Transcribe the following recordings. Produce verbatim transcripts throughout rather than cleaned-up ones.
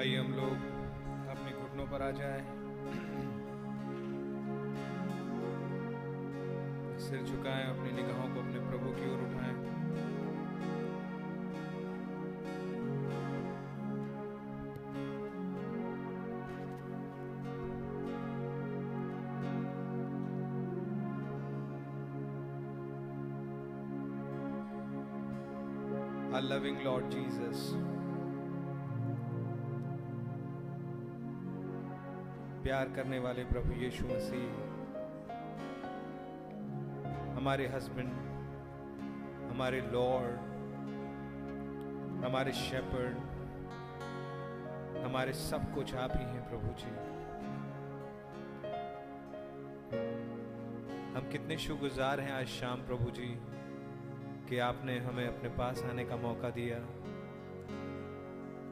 आइए हम लोग अपने घुटनों पर आ जाएं, सिर झुकाएं, अपनी निगाहों को अपने प्रभु की ओर उठाएं। Our loving Lord Jesus, प्यार करने वाले प्रभु यीशु मसीह, हमारे हस्बैंड, हमारे लॉर्ड, हमारे शेपर्ड, हमारे सब कुछ आप ही हैं प्रभु जी। हम कितने शुक्रगुजार हैं आज शाम प्रभु जी कि आपने हमें अपने पास आने का मौका दिया,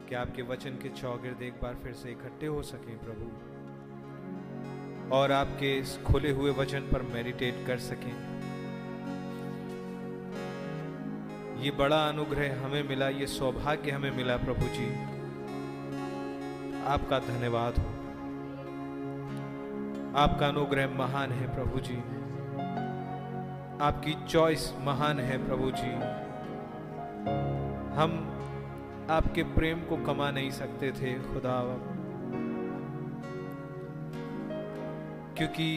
कि आपके वचन के चौगिर्द एक बार फिर से इकट्ठे हो सकें प्रभु, और आपके इस खुले हुए वचन पर मेडिटेट कर सकें। ये बड़ा अनुग्रह हमें मिला, ये सौभाग्य हमें मिला प्रभु जी, आपका धन्यवाद हो। आपका अनुग्रह महान है प्रभु जी, आपकी चॉइस महान है प्रभु जी। हम आपके प्रेम को कमा नहीं सकते थे खुदा, क्योंकि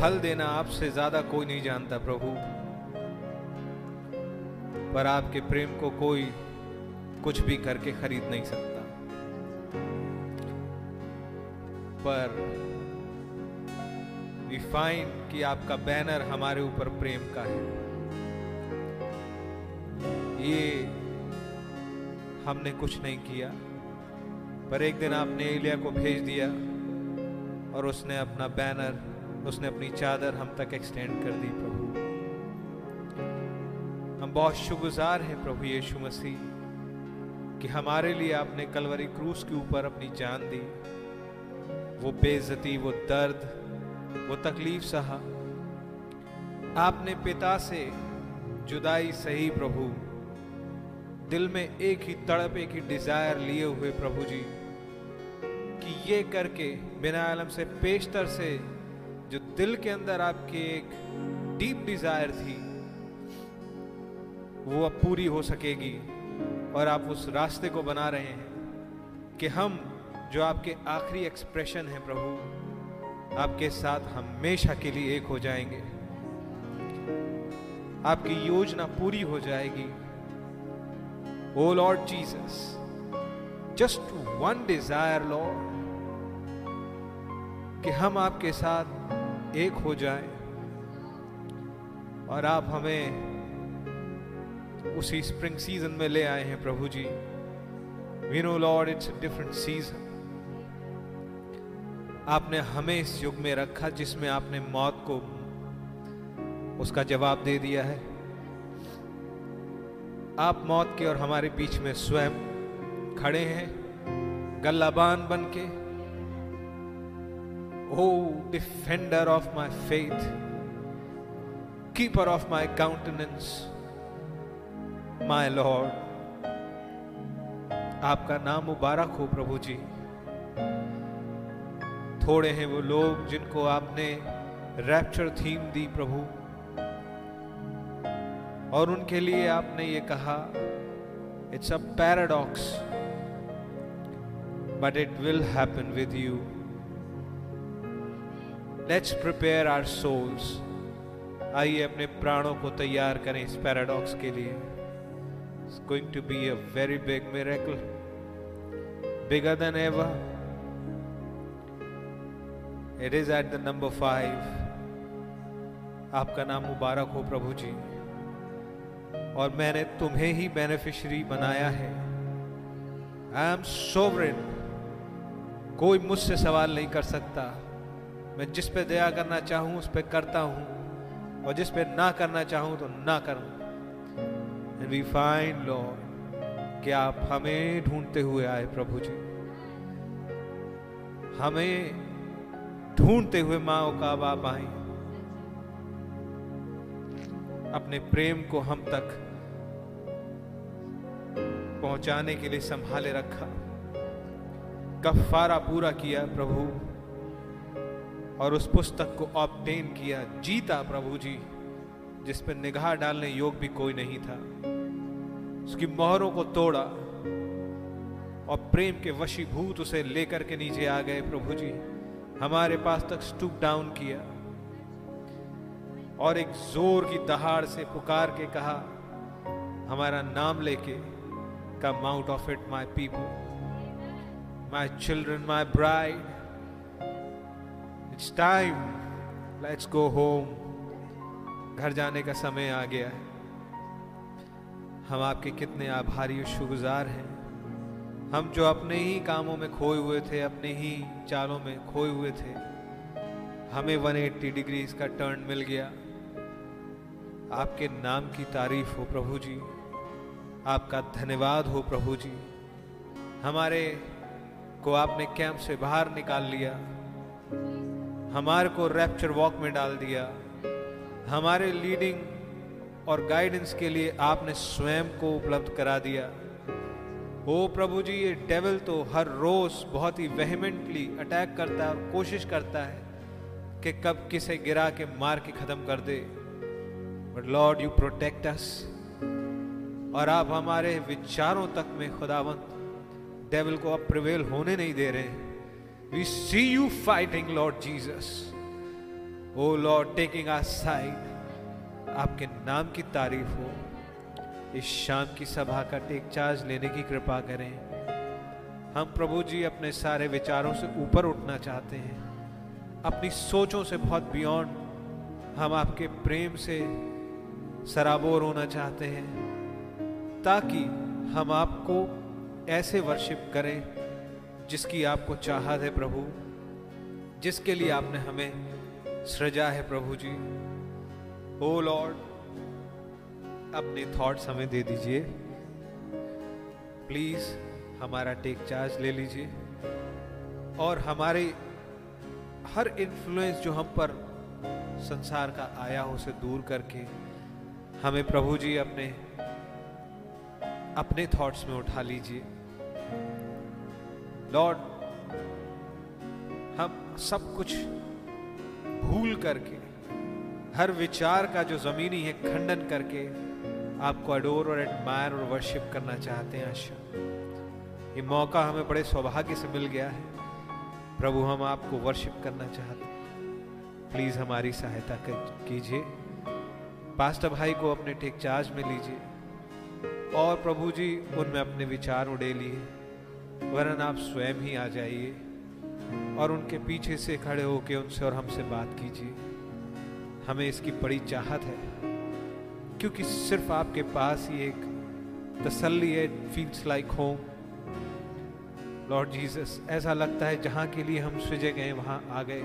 फल देना आपसे ज्यादा कोई नहीं जानता प्रभु, पर आपके प्रेम को कोई कुछ भी करके खरीद नहीं सकता। पर we find कि आपका बैनर हमारे ऊपर प्रेम का है। ये हमने कुछ नहीं किया, पर एक दिन आपने एलिया को भेज दिया और उसने अपना बैनर, उसने अपनी चादर हम तक एक्सटेंड कर दी प्रभु। हम बहुत शुक्रगुजार हैं प्रभु यीशु मसीह कि हमारे लिए आपने कलवरी क्रूस के ऊपर अपनी जान दी। वो बेइज्जती, वो दर्द, वो तकलीफ सहा आपने। पिता से जुदाई सही प्रभु, दिल में एक ही तड़प, एक ही डिजायर लिए हुए प्रभु जी कि ये करके बिना अलम से, पेशतर से, जो दिल के अंदर आपकी एक डीप डिजायर थी वो अब पूरी हो सकेगी। और आप उस रास्ते को बना रहे हैं कि हम, जो आपके आखिरी एक्सप्रेशन है प्रभु, आपके साथ हमेशा के लिए एक हो जाएंगे, आपकी योजना पूरी हो जाएगी। ओ Lord Jesus, just one desire Lord, कि हम आपके साथ एक हो जाएं और आप हमें उसी स्प्रिंग सीजन में ले आए हैं प्रभु जी। We know Lord it's a different season. आपने हमें इस युग में रखा जिसमें आपने मौत को उसका जवाब दे दिया है। आप मौत के और हमारे बीच में स्वयं खड़े हैं गल्लाबान बन के। ओ defender of my faith, keeper of my countenance, my Lord, आपका नाम मुबारक हो प्रभु जी। थोड़े हैं वो लोग जिनको आपने रैप्चर थीम दी प्रभु, और उनके लिए आपने ये कहा it's a paradox but it will happen with you. Let's prepare our souls. आइए अपने प्राणों को तैयार करें इस पैराडॉक्स के लिए। It's going to be a very big miracle, bigger than ever. It is at the number five. आपका नाम मुबारक हो प्रभु जी। और मैंने तुम्हें ही बेनिफिशरी बनाया है। I am sovereign. कोई मुझसे सवाल नहीं कर सकता। मैं जिस पे दया करना चाहूँ उस पे करता हूँ, और जिस पे ना करना चाहूँ तो ना करूँ। And we find Lord कि आप हमें ढूंढते हुए आए प्रभु जी, हमें ढूंढते हुए माँ का बाप आए, अपने प्रेम को हम तक पहुंचाने के लिए संभाले रखा, कफारा पूरा किया प्रभु, और उस पुस्तक को ऑब्टेन किया, जीता प्रभु जी, जिस पर निगाह डालने योग्य भी कोई नहीं था। उसकी मोहरों को तोड़ा और प्रेम के वशीभूत उसे लेकर के नीचे आ गए प्रभु जी, हमारे पास तक स्टूप डाउन किया और एक जोर की दहाड़ से पुकार के कहा हमारा नाम लेके, come out of it my people, my children, my bride, it's time, let's go home. घर जाने का समय आ गया है। हम आपके कितने आभारी और शुक्रगुजार हैं। हम जो अपने ही कामों में खोए हुए थे, अपने ही चालों में खोए हुए थे, हमें एक सौ अस्सी डिग्री इसका टर्न मिल गया। आपके नाम की तारीफ हो प्रभु जी, आपका धन्यवाद हो प्रभु जी। हमारे को आपने कैंप से बाहर निकाल लिया, हमारे को रैप्चर वॉक में डाल दिया। हमारे लीडिंग और गाइडेंस के लिए आपने स्वयं को उपलब्ध करा दिया। ओ प्रभु जी, ये डेविल तो हर रोज बहुत ही वेहमेंटली अटैक करता है और कोशिश करता है कि कब किसे गिरा के मार के खत्म कर दे। But Lord you protect us, और आप हमारे विचारों तक में खुदावंत डेविल को आप प्रिवेल होने नहीं दे रहे हैं। We see you fighting, Lord Jesus. Oh Lord, taking our side. आपके नाम की तारीफ हो। इस शाम की सभा का टेक चार्ज लेने की कृपा करें। हम प्रभु जी अपने सारे विचारों से ऊपर उठना चाहते हैं, अपनी सोचों से बहुत बियॉन्ड। हम आपके प्रेम से सराबोर होना चाहते हैं, ताकि हम आपको ऐसे वर्शिप करें जिसकी आपको चाहत है प्रभु, जिसके लिए आपने हमें सृजा है प्रभु जी। ओ लॉर्ड, अपने थॉट्स हमें दे दीजिए प्लीज, हमारा टेक चार्ज ले लीजिए, और हमारे हर इन्फ्लुएंस जो हम पर संसार का आया हो उसे दूर करके हमें प्रभु जी अपने अपने थॉट्स में उठा लीजिए। लॉर्ड, हम सब कुछ भूल करके, हर विचार का जो जमीनी है खंडन करके आपको अडोर और एडमायर और वर्शिप करना चाहते हैं। आशा ये मौका हमें बड़े सौभाग्य से मिल गया है प्रभु, हम आपको वर्शिप करना चाहते हैं। प्लीज हमारी सहायता कीजिए। पास्टर भाई को अपने टेक चार्ज में लीजिए, और प्रभु जी उनमें अपने विचार उड़ेलिए, वरन आप स्वयं ही आ जाइए और उनके पीछे से खड़े होकर उनसे और हमसे बात कीजिए। हमें इसकी बड़ी चाहत है, क्योंकि सिर्फ आपके पास ही एक तसल्ली है, feels like home. Lord Jesus, ऐसा लगता है जहाँ के लिए हम सृजे गए वहाँ आ गए।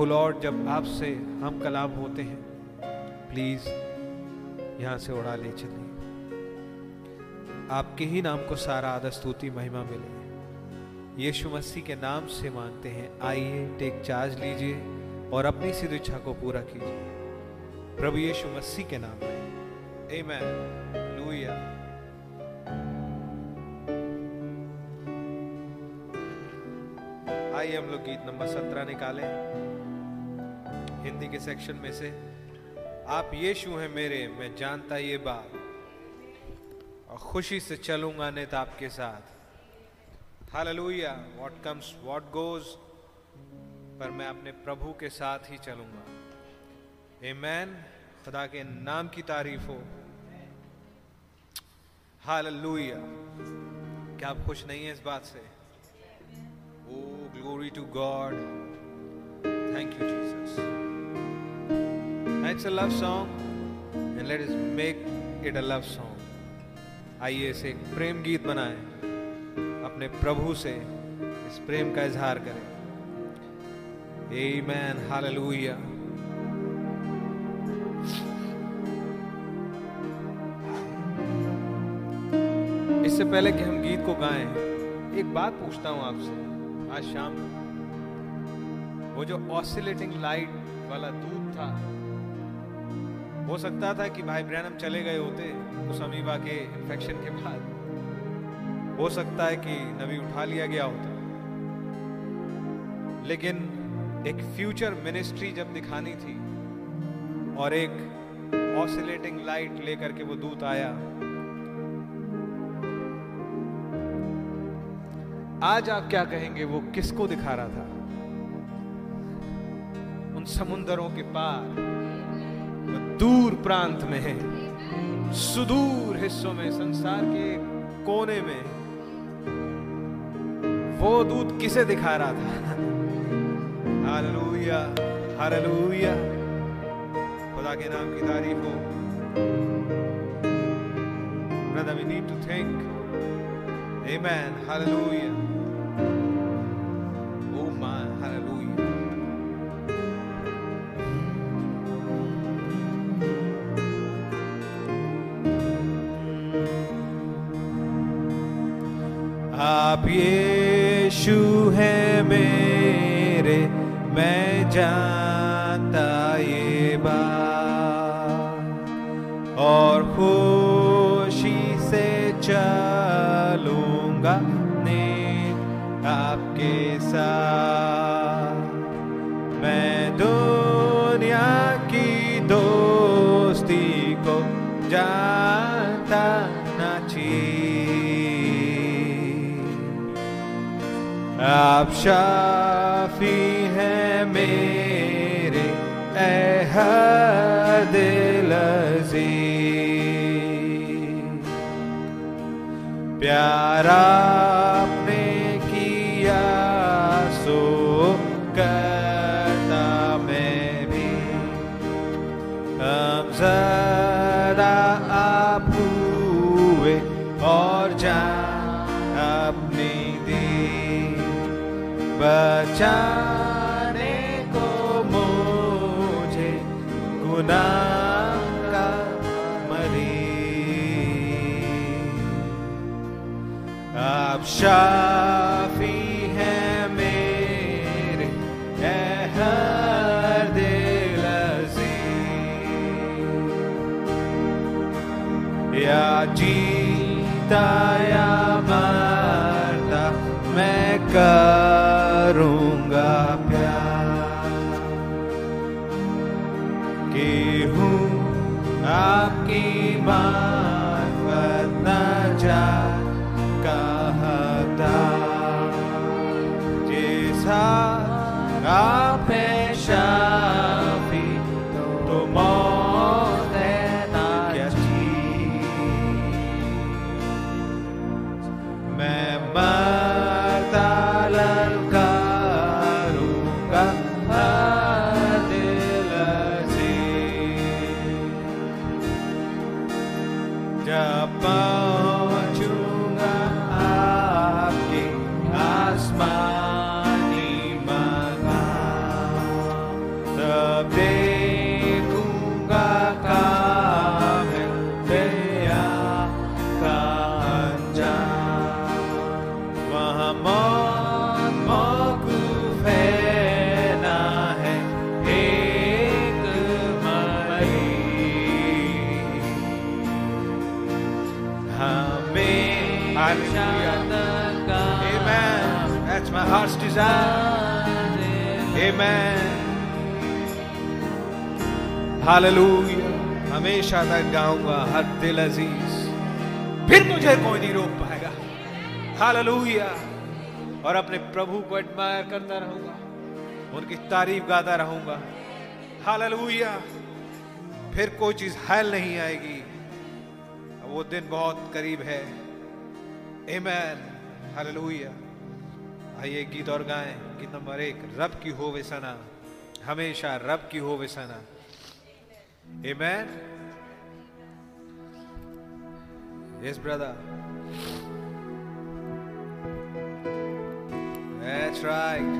ओ लॉर्ड, जब आपसे हम कलाम होते हैं प्लीज़ यहाँ से उड़ा ले चलिए। आपके ही नाम को सारा आदर स्तुति महिमा मिले। यीशु मसीह के नाम से मांगते हैं। आइए टेक चार्ज लीजिए और अपनी सिद्ध इच्छा को पूरा कीजिए प्रभु यीशु मसीह के नाम में। आमीन, हालेलुया। आइए हम लोग गीत नंबर सत्रह निकालें, हिंदी के सेक्शन में से। आप यीशु हैं मेरे, मैं जानता ये बात, खुशी से चलूंगा नित आपके साथ। Hallelujah. What comes what goes, पर मैं अपने प्रभु के साथ ही चलूंगा। आमीन, खुदा के नाम की तारीफ हो। हालेलुया। क्या आप खुश नहीं हैं इस बात से? ओ glory to God, thank you Jesus. It's a love song and let us make it a love song. आइए इसे एक प्रेम गीत बनाएं, अपने प्रभु से इस प्रेम का इजहार करें। आमीन, हालेलुया। इससे पहले कि हम गीत को गाएं, एक बात पूछता हूं आपसे। आज शाम वो जो ऑसिलेटिंग लाइट वाला दूध था, हो सकता था कि भाई ब्रैनम चले गए होते उस अमीबा के इन्फेक्शन के बाद। हो सकता है कि नबी उठा लिया गया होता, लेकिन एक फ्यूचर मिनिस्ट्री जब दिखानी थी और एक ऑसिलेटिंग लाइट लेकर के वो दूत आया। आज आप क्या कहेंगे वो किसको दिखा रहा था? उन समुंदरों के पार, दूर प्रांत में है, सुदूर हिस्सों में, संसार के कोने में वो दूत किसे दिखा रहा था? Hallelujah, hallelujah. खुदा के नाम की तारीफ हो। brother, we need to think. Amen. Hallelujah. Oh my, hallelujah. आप यीशु हैं मेरे, मैं जानता ये बात, और खुशी से चलूंगा ने आपके साथ, मैं दुनिया की दोस्ती को जानता ना चाहिए, आप शाफी हैं मेरे अहद लज़ीज़, प्यारा आपने किया सो करता मैं भी, हम जरा आप हुए और जान अपनी दी, बचाने को मुझे गुनाह शाफी है मेरे हर दिल से, या जीता या मरता मैं करूँगा प्यार, कि हूँ आपकी मार्फत न जा आप शाफी तो मौत ना चाहिए, मैं मरता ललकारूंगा हर दिल से, जब पहुँचूंगा आपके आसमान heart's desire. Amen. Hallelujah. हमेशा तक गाऊंगा हर दिल अजीज, फिर मुझे कोई नहीं रोक पाएगा. Hallelujah. और अपने प्रभु को एडमायर करता रहूंगा, उनकी तारीफ गाता रहूंगा. Hallelujah. फिर कोई चीज हाल नहीं आएगी. वो दिन बहुत करीब है. Amen. Hallelujah. आइए गीत और गाएं. गीत नंबर एक, रब की होवे सना, हमेशा रब की होवे सना. Amen. Yes brother, that's right.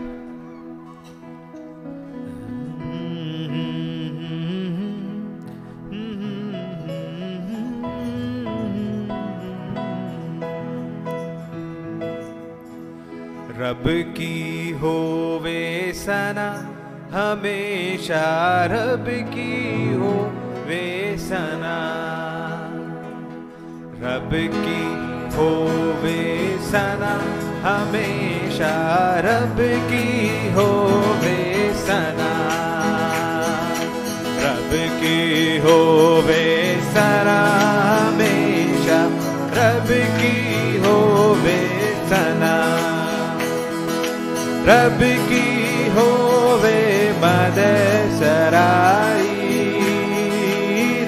रब की होवे सना, हमेशा रब की होवे सना, रब की होवे सना, हमेशा रब की होवे सना, रब की होवे सना, हमेशा रब की होवे सना, रब की होवे मदद सराई,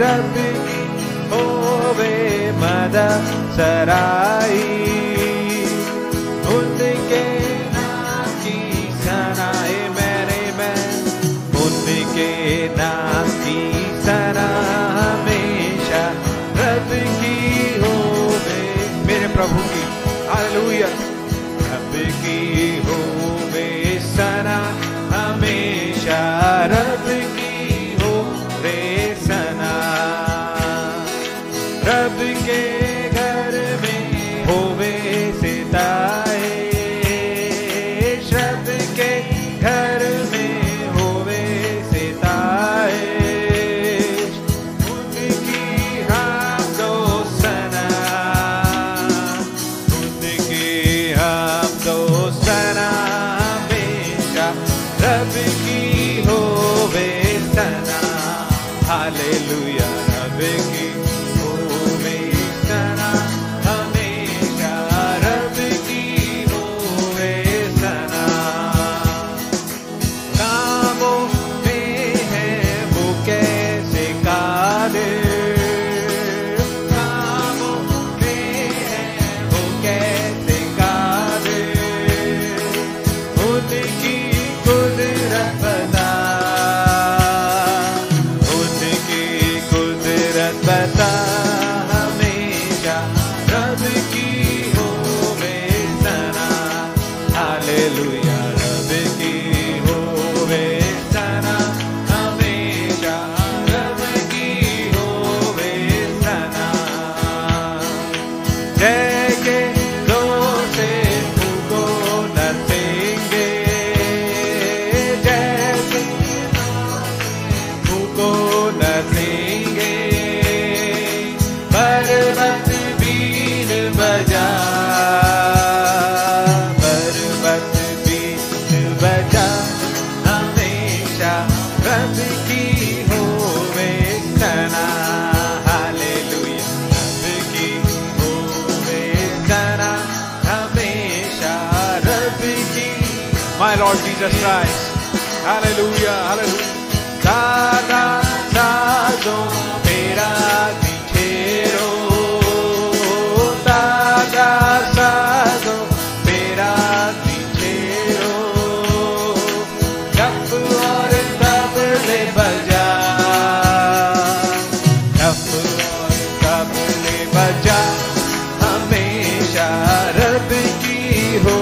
रब की होवे मदद सराई, उनके नाम की सना. मेरे में उनके नाम की सना, हमेशा रब की हो हालेलुया रबकी होवे सना, हमेशा रबकी होवे सना। कामों में है वो कैसे कादिर, कामों में है वो कैसे कादिर, उनकी कुदरत Jesus Christ, hallelujah, hallelujah. Sada sado mera dichero, sada sado mera dichero, jab aur tab le baja, jab aur tab le baja, hamesha rab ki ho।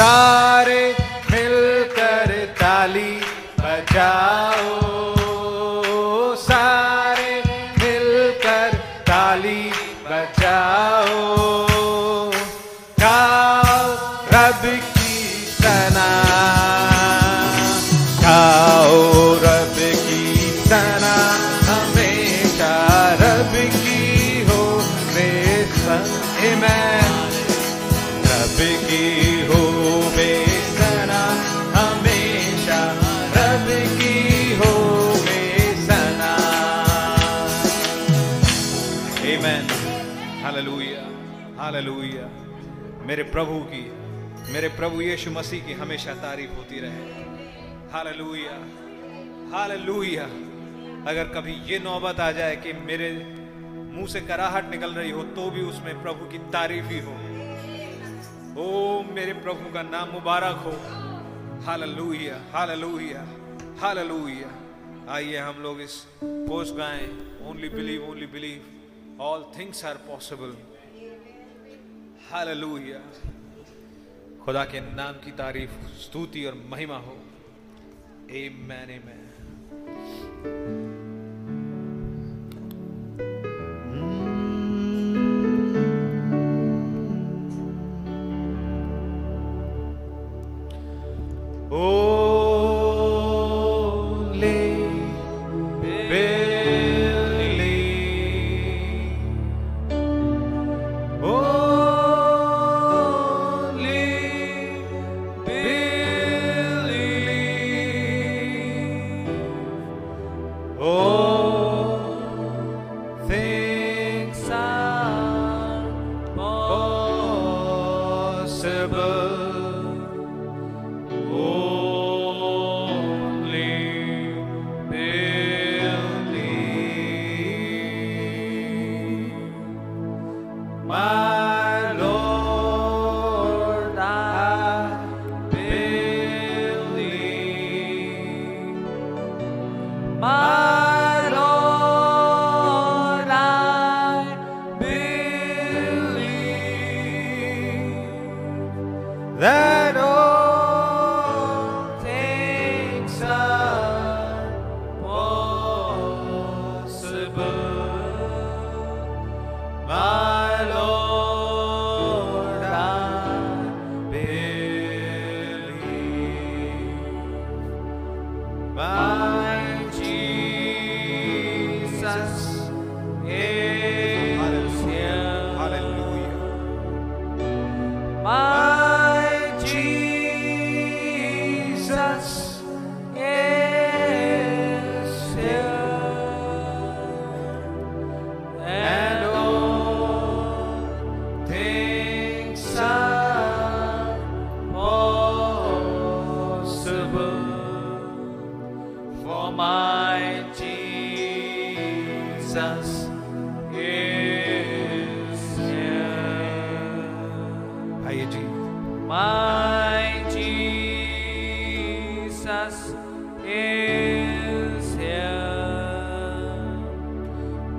सारे मिलकर ताली बजाओ, सारे मिलकर ताली बजाओ, गाओ रब की सना, गाओ रब की सना, हमेशा रब की हो वे सना। आमेन। रब की हो हालेलुया। मेरे प्रभु की, मेरे प्रभु यीशु मसीह की हमेशा तारीफ होती रहे। Hallelujah, hallelujah. अगर कभी ये नौबत आ जाए कि मेरे मुंह से कराहट निकल रही हो तो भी उसमें प्रभु की तारीफ ही हो। ओ मेरे प्रभु का नाम मुबारक हो। Hallelujah, hallelujah, hallelujah. आइए हम लोग इस पोस्ट गाएं, only believe, only believe, all things are possible. Hallelujah. खुदा के नाम की तारीफ, स्तुति और महिमा हो। आमेन, आमेन। Oh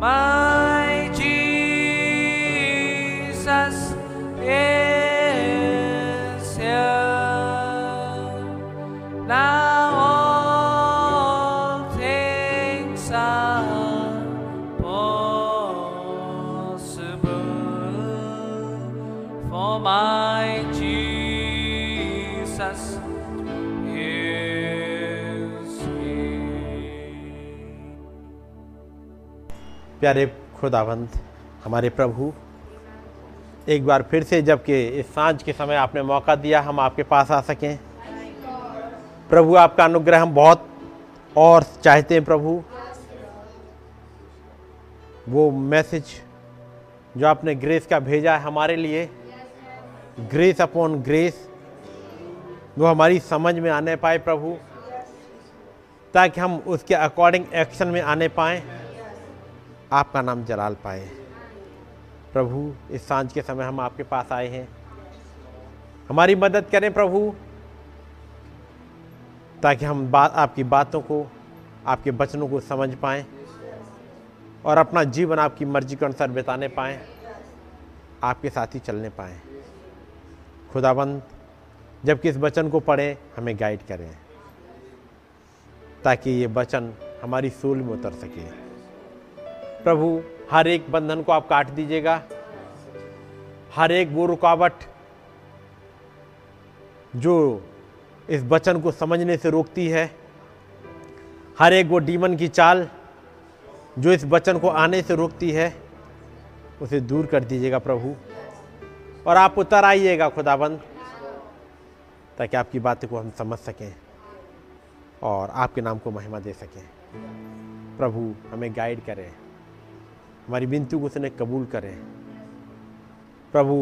My Jesus is here. Now all things are possible for my Jesus. प्यारे खुदावंद हमारे प्रभु, एक बार फिर से जबकि इस सांझ के समय आपने मौका दिया हम आपके पास आ सकें। प्रभु आपका अनुग्रह हम बहुत और चाहते हैं। प्रभु वो मैसेज जो आपने ग्रेस का भेजा है हमारे लिए, ग्रेस अपॉन ग्रेस, वो हमारी समझ में आने पाए प्रभु, ताकि हम उसके अकॉर्डिंग एक्शन में आने पाएँ, आपका नाम जलाल पाए। प्रभु इस सांझ के समय हम आपके पास आए हैं, हमारी मदद करें प्रभु, ताकि हम बात आपकी बातों को, आपके वचनों को समझ पाएँ और अपना जीवन आपकी मर्जी के अनुसार बिताने पाएँ, आपके साथ ही चलने पाएँ। खुदाबंद जबकि इस वचन को पढ़ें हमें गाइड करें, ताकि ये वचन हमारी सूल में उतर सके। प्रभु हर एक बंधन को आप काट दीजिएगा, हर एक वो रुकावट जो इस वचन को समझने से रोकती है, हर एक वो डीमन की चाल जो इस वचन को आने से रोकती है, उसे दूर कर दीजिएगा प्रभु, और आप उतर आइएगा खुदाबंद, ताकि आपकी बातें को हम समझ सकें और आपके नाम को महिमा दे सकें। प्रभु हमें गाइड करें, हमारी विनती को उसने कबूल करें। प्रभु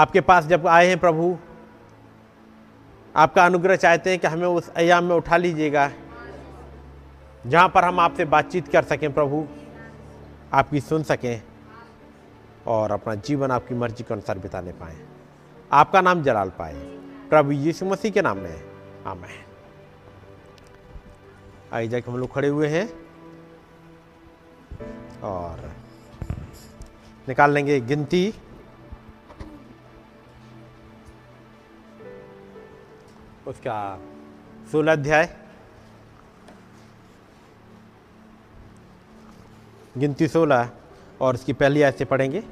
आपके पास जब आए हैं प्रभु, आपका अनुग्रह चाहते हैं कि हमें उस आयाम में उठा लीजिएगा जहाँ पर हम आपसे बातचीत कर सकें प्रभु, आपकी सुन सकें और अपना जीवन आपकी मर्जी के अनुसार बिताने पाएँ, आपका नाम जलाल पाए। प्रभु यीशु मसीह के नाम में आमेन। आइए जाके हम लोग खड़े हुए हैं और निकाल लेंगे गिनती। उसका सोलह अध्याय, गिनती सोलह और उसकी पहली आयत से पढ़ेंगे।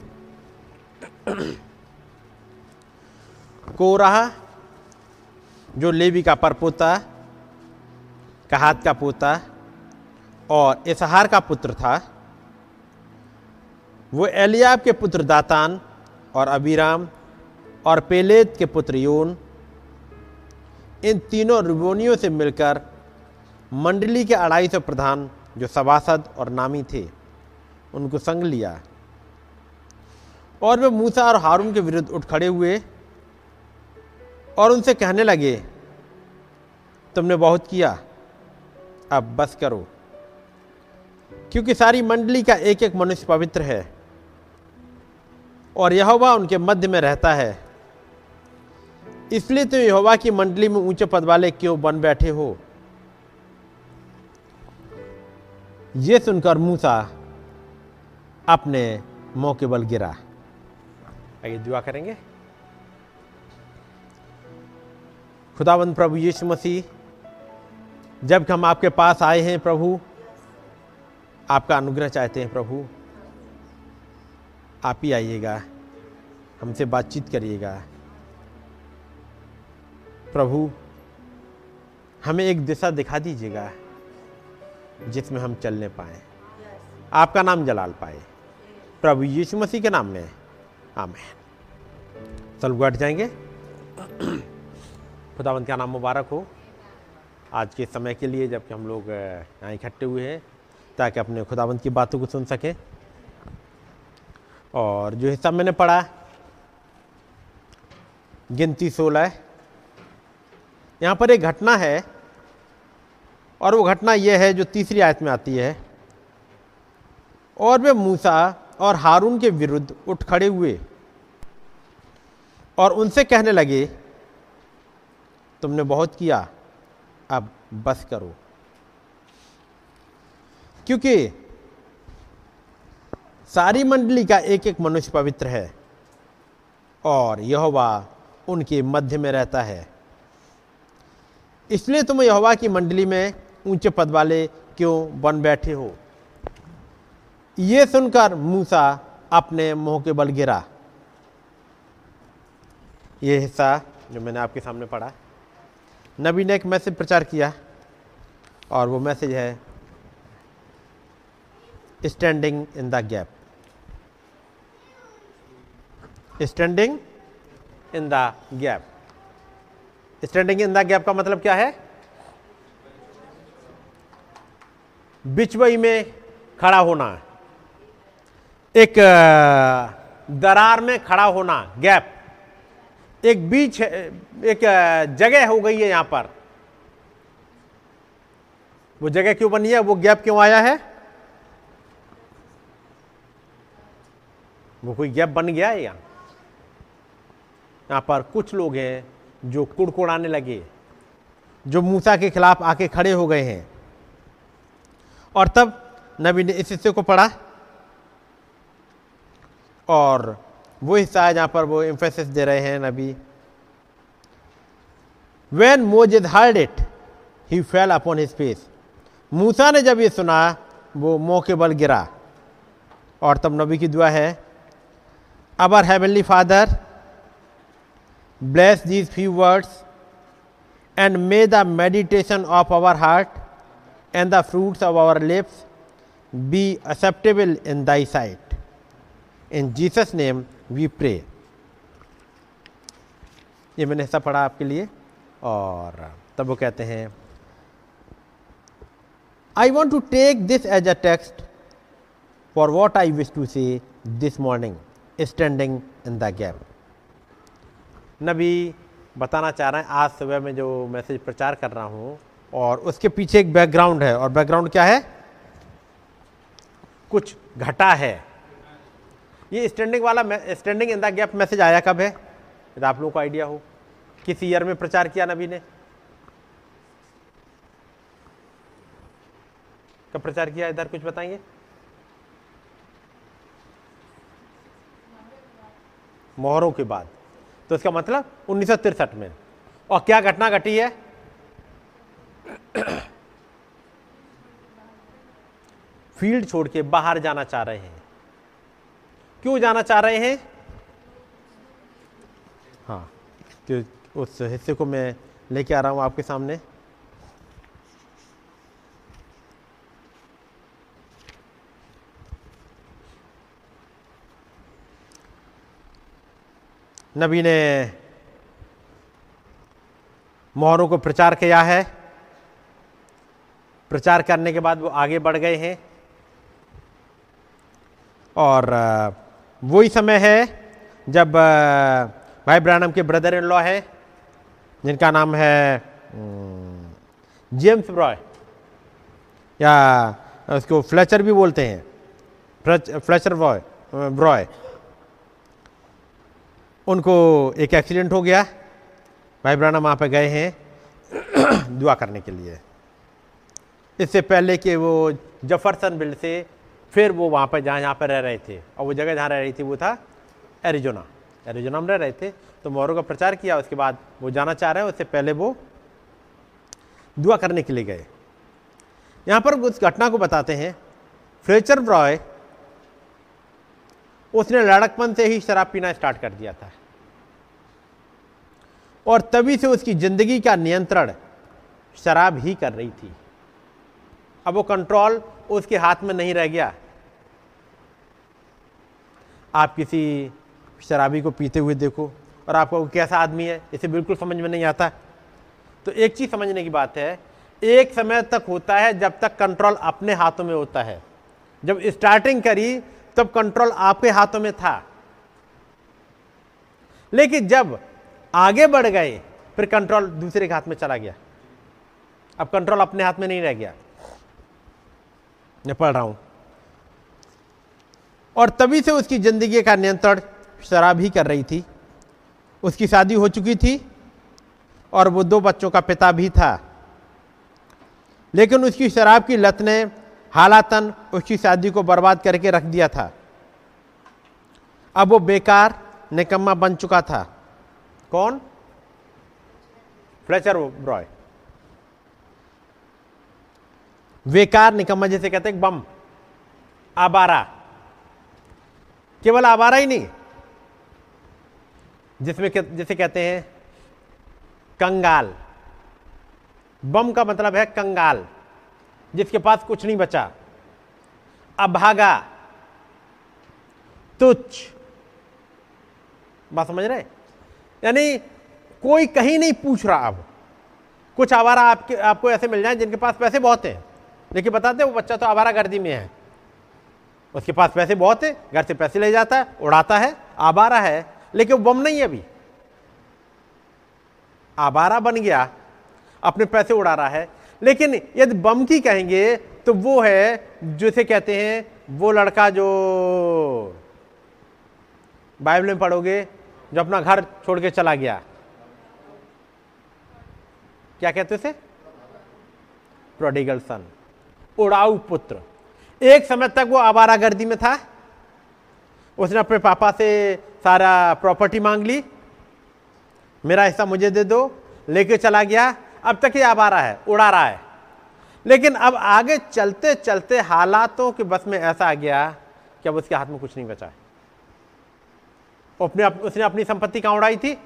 कोरह जो लेवी का परपोता, कहात का पोता और इसहार का पुत्र था, वो एलियाब के पुत्र दातान और अबीराम और पेलेत के पुत्र योन, इन तीनों रिबोनियों से मिलकर मंडली के अढ़ाई सौ प्रधान जो सभासद और नामी थे उनको संग लिया, और वे मूसा और हारून के विरुद्ध उठ खड़े हुए और उनसे कहने लगे, तुमने बहुत किया, अब बस करो, क्योंकि सारी मंडली का एक एक मनुष्य पवित्र है और यहोवा उनके मध्य में रहता है, इसलिए तुम तो यहोवा की मंडली में ऊंचे पद वाले क्यों बन बैठे हो। यह सुनकर मूसा अपने मुंह के बल गिरा। आइए दुआ करेंगे। खुदावंद प्रभु यीशु मसीह, जब हम आपके पास आए हैं प्रभु, आपका अनुग्रह चाहते हैं प्रभु, आप ही आइएगा, हमसे बातचीत करिएगा प्रभु, हमें एक दिशा दिखा दीजिएगा जिसमें हम चलने पाएँ, आपका नाम जलाल पाए। प्रभु यीशु मसीह के नाम में आमीन। चलो बैठ जाएंगे। खुदावंद का नाम मुबारक हो आज के समय के लिए, जबकि हम लोग यहाँ इकट्ठे हुए हैं ताकि अपने खुदावंद की बातों को सुन सकें। और जो हिस्सा मैंने पढ़ा गिनती सोलह, यहाँ पर एक घटना है और वो घटना यह है जो तीसरी आयत में आती है। और वे मूसा और हारून के विरुद्ध उठ खड़े हुए और उनसे कहने लगे, तुमने बहुत किया, अब बस करो, क्योंकि सारी मंडली का एक एक मनुष्य पवित्र है और यहोवा उनके मध्य में रहता है। इसलिए तुम यहोवा की मंडली में ऊंचे पद वाले क्यों बन बैठे हो? ये सुनकर मूसा अपने मुंह के बल गिरा। ये हिस्सा जो मैंने आपके सामने पढ़ा, नबी ने एक मैसेज प्रचार किया और वो मैसेज है standing in the gap. Standing in the gap. Standing in the gap का मतलब क्या है? बिचवई में खड़ा होना, एक दरार में खड़ा होना, गैप। एक बीच, एक जगह हो गई है यहां पर। वो जगह क्यों बनी है? वो गैप क्यों आया है? वो कोई गैप बन गया है यहाँ। यहाँ पर कुछ लोग हैं जो कुड़कुड़ाने लगे, जो मूसा के खिलाफ आके खड़े हो गए हैं। और तब नबी ने इस हिस्से को पढ़ा और वो हिस्सा है जहाँ पर वो एम्फेसिस दे रहे हैं नबी। When Moses heard it, he fell upon his face. मूसा ने जब ये सुना वो मुंह के बल गिरा। और तब नबी की दुआ है, Our heavenly Father, bless these few words and may the meditation of our heart and the fruits of our lips be acceptable in thy sight. In Jesus' name we pray. ये मैंने हिस्सा पढ़ा आपके लिए। और तब वो कहते हैं, I want to take this as a text for what I wish to say this morning. Standing in the gap. नबी बताना चाह रहे हैं, आज सुबह में जो मैसेज प्रचार कर रहा हूं और उसके पीछे एक बैकग्राउंड है। और बैकग्राउंड क्या है? कुछ घटा है। ये स्टैंडिंग वाला, standing in the gap message आया कब है? यदि आप लोगों को आइडिया हो किस ईयर में प्रचार किया नबी ने, कब प्रचार किया, इधर कुछ बताएंगे? मोहरों के बाद। तो इसका मतलब उन्नीस सौ तिरसठ में। और क्या घटना घटी है? फील्ड छोड़ के बाहर जाना चाह रहे हैं। क्यों जाना चाह रहे हैं? हाँ, तो उस हिस्से को मैं लेके आ रहा हूं आपके सामने। नबी ने मोहरों को प्रचार किया है। प्रचार करने के बाद वो आगे बढ़ गए हैं और वही समय है जब भाई ब्रानम के ब्रदर इन लॉ है जिनका नाम है जेम्स ब्रॉय, या उसको फ्लेचर भी बोलते हैं, फ्लेचर ब्रॉय ब्रॉय उनको एक एक्सीडेंट हो गया। भाई ब्रानम वहाँ पर गए हैं दुआ करने के लिए, इससे पहले कि वो जफरसन बिल से फिर वो वहाँ पर जहाँ यहाँ पर रह रहे थे, और वो जगह जहाँ रह रही थी वो था एरिजोना। एरिजोना में रह रहे थे। तो मोहरों का प्रचार किया, उसके बाद वो जाना चाह रहे हैं, उससे पहले वो दुआ करने के लिए गए। यहाँ पर उस घटना को बताते हैं। फ्लेचर ब्रॉय, उसने लड़कपन से ही शराब पीना स्टार्ट कर दिया था और तभी से उसकी जिंदगी का नियंत्रण शराब ही कर रही थी। अब वो कंट्रोल उसके हाथ में नहीं रह गया। आप किसी शराबी को पीते हुए देखो और आपको वो कैसा आदमी है इसे बिल्कुल समझ में नहीं आता। तो एक चीज समझने की बात है, एक समय तक होता है जब तक कंट्रोल अपने हाथों में होता है। जब स्टार्टिंग करी तब कंट्रोल आपके हाथों में था, लेकिन जब आगे बढ़ गए फिर कंट्रोल दूसरे के हाथ में चला गया। अब कंट्रोल अपने हाथ में नहीं रह गया। मैं पढ़ रहा हूं। और तभी से उसकी जिंदगी का नियंत्रण शराब ही कर रही थी। उसकी शादी हो चुकी थी और वो दो बच्चों का पिता भी था, लेकिन उसकी शराब की लत ने हालातन उसकी शादी को बर्बाद करके रख दिया था। अब वो बेकार निकम्मा बन चुका था। कौन? Fletcher Broy. बेकार निकम्मा जैसे कहते हैं बम, आवारा। केवल आवारा ही नहीं, जिसमें जैसे कहते हैं कंगाल। बम का मतलब है कंगाल, जिसके पास कुछ नहीं बचा, अभागा, तुच्छ। बात समझ रहे? यानी कोई कहीं नहीं पूछ रहा। अब कुछ आवारा आपके आपको ऐसे मिल जाए जिनके पास पैसे बहुत हैं, लेकिन बताते वो बच्चा तो आवारा गर्दी में है, उसके पास पैसे बहुत है, घर से पैसे ले जाता है, उड़ाता है, आवारा है, लेकिन वो बम नहीं है। अभी आवारा बन गया, अपने पैसे उड़ा रहा है। लेकिन यदि बम की कहेंगे तो वो है जिसे कहते हैं वो लड़का जो बाइबल में पढ़ोगे, जो अपना घर छोड़ के चला गया, क्या कहते उसे? प्रोडिगल सन, उड़ाऊ पुत्र। एक समय तक वो आवारागर्दी में था, उसने अपने पापा से सारा प्रॉपर्टी मांग ली, मेरा हिस्सा मुझे दे दो, लेके चला गया। अब तक ये आवारा है, उड़ा रहा है। लेकिन अब आगे चलते चलते हालातों के बस में ऐसा आ गया कि अब उसके हाथ में कुछ नहीं बचा है। अपने उसने अपनी संपत्ति कहाँ उड़ाई थी?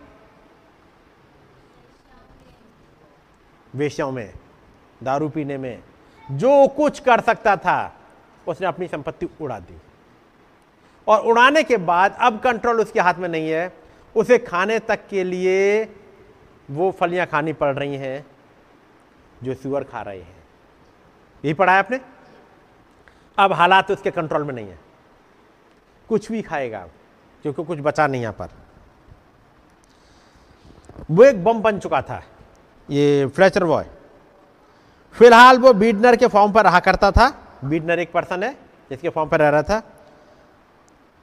वेश्याओं में, दारू पीने में। जो कुछ कर सकता था उसने अपनी संपत्ति उड़ा दी, और उड़ाने के बाद अब कंट्रोल उसके हाथ में नहीं है। उसे खाने तक के लिए वो फलियां खानी पड़ रही हैं जो सूअर खा रहे हैं। यही पढ़ा है आपने। अब हालात उसके कंट्रोल में नहीं है, कुछ भी खाएगा क्योंकि कुछ बचा नहीं। यहां पर वो एक बम बन चुका था ये फ्लेचर बॉय। फिलहाल वो बीडनर के फॉर्म पर रहा करता था। बीडनर एक पर्सन है जिसके फॉर्म पर रह रहा था,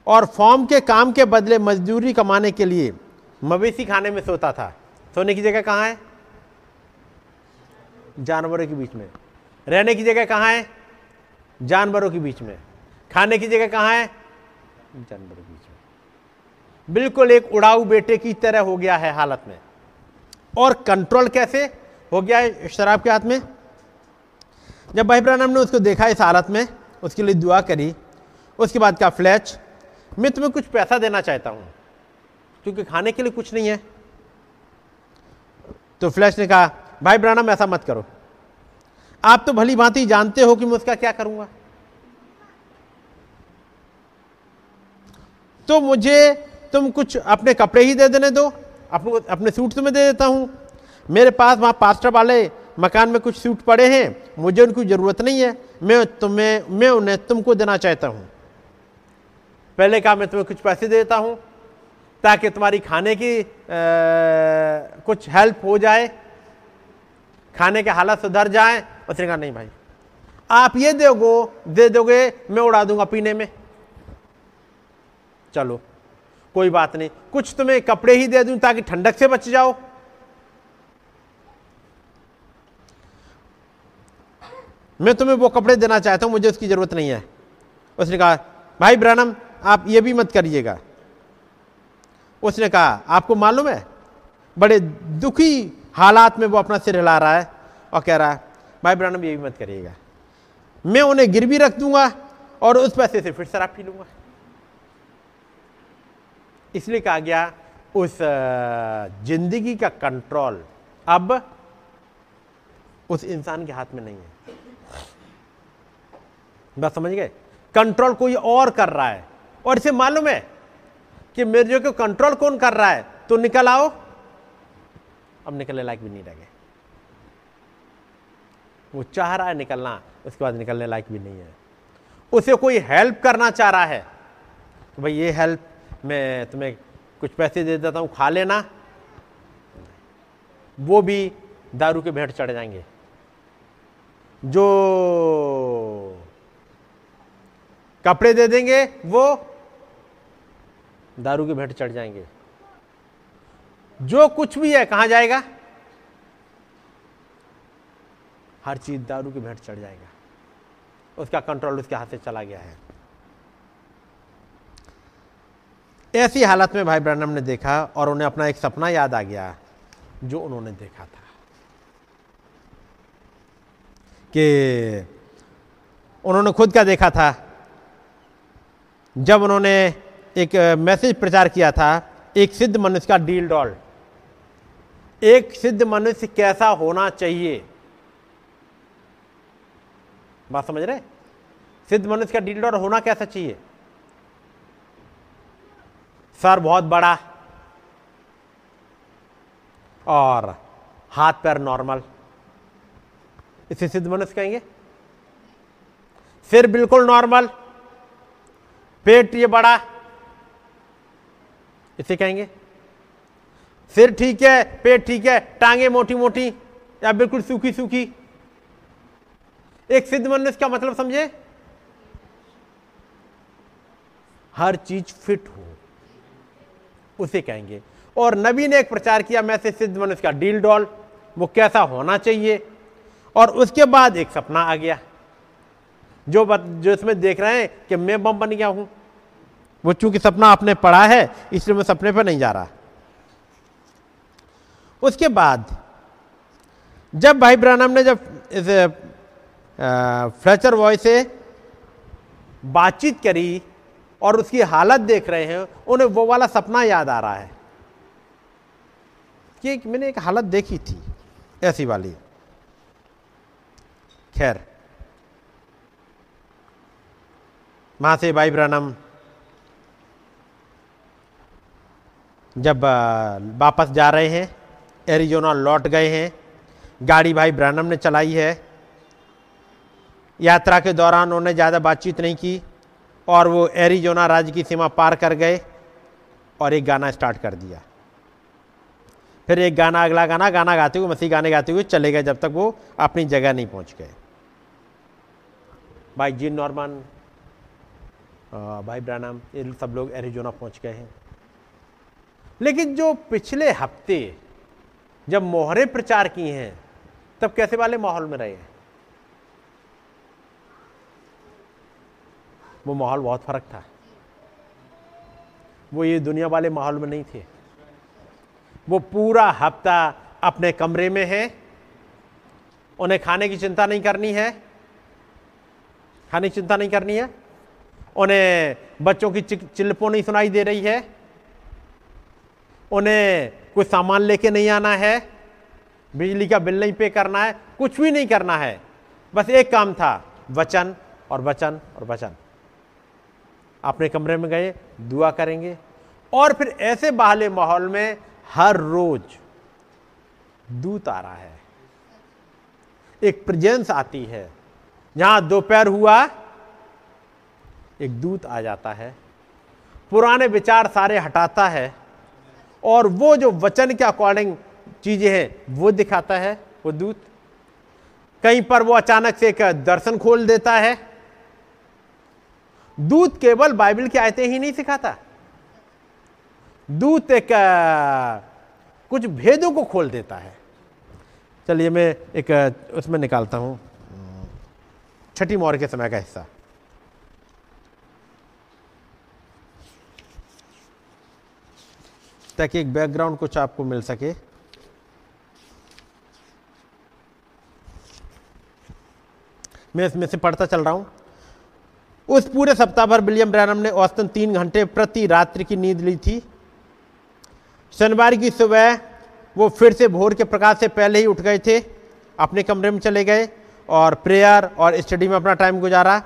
और फॉर्म के काम के बदले मजदूरी कमाने के लिए मवेशी खाने में सोता था। सोने की जगह कहाँ है? जानवरों के बीच में। रहने की जगह कहाँ है? जानवरों के बीच में। खाने की जगह कहाँ है? जानवरों के बीच में। बिल्कुल एक उड़ाऊ बेटे की तरह हो गया है हालत में। और कंट्रोल कैसे हो गया है? शराब के हाथ में। जब भाई ब्रैनम ने उसको देखा इस हालत में, उसके लिए दुआ करी। उसके बाद कहा, फ्लेच, मैं तुम्हें कुछ पैसा देना चाहता हूँ क्योंकि खाने के लिए कुछ नहीं है। तो फ्लैश ने कहा, भाई ब्रैनम, ऐसा मत करो, आप तो भली भांति जानते हो कि मैं उसका क्या करूंगा। तो मुझे तुम कुछ अपने कपड़े ही दे देने दो, अपने अपने सूट तुम्हें दे देता हूं। मेरे पास वहां पास्टर वाले मकान में कुछ सूट पड़े हैं, मुझे उनकी जरूरत नहीं है। मैं तुम्हें मैं उन्हें तुमको देना चाहता हूं। पहले कहा, मैं तुम्हें कुछ पैसे दे देता हूं ताकि तुम्हारी खाने की आ, कुछ हेल्प हो जाए, खाने के हालात सुधर जाए। उसने कहा, नहीं भाई, आप ये दोगे दे दोगे मैं उड़ा दूंगा पीने में। चलो कोई बात नहीं, कुछ तुम्हें कपड़े ही दे दूं ताकि ठंडक से बच जाओ। मैं तुम्हें वो कपड़े देना चाहता हूं, मुझे उसकी जरूरत नहीं है। उसने कहा, भाई ब्रैनम, आप ये भी मत करिएगा। उसने कहा, आपको मालूम है, बड़े दुखी हालात में वो अपना सिर हिला रहा है और कह रहा है, भाई ब्रैनम, ये भी मत करिएगा, मैं उन्हें गिरवी रख दूंगा और उस पैसे से फिर शराब पी लूंगा। इसलिए कहा गया, उस जिंदगी का कंट्रोल अब उस इंसान के हाथ में नहीं है। बस समझ गए, कंट्रोल कोई और कर रहा है, और इसे मालूम है कि मेरे को कंट्रोल कौन कर रहा है। तो निकल आओ। अब निकलने लायक भी नहीं रह गए। वो चाह रहा है निकलना, उसके बाद निकलने लायक भी नहीं है। उसे कोई हेल्प करना चाह रहा है कि भाई ये हेल्प, मैं तुम्हें कुछ पैसे दे देता हूँ, खा लेना। वो भी दारू के भेंट चढ़ जाएंगे। जो कपड़े दे देंगे वो दारू के भेंट चढ़ जाएंगे। जो कुछ भी है कहां जाएगा? हर चीज दारू के भेंट चढ़ जाएगा। उसका कंट्रोल उसके हाथ से चला गया है। ऐसी हालत में भाई ब्रैनम ने देखा और उन्हें अपना एक सपना याद आ गया जो उन्होंने देखा था कि उन्होंने खुद का देखा था जब उन्होंने एक मैसेज प्रचार किया था एक सिद्ध मनुष्य का डील डॉल, एक सिद्ध मनुष्य कैसा होना चाहिए। बात समझ रहे, सिद्ध मनुष्य का डील डॉल होना कैसा चाहिए। सर बहुत बड़ा और हाथ पैर नॉर्मल, इसे सिद्ध मनुष्य कहेंगे। सिर बिल्कुल नॉर्मल, पेट ये बड़ा, इसे कहेंगे। सिर ठीक है, पेट ठीक है, टांगे मोटी मोटी या बिल्कुल सूखी सूखी। एक सिद्ध मनुष्य का मतलब समझे, हर चीज फिट हो, उसे कहेंगे। और नबी ने एक प्रचार किया मैसेज सिद्ध मनुष्य का डील डॉल, वो कैसा होना चाहिए। और उसके बाद एक सपना आ गया जो बत, जो इसमें देख रहे हैं कि मैं बम बन गया हूं। वो चूंकि सपना आपने पढ़ा है इसलिए मैं सपने पर नहीं जा रहा। उसके बाद जब भाई ब्रैनम ने जब इस फ्लेचर बॉय से बातचीत करी और उसकी हालत देख रहे हैं, उन्हें वो वाला सपना याद आ रहा है कि मैंने एक हालत देखी थी ऐसी वाली। खैर, वहां से भाई ब्रैनम जब वापस जा रहे हैं, एरिजोना लौट गए हैं। गाड़ी भाई ब्रैनम ने चलाई है। यात्रा के दौरान उन्होंने ज़्यादा बातचीत नहीं की और वो एरिजोना राज्य की सीमा पार कर गए और एक गाना स्टार्ट कर दिया, फिर एक गाना, अगला गाना, गाना गाते हुए, मसीह गाने गाते हुए चले गए जब तक वो अपनी जगह नहीं पहुंच गए। भाई जीन नॉर्मन, भाई ब्रैनम, ये सब लोग एरिजोना पहुंच गए हैं। लेकिन जो पिछले हफ्ते जब मोहरे प्रचार किए हैं तब कैसे वाले माहौल में रहे हैं, वो माहौल बहुत फर्क था। वो ये दुनिया वाले माहौल में नहीं थे। वो पूरा हफ्ता अपने कमरे में है, उन्हें खाने की चिंता नहीं करनी है, खाने की चिंता नहीं करनी है, उन्हें बच्चों की चिल्पों नहीं सुनाई दे रही है, उन्हें कोई सामान लेके नहीं आना है, बिजली का बिल नहीं पे करना है, कुछ भी नहीं करना है। बस एक काम था, वचन और वचन और वचन। अपने कमरे में गए, दुआ करेंगे। और फिर ऐसे बाहले माहौल में हर रोज दूत आ रहा है, एक प्रेजेंस आती है। जहां दोपहर हुआ एक दूत आ जाता है, पुराने विचार सारे हटाता है और वो जो वचन के अकॉर्डिंग चीजें हैं वो दिखाता है वो दूत। कहीं पर वो अचानक से एक दर्शन खोल देता है। दूत केवल बाइबल की आयतें ही नहीं सिखाता, दूत एक कुछ भेदों को खोल देता है। चलिए मैं एक उसमें निकालता हूं, छठी मोहर के समय का हिस्सा। ताकि एक बैकग्राउंड कुछ आपको मिल सके। मैं इसमें से पढ़ता चल रहा हूं। उस पूरे सप्ताह भर विलियम ब्रैनम ने औसतन तीन घंटे प्रति रात्रि की नींद ली थी। शनिवार की सुबह वो फिर से भोर के प्रकाश से पहले ही उठ गए थे, अपने कमरे में चले गए और प्रेयर और स्टडी में अपना टाइम गुजारा।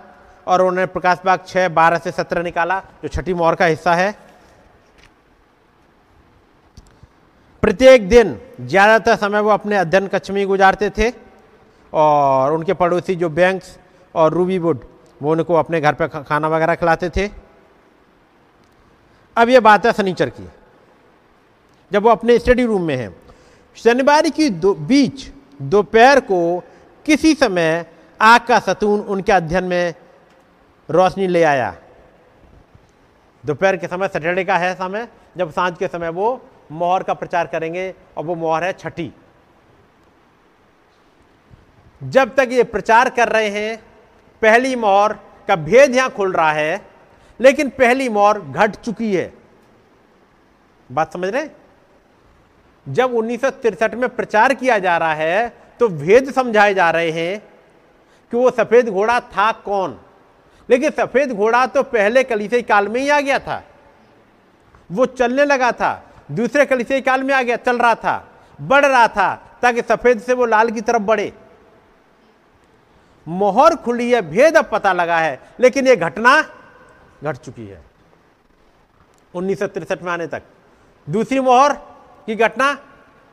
और उन्होंने प्रकाश बाग छः बारह से सत्रह निकाला जो छठी मोहर का हिस्सा है। प्रत्येक दिन ज़्यादातर समय वो अपने अध्ययन कक्ष में गुजारते थे और उनके पड़ोसी जो बैंक्स और रूबी वुड वो उनको अपने घर पर खाना वगैरह खिलाते थे। अब ये बात है शनिचर की, जब वो अपने स्टडी रूम में हैं। शनिवार की दो, बीच दोपहर को किसी समय आग का सतून उनके अध्ययन में रोशनी ले आया। दोपहर के समय, सैटरडे का है समय, जब सांझ के समय वो मोहर का प्रचार करेंगे और वो मोहर है छठी। जब तक ये प्रचार कर रहे हैं पहली मोहर का भेद यहां खुल रहा है, लेकिन पहली मोहर घट चुकी है। बात समझ रहे हैं? जब उन्नीस सौ तिरसठ में प्रचार किया जा रहा है तो भेद समझाए जा रहे हैं कि वो सफेद घोड़ा था कौन। लेकिन सफेद घोड़ा तो पहले कलीसिया काल में ही आ गया था, वो चलने लगा था, दूसरे कलीसिया काल में आ गया, चल रहा था, बढ़ रहा था, ताकि सफेद से वो लाल की तरफ बढ़े। मोहर खुली है, भेद अब पता लगा है, लेकिन ये घटना घट चुकी है उन्नीस सौ तिरसठ में आने तक। दूसरी मोहर की घटना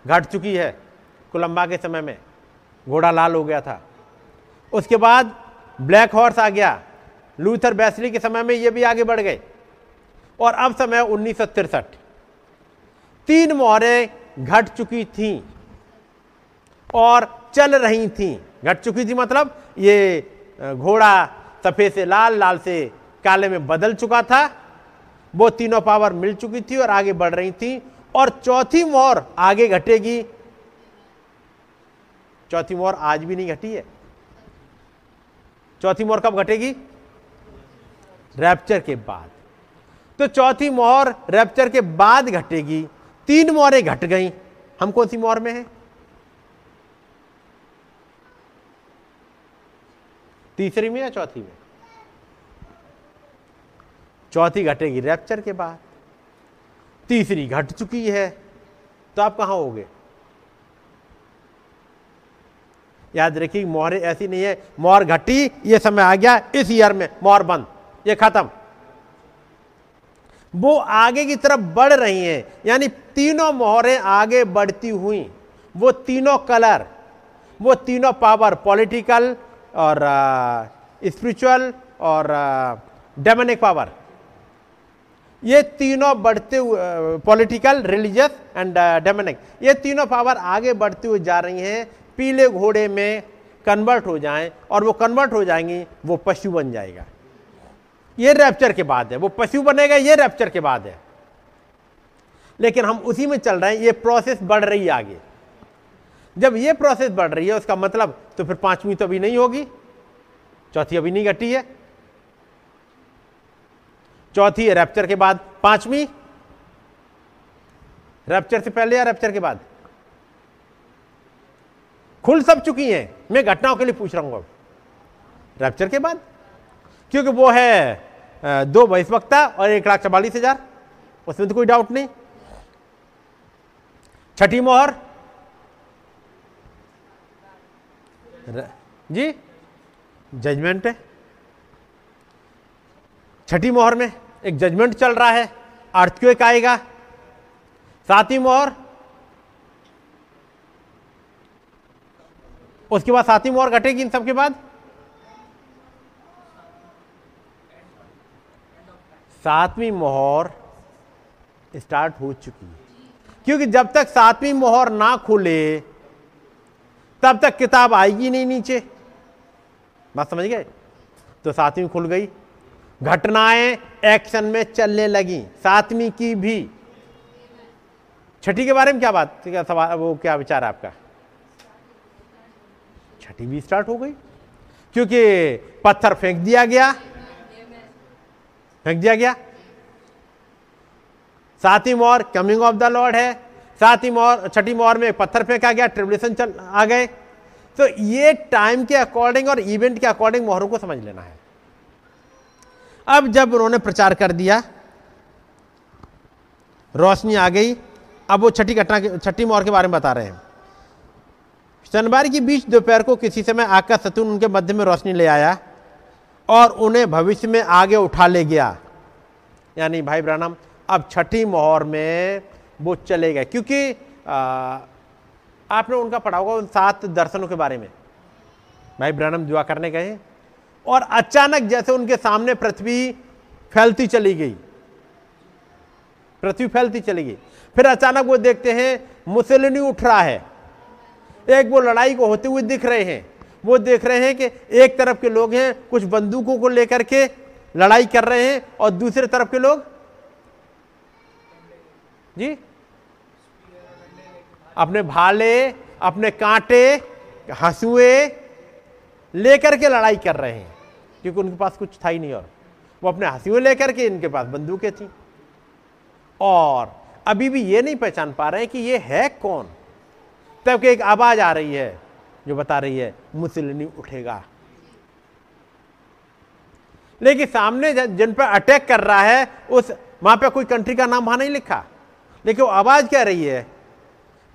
घट चुकी है, कोलंबा के समय में घोड़ा लाल हो गया था। उसके बाद ब्लैक हॉर्स आ गया, लूथर बेसली के समय में ये भी आगे बढ़ गए, और अब समय उन्नीस सौ तिरसठ। तीन मोहरें घट चुकी थीं और चल रही थीं। घट चुकी थी मतलब ये घोड़ा सफ़ेद से लाल, लाल से काले में बदल चुका था, वो तीनों पावर मिल चुकी थी और आगे बढ़ रही थी। और चौथी मोहर आगे घटेगी। चौथी मोहर आज भी नहीं घटी है। चौथी मोहर कब घटेगी? रैप्चर के बाद। तो चौथी मोहर रैप्चर के बाद घटेगी। तीन मोहरें घट गई, हम कौन सी मोहर में हैं? तीसरी में या चौथी में? चौथी घटेगी रैप्चर के बाद, तीसरी घट चुकी है, तो आप कहां होगे? याद रखिए, मोहरें ऐसी नहीं है मोहर घटी, ये समय आ गया, इस ईयर में मोहर बंद, ये खत्म। वो आगे की तरफ बढ़ रही हैं, यानी तीनों मोहरें आगे बढ़ती हुई, वो तीनों कलर, वो तीनों पावर, पॉलिटिकल और स्पिरिचुअल और डेमोनिक पावर, ये तीनों बढ़ते हुए, पॉलिटिकल, रिलीजियस एंड डेमोनिक, ये तीनों पावर आगे बढ़ती हुई जा रही हैं। पीले घोड़े में कन्वर्ट हो जाएं, और वो कन्वर्ट हो जाएंगी, वो पशु बन जाएगा। ये रैप्चर के बाद है, वो पशु बनेगा, ये रैप्चर के बाद है। लेकिन हम उसी में चल रहे हैं, ये प्रोसेस बढ़ रही है आगे। जब ये प्रोसेस बढ़ रही है, उसका मतलब तो फिर पांचवी तो अभी नहीं होगी, चौथी अभी नहीं घटी है। चौथी है रैप्चर के बाद, पांचवी रैप्चर से पहले या रैप्चर के बाद? खुल सब चुकी हैं, मैं घटनाओं के लिए पूछ रहा हूं अब। रैप्चर के बाद, क्योंकि वो है दो भविष्यवक्ता और एक लाख चवालीस हजार, उसमें तो कोई डाउट नहीं। छठी मोहर जी जजमेंट है। छठी मोहर में एक जजमेंट चल रहा है, अर्थक्वेक आएगा। सातवीं मोहर, उसके बाद सातवीं मोहर घटेगी इन सब के बाद। सातवीं मोहर स्टार्ट हो चुकी है, क्योंकि जब तक सातवीं मोहर ना खुले तब तक किताब आएगी नहीं नीचे। बात समझ गए? तो सातवीं खुल गई, घटनाएं एक्शन में चलने लगी, सातवीं की भी। छठी के बारे में क्या बात, क्या सवाल, वो क्या विचार है आपका? छठी भी स्टार्ट हो गई, क्योंकि पत्थर फेंक दिया गया, फेंक दिया गया। सातवीं मोहर कमिंग ऑफ द लॉर्ड है। सातवीं मोहर, छठी मोहर में पत्थर फेंका गया, ट्रिब्युलेशन चल आ गए। तो ये टाइम के अकॉर्डिंग और इवेंट के अकॉर्डिंग मोहरों को समझ लेना है। अब जब उन्होंने प्रचार कर दिया, रोशनी आ गई। अब वो छठी घटना के, छठी मोहर के बारे में बता रहे हैं। शनिवार की बीच दोपहर को किसी समय आकाश सतुन उनके मध्य में रोशनी ले आया और उन्हें भविष्य में आगे उठा ले गया। यानी भाई ब्राह्मण अब छठी मोहर में वो चले गए, क्योंकि आ, आपने उनका पढ़ा होगा उन सात दर्शनों के बारे में। भाई ब्राह्मण दुआ करने गए और अचानक जैसे उनके सामने पृथ्वी फैलती चली गई, पृथ्वी फैलती चली गई। फिर अचानक वो देखते हैं मुसोलिनी उठ रहा है, एक वो लड़ाई को होते हुए दिख रहे हैं। वो देख रहे हैं कि एक तरफ के लोग हैं कुछ बंदूकों को लेकर के लड़ाई कर रहे हैं, और दूसरे तरफ के लोग जी अपने भाले, अपने कांटे, हंसुए लेकर के लड़ाई कर रहे हैं, क्योंकि उनके पास कुछ था ही नहीं। और वो अपने हंसुए लेकर के, इनके पास बंदूकें थी। और अभी भी ये नहीं पहचान पा रहे हैं कि ये है कौन। तब कि एक आवाज आ रही है जो बता रही है मुसोलिनी उठेगा। लेकिन सामने जिन पर अटैक कर रहा है उस वहां पे कोई कंट्री का नाम वहां नहीं लिखा, लेकिन वो आवाज क्या रही है,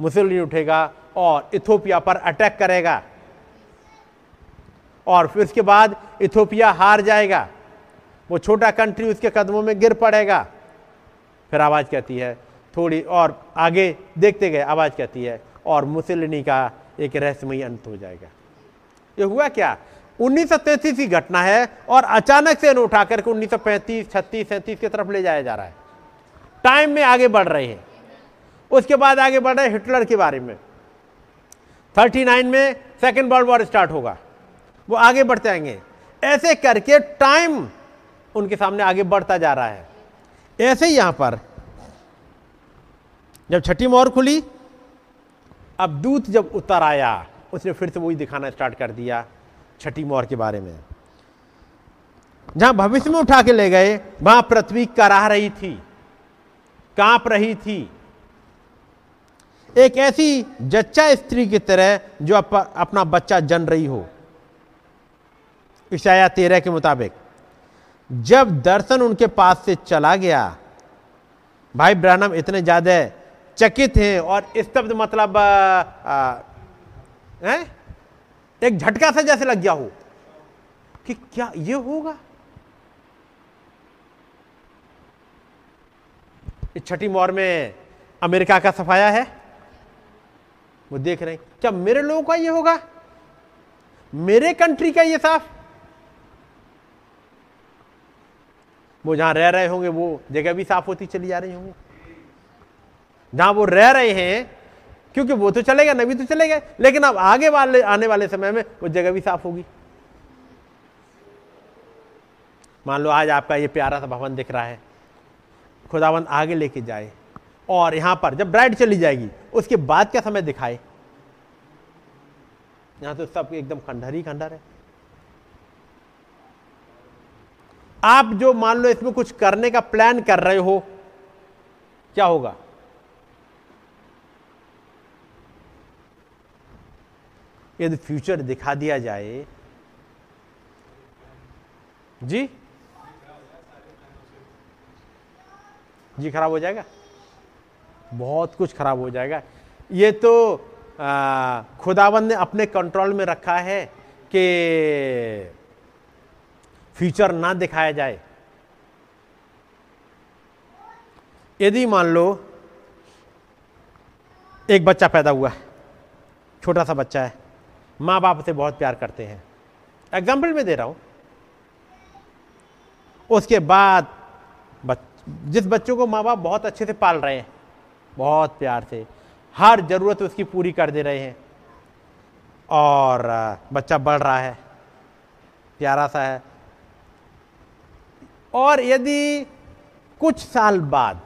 मुसोलिनी उठेगा और इथियोपिया पर अटैक करेगा और फिर उसके बाद इथियोपिया हार जाएगा, वो छोटा कंट्री उसके कदमों में गिर पड़ेगा। फिर आवाज कहती है थोड़ी और आगे देखते गए, आवाज कहती है और मुसोलिनी का एक रहस्यमयी अंत हो जाएगा। ये हुआ क्या, उन्नीस सौ तैंतीस की घटना है और अचानक से उठा करके उन्नीस सौ पैंतीस छत्तीस सैंतीस की तरफ ले जाया जा रहा है। टाइम में आगे बढ़ रहे हैं। उसके बाद आगे बढ़ रहे हिटलर के बारे में, थर्टी नाइन में सेकेंड वर्ल्ड वॉर स्टार्ट होगा, वो आगे बढ़ते आएंगे। ऐसे करके टाइम उनके सामने आगे बढ़ता जा रहा है। ऐसे ही यहां पर जब छठी मोहर खुली, अब दूत जब उतर आया उसने फिर से वही दिखाना स्टार्ट कर दिया छठी मोहर के बारे में। जहां भविष्य में उठा के ले गए वहां पृथ्वी कराह रही थी, कांप रही थी, एक ऐसी जच्चा स्त्री की तरह जो अप, अपना बच्चा जन रही हो। इशाया तेरह के मुताबिक जब दर्शन उनके पास से चला गया, भाई ब्राह्मण इतने ज्यादा चकित हैं और स्तब्ध, मतलब हैं एक झटका सा जैसे लग गया हो कि क्या ये होगा। इस छठी मोहर में अमेरिका का सफाया है, वो देख रहे हैं क्या मेरे लोगों का ये होगा, मेरे कंट्री का ये साफ। वो जहां रह रहे होंगे वो जगह भी साफ होती चली जा रही होंगी जहां वो रह रहे हैं, क्योंकि वो तो चलेगा, नबी तो चले गए, लेकिन अब आगे वाले आने वाले समय में वो जगह भी साफ होगी। मान लो आज आपका ये प्यारा सा भवन दिख रहा है, खुदावंद आगे लेके जाए और यहां पर जब ब्राइड चली जाएगी उसके बाद का समय दिखाए। यहां तो सब एकदम खंडहर ही खंडहर है। आप जो मान लो इसमें कुछ करने का प्लान कर रहे हो, क्या होगा? यदि फ्यूचर दिखा दिया जाए जी जी खराब हो जाएगा, बहुत कुछ खराब हो जाएगा। ये तो आ, खुदावंद ने अपने कंट्रोल में रखा है कि फ्यूचर ना दिखाया जाए। यदि मान लो एक बच्चा पैदा हुआ है, छोटा सा बच्चा है, माँ बाप उसे बहुत प्यार करते हैं, एग्जाम्पल में दे रहा हूं। उसके बाद बच, जिस बच्चों को माँ बाप बहुत अच्छे से पाल रहे हैं, बहुत प्यार से हर जरूरत उसकी पूरी कर दे रहे हैं और बच्चा बढ़ रहा है, प्यारा सा है, और यदि कुछ साल बाद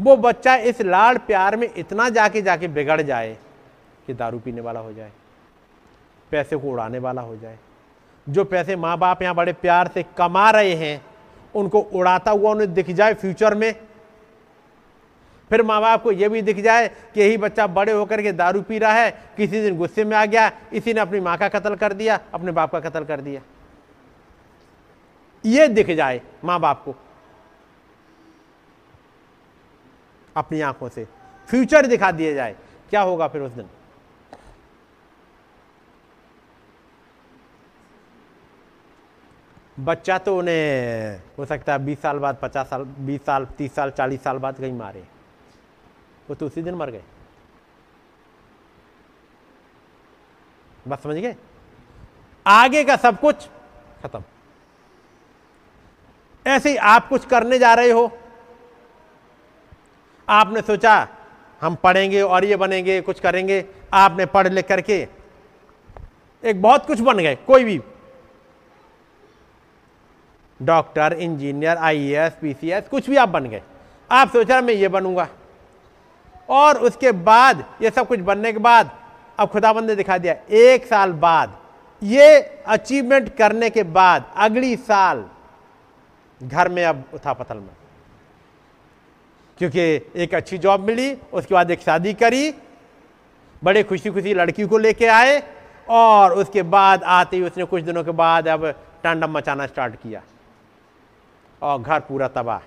वो बच्चा इस लाड़ प्यार में इतना जाके जाके बिगड़ जाए कि दारू पीने वाला हो जाए, पैसे को उड़ाने वाला हो जाए, जो पैसे माँ बाप यहाँ बड़े प्यार से कमा रहे हैं उनको उड़ाता हुआ उन्हें दिख जाए फ्यूचर में। फिर माँ बाप को यह भी दिख जाए कि यही बच्चा बड़े होकर के दारू पी रहा है, किसी दिन गुस्से में आ गया, इसी ने अपनी माँ का कत्ल कर दिया, अपने बाप का कत्ल कर दिया, ये दिख जाए मां बाप को अपनी आंखों से, फ्यूचर दिखा दिए जाए, क्या होगा फिर उस दिन? बच्चा तो उन्हें हो सकता है बीस साल बाद, पचास साल, बीस साल, तीस साल, चालीस साल बाद कहीं मारे, वो तो उसी दिन मर गए। बस समझ गए, आगे का सब कुछ खत्म। ऐसे ही आप कुछ करने जा रहे हो, आपने सोचा हम पढ़ेंगे और ये बनेंगे, कुछ करेंगे, आपने पढ़ लिख करके एक बहुत कुछ बन गए, कोई भी doctor, engineer, I A S, P C S, कुछ भी आप बन गए। आप सोचा मैं ये बनूंगा, और उसके बाद ये सब कुछ बनने के बाद अब खुदावंद ने दिखा दिया एक साल बाद ये अचीवमेंट करने के बाद अगली साल घर में अब उथा पथल में क्योंकि एक अच्छी जॉब मिली, उसके बाद एक शादी करी, बड़े खुशी खुशी लड़की को लेके आए, और उसके बाद आते ही उसने कुछ दिनों के बाद अब टांडम मचाना स्टार्ट किया और घर पूरा तबाह।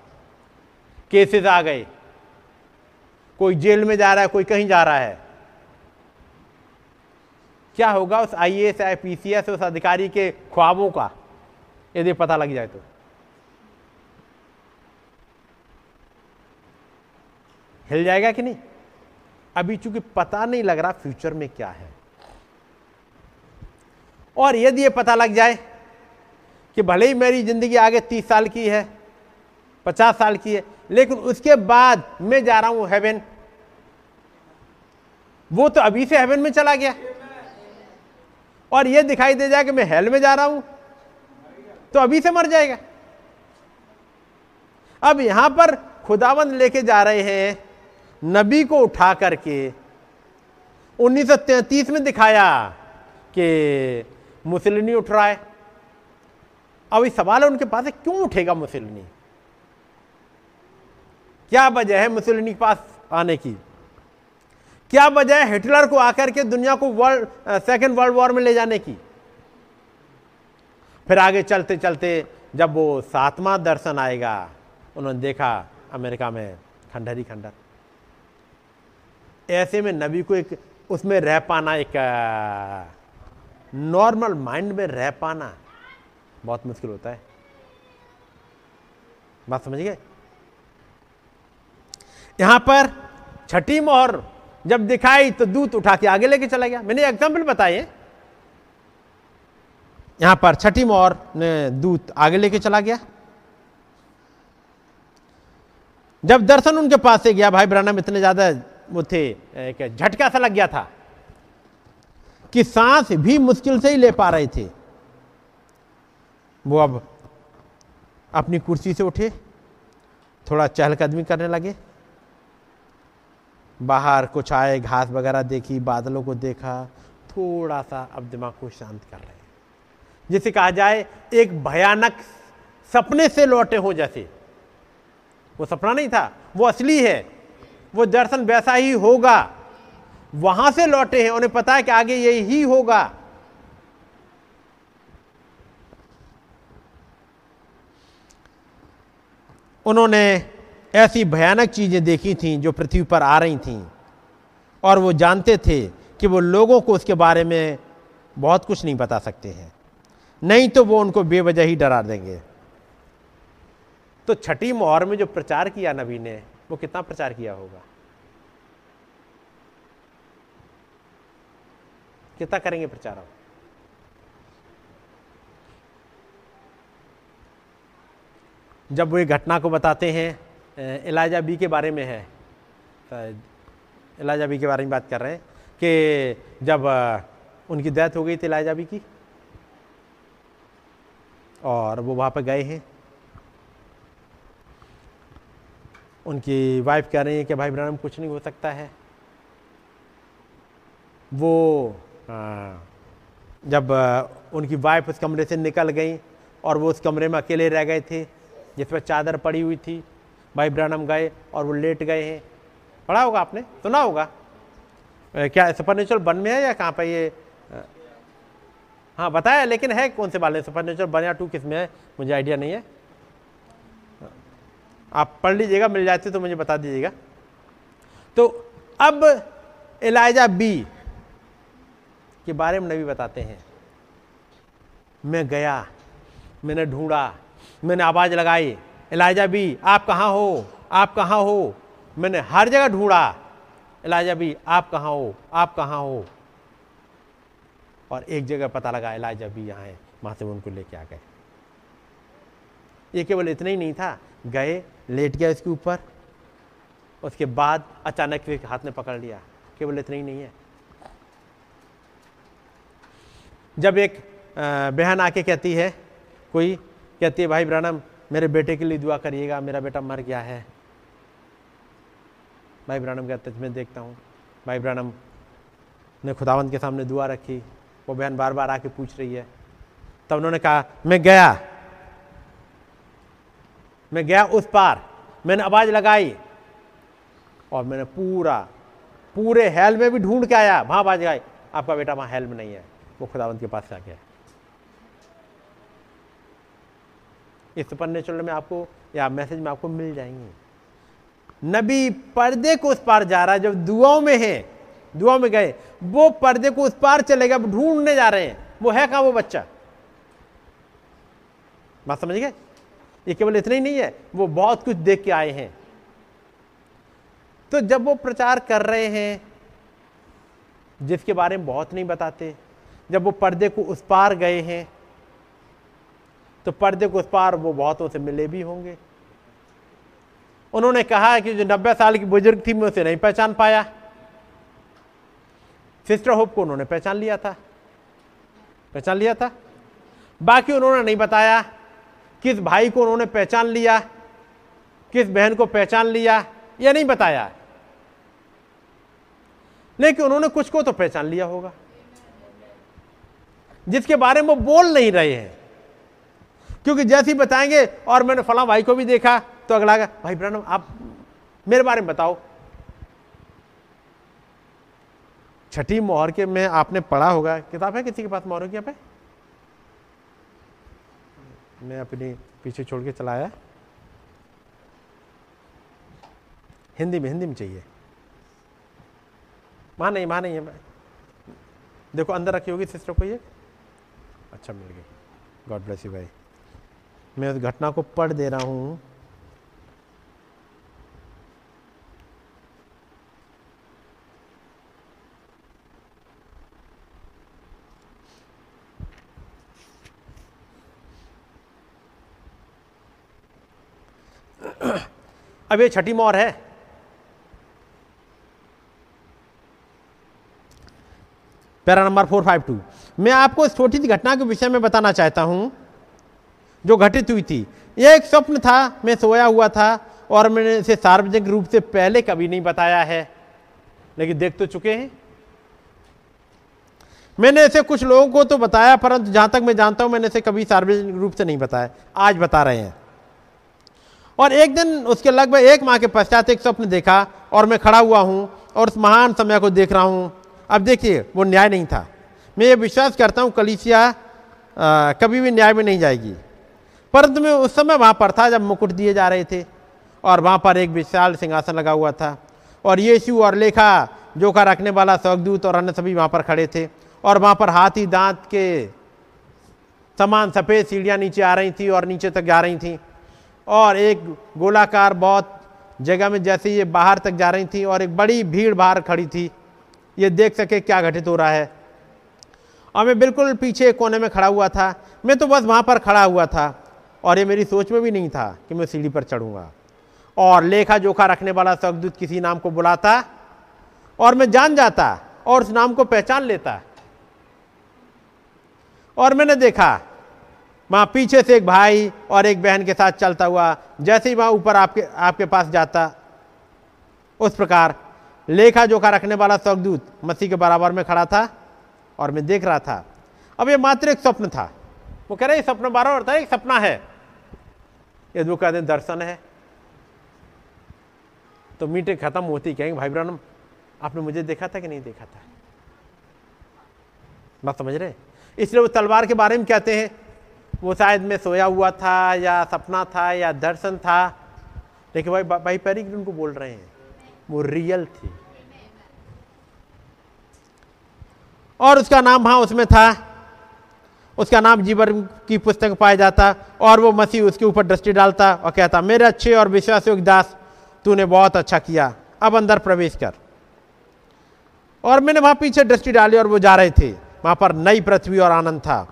केसेस आ गए, कोई जेल में जा रहा है, कोई कहीं जा रहा है। क्या होगा उस I A S I P S उस अधिकारी के ख्वाबों का यदि पता लग जाए तो? हिल जाएगा कि नहीं? अभी चूंकि पता नहीं लग रहा फ्यूचर में क्या है, और यदि ये पता लग जाए कि भले ही मेरी जिंदगी आगे तीस साल की है, पचास साल की है, लेकिन उसके बाद मैं जा रहा हूं हेवन, वो तो अभी से हेवन में चला गया, और ये दिखाई दे जाए कि मैं हेल में जा रहा हूं तो अभी से मर जाएगा। अब यहां पर खुदावंद लेके जा रहे हैं नबी को उठा करके। उन्नीस सौ तैंतीस में दिखाया कि मुसलिनी उठ रहा है। अब ये सवाल है उनके पास है, क्यों उठेगा मुसलिनी? क्या वजह है मुसलिनी के पास आने की? क्या वजह है हिटलर को आकर के दुनिया को वर्ल्ड सेकेंड वर्ल्ड वॉर में ले जाने की? फिर आगे चलते चलते जब वो सातवां दर्शन आएगा, उन्होंने देखा अमेरिका में खंडहर ही खंडहर। ऐसे में नबी को एक उसमें रह पाना, एक नॉर्मल माइंड में रह पाना बहुत मुश्किल होता है। बात समझ गए? यहां पर छठी मोहर जब दिखाई तो दूत उठा के आगे लेके चला गया। मैंने एग्जाम्पल बताए, यहां पर छठी मोहर ने दूत आगे लेके चला गया। जब दर्शन उनके पास से गया, भाई ब्राह्मण इतने ज्यादा वो थे, एक झटका सा लग गया था कि सांस भी मुश्किल से ही ले पा रहे थे। वो अब अपनी कुर्सी से उठे, थोड़ा चहलकदमी करने लगे, बाहर कुछ आए, घास वगैरह देखी, बादलों को देखा, थोड़ा सा अब दिमाग को शांत कर रहे हैं। जिसे कहा जाए एक भयानक सपने से लौटे हो, जैसे वो सपना नहीं था, वो असली है, वो दर्शन वैसा ही होगा। वहां से लौटे हैं, उन्हें पता है कि आगे यही होगा। उन्होंने ऐसी भयानक चीजें देखी थीं जो पृथ्वी पर आ रही थीं, और वो जानते थे कि वो लोगों को उसके बारे में बहुत कुछ नहीं बता सकते हैं, नहीं तो वो उनको बेवजह ही डरा देंगे। तो छठी मोहर में जो प्रचार किया नबी ने, वो कितना प्रचार किया होगा? कितना करेंगे प्रचार? जब वो एक घटना को बताते हैं, इलाजा बी के बारे में है, इलाजा बी के बारे में बात कर रहे हैं कि जब उनकी डेथ हो गई थी इलाजा बी की, और वो वहाँ पर गए हैं। उनकी वाइफ कह रही है कि भाई ब्राह्मण कुछ नहीं हो सकता है। वो जब उनकी वाइफ उस कमरे से निकल गई और वो उस कमरे में अकेले रह गए थे जिस पर चादर पड़ी हुई थी, भाई ब्राह्मण गए और वो लेट गए हैं। पढ़ा होगा आपने, सुना होगा। क्या सुपरनेचुरल वन में है या कहाँ पर ये? हाँ बताया, लेकिन है कौन से वाले? सुपरनेचुरल वन या टू किस में है मुझे आइडिया नहीं है। आप पढ़ लीजिएगा, मिल जाते तो मुझे बता दीजिएगा। तो अब इलाजा बी के बारे में नबी बताते हैं, मैं गया, मैंने ढूंढा, मैंने आवाज़ लगाई, इलाजा बी आप कहाँ हो, आप कहाँ हो? मैंने हर जगह ढूंढा, इलाजा बी आप कहाँ हो, आप कहाँ हो? और एक जगह पता लगा इलाजा बी यहाँ है, वहाँ से उनको लेके आ गए। ये केवल इतना ही नहीं था, गए, लेट गया इसके ऊपर, उसके बाद अचानक से हाथ ने पकड़ लिया। केवल इतना ही नहीं है, जब एक बहन आके कहती है, कोई कहती है भाई ब्राह्मण मेरे बेटे के लिए दुआ करिएगा, मेरा बेटा मर गया है। भाई ब्राह्मण कहते मैं देखता हूँ। भाई ब्राह्मण ने खुदावंद के सामने दुआ रखी, वो बहन बार बार आके पूछ रही है। तब उन्होंने कहा मैं गया, मैं गया उस पार, मैंने आवाज़ लगाई, और मैंने पूरा पूरे हेल में भी ढूंढ के आया, वहाँ बाज गए, आपका बेटा वहाँ हेल में नहीं है, वो खुदावंत के पास आ गया। इस सुपरनेचुरल में आपको या मैसेज में आपको मिल जाएंगे। नबी पर्दे को उस पार जा रहा है, जब दुआओं में है, दुआओं में गए, वो पर्दे को उस पार चलेगा, अब ढूंढने जा रहे हैं वो है कहाँ वो बच्चा। बात समझ गए? ये केवल इतना ही नहीं है, वो बहुत कुछ देख के आए हैं। तो जब वो प्रचार कर रहे हैं जिसके बारे में बहुत नहीं बताते, जब वो पर्दे को उस पार गए हैं, तो पर्दे को उस पार वो बहुतों से मिले भी होंगे। उन्होंने कहा कि जो नब्बे साल की बुजुर्ग थी मैं उसे नहीं पहचान पाया, सिस्टर होप को उन्होंने पहचान लिया था, पहचान लिया था बाकी उन्होंने नहीं बताया किस भाई को उन्होंने पहचान लिया, किस बहन को पहचान लिया, यह नहीं बताया, लेकिन उन्होंने कुछ को तो पहचान लिया होगा जिसके बारे में वो बोल नहीं रहे हैं, क्योंकि जैसे ही बताएंगे और मैंने फला भाई को भी देखा तो अगला का भाई ब्रह्म आप मेरे बारे में बताओ। छठी मोहर के में आपने पढ़ा होगा, किताब है किसी के पास मोहरों की? यहाँ पे मैं अपने पीछे छोड़ के चला आया। हिंदी में, हिंदी में चाहिए। माँ नहीं, माँ नहीं है, देखो अंदर रखी होगी सिस्टर को ये। अच्छा मिल गई, गॉड ब्लेस यू भाई। मैं उस घटना को पढ़ दे रहा हूँ। अब ये छठी मोहर है। Para number four five two. मैं आपको इस छोटी सी घटना के विषय में बताना चाहता हूं जो घटित हुई थी। यह एक स्वप्न था, मैं सोया हुआ था और मैंने इसे सार्वजनिक रूप से पहले कभी नहीं बताया है, लेकिन देख तो चुके हैं। मैंने इसे कुछ लोगों को तो बताया, परंतु जहां तक मैं जानता हूं मैंने इसे कभी सार्वजनिक रूप से नहीं बताया, आज बता रहे हैं। और एक दिन उसके लगभग एक माह के पश्चात एक स्वप्न देखा और मैं खड़ा हुआ हूँ और उस महान समय को देख रहा हूँ। अब देखिए, वो न्याय नहीं था। मैं ये विश्वास करता हूँ कलीसिया कभी भी न्याय में नहीं जाएगी, परंतु मैं उस समय वहाँ पर था जब मुकुट दिए जा रहे थे और वहाँ पर एक विशाल सिंहासन लगा हुआ था और यीशु और लेखा जोखा रखने वाला स्वर्गदूत और अन्य सभी वहाँ पर खड़े थे और वहाँ पर हाथी दांत के समान सफ़ेद सीढ़ियाँ नीचे आ रही थी और नीचे तक जा रही थी और एक गोलाकार बहुत जगह में जैसे ये बाहर तक जा रही थी और एक बड़ी भीड़ बाहर खड़ी थी ये देख सके क्या घटित हो रहा है। और मैं बिल्कुल पीछे कोने में खड़ा हुआ था, मैं तो बस वहाँ पर खड़ा हुआ था और ये मेरी सोच में भी नहीं था कि मैं सीढ़ी पर चढ़ूँगा। और लेखा जोखा रखने वाला स्वर्गदूत किसी नाम को बुलाता और मैं जान जाता और उस नाम को पहचान लेता। और मैंने देखा वहाँ पीछे से एक भाई और एक बहन के साथ चलता हुआ, जैसे ही वहाँ ऊपर आपके आपके पास जाता उस प्रकार लेखा जोखा रखने वाला स्वर्गदूत मसीह के बराबर में खड़ा था और मैं देख रहा था। अब ये मात्र एक स्वप्न था। वो कह रहे हैं सपना बारह होता है, एक सपना है, ये जो कहते हैं दर्शन है। तो मीटिंग खत्म होती कहेंगे भाई ब्रह्म आपने मुझे देखा था कि नहीं देखा था। बात समझ रहे? इसलिए वो तलवार के बारे में कहते हैं वो शायद मैं सोया हुआ था या सपना था या दर्शन था, लेकिन भाई भाई पैरी ग्रीन उनको बोल रहे हैं वो रियल थी और उसका नाम हाँ उसमें था, उसका नाम जीवन की पुस्तक पाया जाता। और वो मसीह उसके ऊपर दृष्टि डालता और कहता मेरे अच्छे और विश्वासयोग्य दास, तूने बहुत अच्छा किया, अब अंदर प्रवेश कर। और मैंने वहाँ पीछे दृष्टि डाली और वो जा रहे थे। वहाँ पर नई पृथ्वी और आनंद था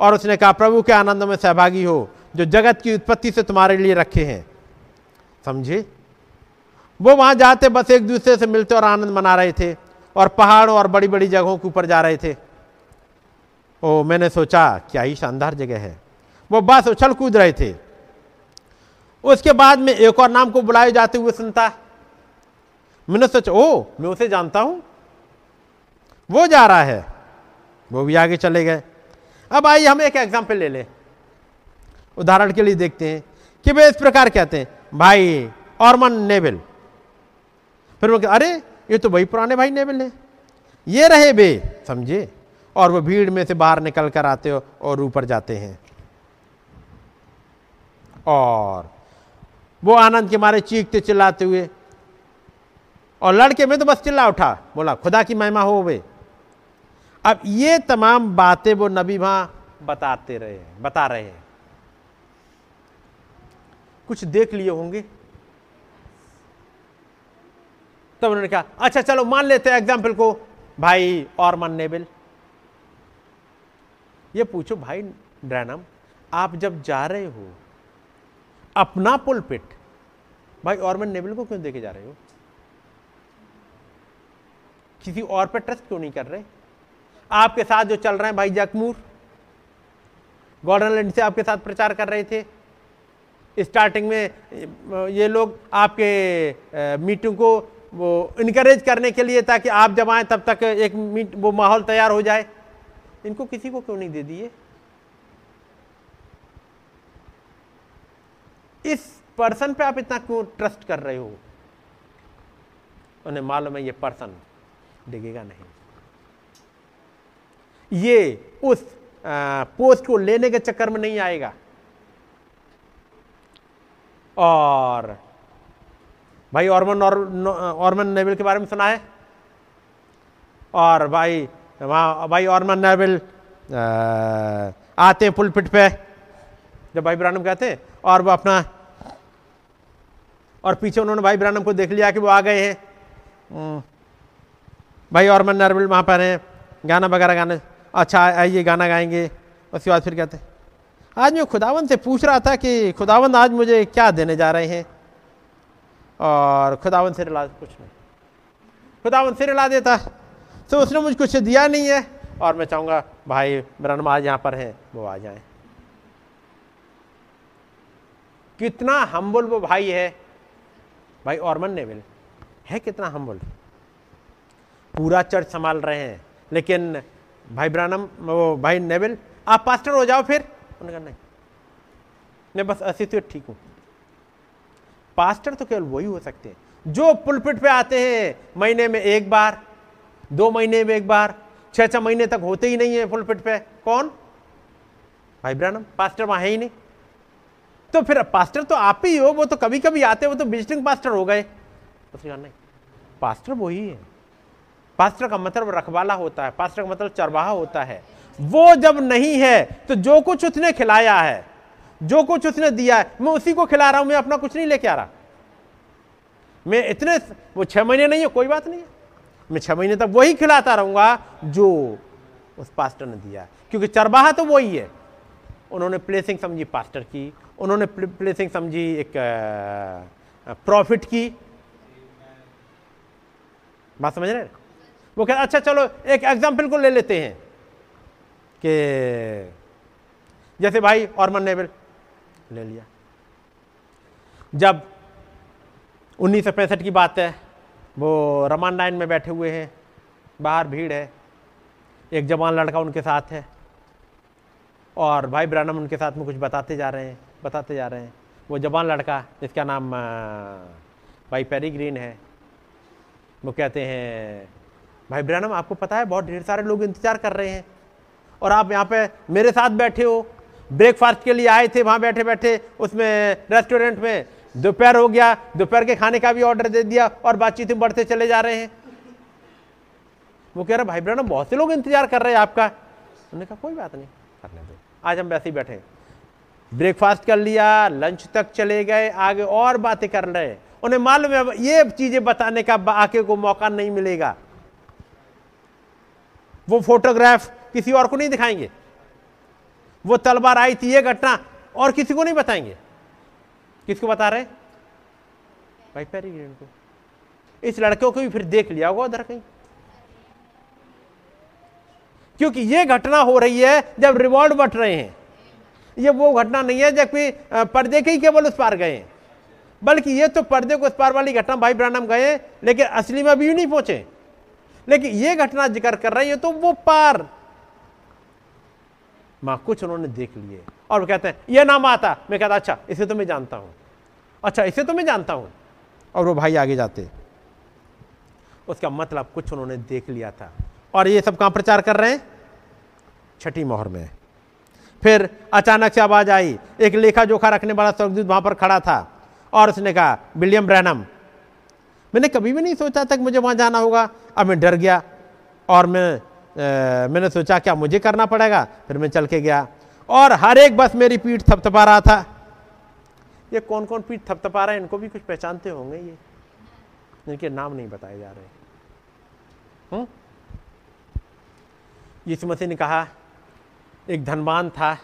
और उसने कहा प्रभु के आनंद में सहभागी हो जो जगत की उत्पत्ति से तुम्हारे लिए रखे हैं। समझे? वो वहाँ जाते बस एक दूसरे से मिलते और आनंद मना रहे थे और पहाड़ों और बड़ी बड़ी जगहों के ऊपर जा रहे थे। ओ मैंने सोचा क्या ही शानदार जगह है। वो बस उछल कूद रहे थे। उसके बाद में एक और नाम को बुलाए जाते हुए सुनता। मैंने सोचा ओ मैं उसे जानता हूँ, वो जा रहा है। वो भी आगे चले गए। अब आइए हम एक एग्जाम्पल ले लें, उदाहरण के लिए देखते हैं कि वे इस प्रकार कहते हैं भाई ऑर्मन नेविल फिर वो अरे ये तो वही पुराने भाई नेवल है, ये रहे बे, समझे, और वो भीड़ में से बाहर निकल कर आते हो और ऊपर जाते हैं और वो आनंद के मारे चीखते चिल्लाते हुए, और लड़के में तो बस चिल्ला उठा, बोला खुदा की महिमा हो वे। अब ये तमाम बातें वो नबी वहां बताते रहे हैं, बता रहे हैं। कुछ देख लिए होंगे तब तो उन्होंने कहा अच्छा चलो मान लेते हैं एग्जाम्पल को भाई ऑर्मन नेविल। ये पूछो भाई ब्रैनम, आप जब जा रहे हो अपना पुलपिट भाई ऑर्मन नेविल को क्यों देके जा रहे हो? किसी और पर ट्रस्ट क्यों नहीं कर रहे? आपके साथ जो चल रहे हैं भाई जकमूर गॉर्डनलैंड से आपके साथ प्रचार कर रहे थे, स्टार्टिंग में ये लोग आपके मीटिंग को वो इनकरेज करने के लिए ताकि आप जब आए तब तक एक मीट वो माहौल तैयार हो जाए, इनको किसी को क्यों नहीं दे दिए? इस पर्सन पे आप इतना क्यों ट्रस्ट कर रहे हो? उन्हें मालूम है ये पर्सन डिगेगा नहीं, ये उस पोस्ट को लेने के चक्कर में नहीं आएगा। और भाई ऑर्मन ऑर्मन नेविल के बारे में सुना है, और भाई वहाँ भाई ऑर्मन नेविल आते हैं पुलपिट पे जब भाई ब्रानम कहते हैं, और वो अपना, और पीछे उन्होंने भाई ब्रानम को देख लिया कि वो आ गए हैं। भाई ऑर्मन नेविल वहाँ पर हैं, गाना वगैरह गाने, अच्छा आइए गाना गाएंगे। उसके बाद फिर कहते हैं आज मैं खुदावंद से पूछ रहा था कि खुदावंद आज मुझे क्या देने जा रहे हैं, और खुदावंद से रिला कुछ नहीं, खुदावंद से रिला देता तो उसने मुझे कुछ दिया नहीं है, और मैं चाहूँगा भाई ब्रह्म आज यहाँ पर हैं वो आ जाएं। कितना हम्बल वो भाई है, भाई ऑर्मन नेविल है, कितना हम्बल। पूरा चर्च संभाल रहे हैं, लेकिन भाई ब्रानम वो भाई नेविल आप पास्टर हो जाओ फिर, उन्होंने कहा नहीं मैं बस असिस्टेंट ठीक हूँ। पास्टर तो केवल वही हो सकते हैं जो पुलपिट पे आते हैं महीने में एक बार, दो महीने में एक बार, छः छः महीने तक होते ही नहीं है पुलपिट पे। कौन? भाई ब्रानम। पास्टर वहाँ है ही नहीं, तो फिर पास्टर तो आप ही हो, वो तो कभी कभी आते हैं, वो तो विजिटिंग पास्टर हो गए। उसने कहा नहीं पास्टर वही है। पास्टर का मतलब रखवाला होता है, पास्टर का मतलब चरवाहा होता है। वो जब नहीं है तो जो कुछ उसने खिलाया है, जो कुछ उसने दिया है, मैं उसी को खिला रहा हूं, मैं अपना कुछ नहीं लेके आ रहा। मैं इतने वो छह महीने नहीं है कोई बात नहीं है, मैं छह महीने तक वही खिलाता रहूंगा जो उस पास्टर ने दिया, क्योंकि चरवाहा तो वही है। उन्होंने प्लेसिंग समझी पास्टर की, उन्होंने प्लेसिंग समझी एक प्रॉफिट की। बात समझ रहे हैं? वो कहते अच्छा चलो एक एग्जाम्पल को ले लेते हैं कि जैसे भाई ऑर्मन नेविल ले लिया। जब उन्नीस सौ पैंसठ की बात है, वो रमान लाइन में बैठे हुए हैं, बाहर भीड़ है, एक जवान लड़का उनके साथ है, और भाई ब्रानम उनके साथ में कुछ बताते जा रहे हैं बताते जा रहे हैं। वो जवान लड़का जिसका नाम भाई पेरी ग्रीन है, वो कहते हैं भाई ब्रानम आपको पता है बहुत ढेर सारे लोग इंतजार कर रहे हैं, और आप यहाँ पे मेरे साथ बैठे हो, ब्रेकफास्ट के लिए आए थे वहाँ बैठे बैठे उसमें रेस्टोरेंट में, दोपहर हो गया, दोपहर के खाने का भी ऑर्डर दे दिया, और बातचीत में बढ़ते चले जा रहे हैं। वो कह रहा भाई ब्रानम बहुत से लोग इंतजार कर रहे हैं आपका। उन्होंने कहा कोई बात नहीं करने दो, आज हम वैसे ही बैठे। ब्रेकफास्ट कर लिया, लंच तक चले गए, आगे और बातें कर रहे हैं। उन्हें मालूम है ये चीज़ें बताने का आके को मौका नहीं मिलेगा, वो फोटोग्राफ किसी और को नहीं दिखाएंगे, वो तलवार आई थी ये घटना और किसी को नहीं बताएंगे। किसको बता रहे? भाई पेरी ग्रीन को। इस लड़के को भी फिर देख लिया होगा उधर कहीं, क्योंकि ये घटना हो रही है जब रिवॉल्ट बट रहे हैं। ये वो घटना नहीं है जबकि पर्दे के ही केवल उस पार गए, बल्कि ये तो पर्दे को उस पार वाली घटना भाई ब्रानम गए लेकिन असली में अभी नहीं पहुंचे। लेकिन ये घटना जिक्र कर रही है तो वो पार मां कुछ उन्होंने देख लिए, और वो कहते हैं ये नाम आता, मैं कहता अच्छा इसे तो मैं जानता हूं, अच्छा इसे तो मैं जानता हूं, और वो भाई आगे जाते। उसका मतलब कुछ उन्होंने देख लिया था। और ये सब कहाँ प्रचार कर रहे हैं? छठी मोहर में। फिर अचानक से आवाज़ आई, एक लेखा जोखा रखने वाला स्वर्गदूत वहाँ पर खड़ा था और उसने कहा, विलियम ब्रैनम, मैंने कभी भी नहीं सोचा था कि मुझे वहाँ जाना होगा। अब मैं डर गया और मैं ए, मैंने सोचा क्या मुझे करना पड़ेगा। फिर मैं चल के गया और हर एक बस मेरी पीठ थपथपा रहा था। ये कौन कौन पीठ थपथपा रहा है, इनको भी कुछ पहचानते होंगे, ये इनके नाम नहीं बताए जा रहे। हम्म यीशु मसीह ने कहा, एक धनवान था,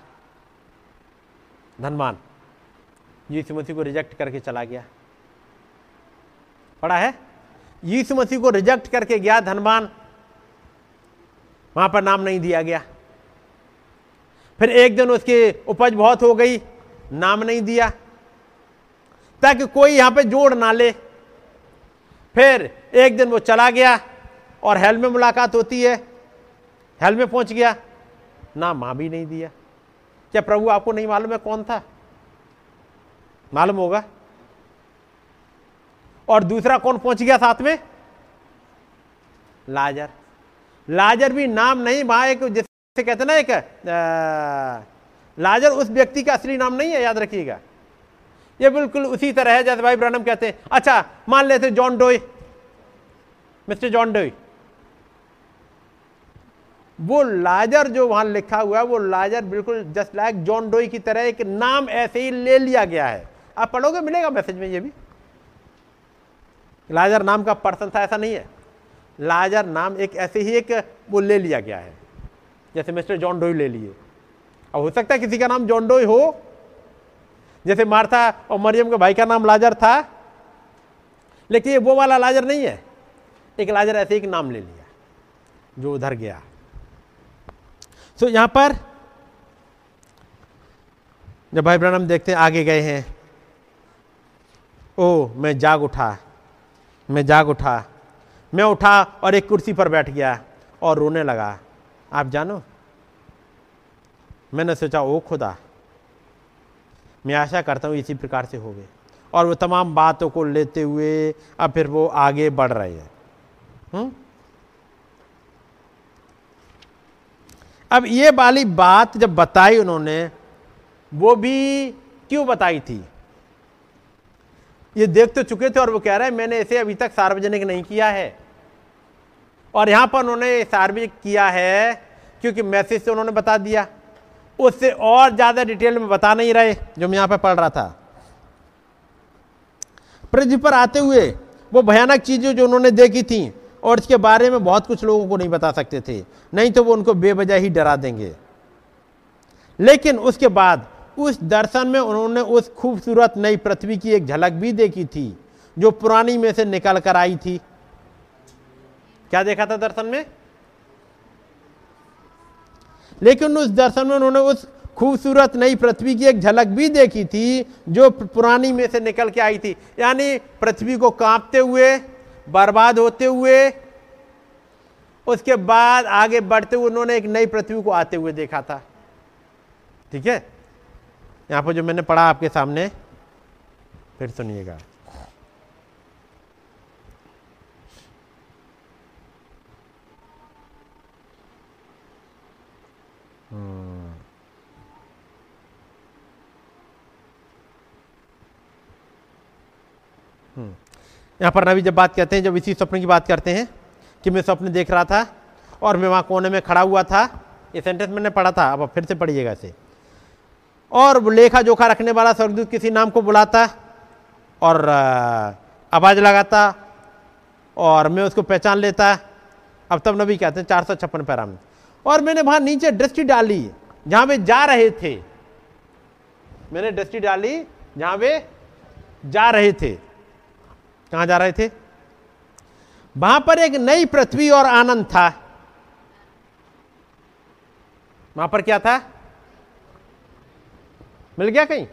धनवान यीशु मसीह को रिजेक्ट करके चला गया। पढ़ा है, यीशु मसीह को रिजेक्ट करके गया धनवान, वहां पर नाम नहीं दिया गया। फिर एक दिन उसकी उपज बहुत हो गई, नाम नहीं दिया ताकि कोई यहां पे जोड़ ना ले। फिर एक दिन वो चला गया और हेल में मुलाकात होती है, हेल में पहुंच गया, नाम वहां भी नहीं दिया। क्या प्रभु आपको नहीं मालूम है कौन था? मालूम होगा। और दूसरा कौन पहुंच गया साथ में? लाजर। लाजर भी नाम नहीं, वहां एक जिसे कहते ना एक आ, लाजर उस व्यक्ति का असली नाम नहीं है, याद रखिएगा। ये बिल्कुल उसी तरह है जैसे भाई ब्रैनम कहते हैं, अच्छा मान लेते John Doe, Mister John Doe, वो लाजर जो वहां लिखा हुआ है वो लाजर बिल्कुल जस्ट लाइक जॉन डोई की तरह एक नाम ऐसे ही ले लिया गया है। आप पढ़ोगे मिलेगा मैसेज में ये भी। लाजर नाम का पर्सन था, ऐसा नहीं है, लाजर नाम एक ऐसे ही एक वो ले लिया गया है जैसे मिस्टर जॉन डोई ले लिए। अब हो सकता है किसी का नाम जॉन डोई हो, जैसे मार्था और मरियम के भाई का नाम लाजर था, लेकिन ये वो वाला लाजर नहीं है। एक लाजर ऐसे एक नाम ले लिया जो उधर गया। सो so, यहाँ पर जब भाई ब्रैनम देखते हैं आगे गए हैं, ओ मैं जाग उठा, मैं जाग उठा, मैं उठा और एक कुर्सी पर बैठ गया और रोने लगा। आप जानो मैंने सोचा ओ खुदा, मैं आशा करता हूँ इसी प्रकार से होगे। और वो तमाम बातों को लेते हुए अब फिर वो आगे बढ़ रहे हैं। हुँ? अब ये वाली बात जब बताई उन्होंने, वो भी क्यों बताई थी? ये देख तो चुके थे और वो कह रहे हैं मैंने इसे अभी तक सार्वजनिक नहीं किया है। और यहाँ पर उन्होंने सार्वजनिक किया है क्योंकि मैसेज से उन्होंने बता दिया, उससे और ज़्यादा डिटेल में बता नहीं रहे। जो मैं यहाँ पर पढ़ रहा था, पृथ्वी पर आते हुए वो भयानक चीज़ें जो उन्होंने देखी थी और इसके बारे में बहुत कुछ लोगों को नहीं बता सकते थे, नहीं तो वो उनको बेवजह ही डरा देंगे। लेकिन उसके बाद उस दर्शन में उन्होंने उस खूबसूरत नई पृथ्वी की एक झलक भी देखी थी जो पुरानी में से निकल कर आई थी। क्या देखा था दर्शन में? लेकिन उस दर्शन में उन्होंने उस खूबसूरत नई पृथ्वी की एक झलक भी देखी थी जो पुरानी में से निकल के आई थी। यानी पृथ्वी को कांपते हुए, बर्बाद होते हुए, उसके बाद आगे बढ़ते हुए उन्होंने एक नई पृथ्वी को आते हुए देखा था। ठीक है, यहाँ पर जो मैंने पढ़ा आपके सामने, फिर सुनिएगा। हम्म हम्म यहाँ पर नबी जब बात करते हैं, जब इसी स्वप्न की बात करते हैं कि मैं स्वप्न देख रहा था और मैं वहाँ कोने में खड़ा हुआ था। ये सेंटेंस मैंने पढ़ा था, अब फिर से पढ़िएगा इसे। और लेखा जोखा रखने वाला स्वर्गदूत किसी नाम को बुलाता और आवाज़ लगाता और मैं उसको पहचान लेता। अब तब नबी कहते हैं चार सौ छप्पन पैरा में, और मैंने वहाँ नीचे दृष्टि डाली जहाँ वे जा रहे थे। मैंने दृष्टि डाली जहाँ वे जा रहे थे। कहाँ जा रहे थे? वहाँ पर एक नई पृथ्वी और आनंद था। वहाँ पर क्या था? मिल गया कहीं?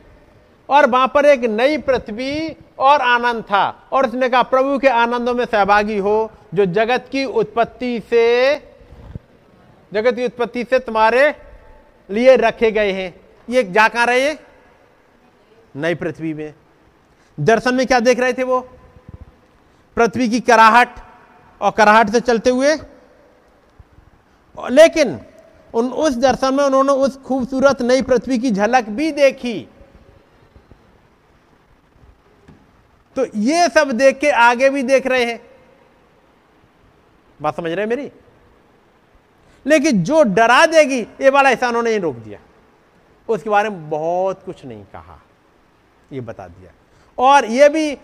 और वहां पर एक नई पृथ्वी और आनंद था, और उसने कहा प्रभु के आनंदों में सहभागी हो जो जगत की उत्पत्ति से जगत की उत्पत्ति से तुम्हारे लिए रखे गए हैं। ये जा कहां रहे? नई पृथ्वी में। दर्शन में क्या देख रहे थे वो? पृथ्वी की कराहट, और कराहट से चलते हुए। लेकिन उन उस दर्शन में उन्होंने उस खूबसूरत नई पृथ्वी की झलक भी देखी। तो ये सब देख के आगे भी देख रहे हैं, बात समझ रहे हैं मेरी। लेकिन जो डरा देगी ये वाला ऐसा उन्होंने ही रोक दिया, उसके बारे में बहुत कुछ नहीं कहा, ये बता दिया। और ये भी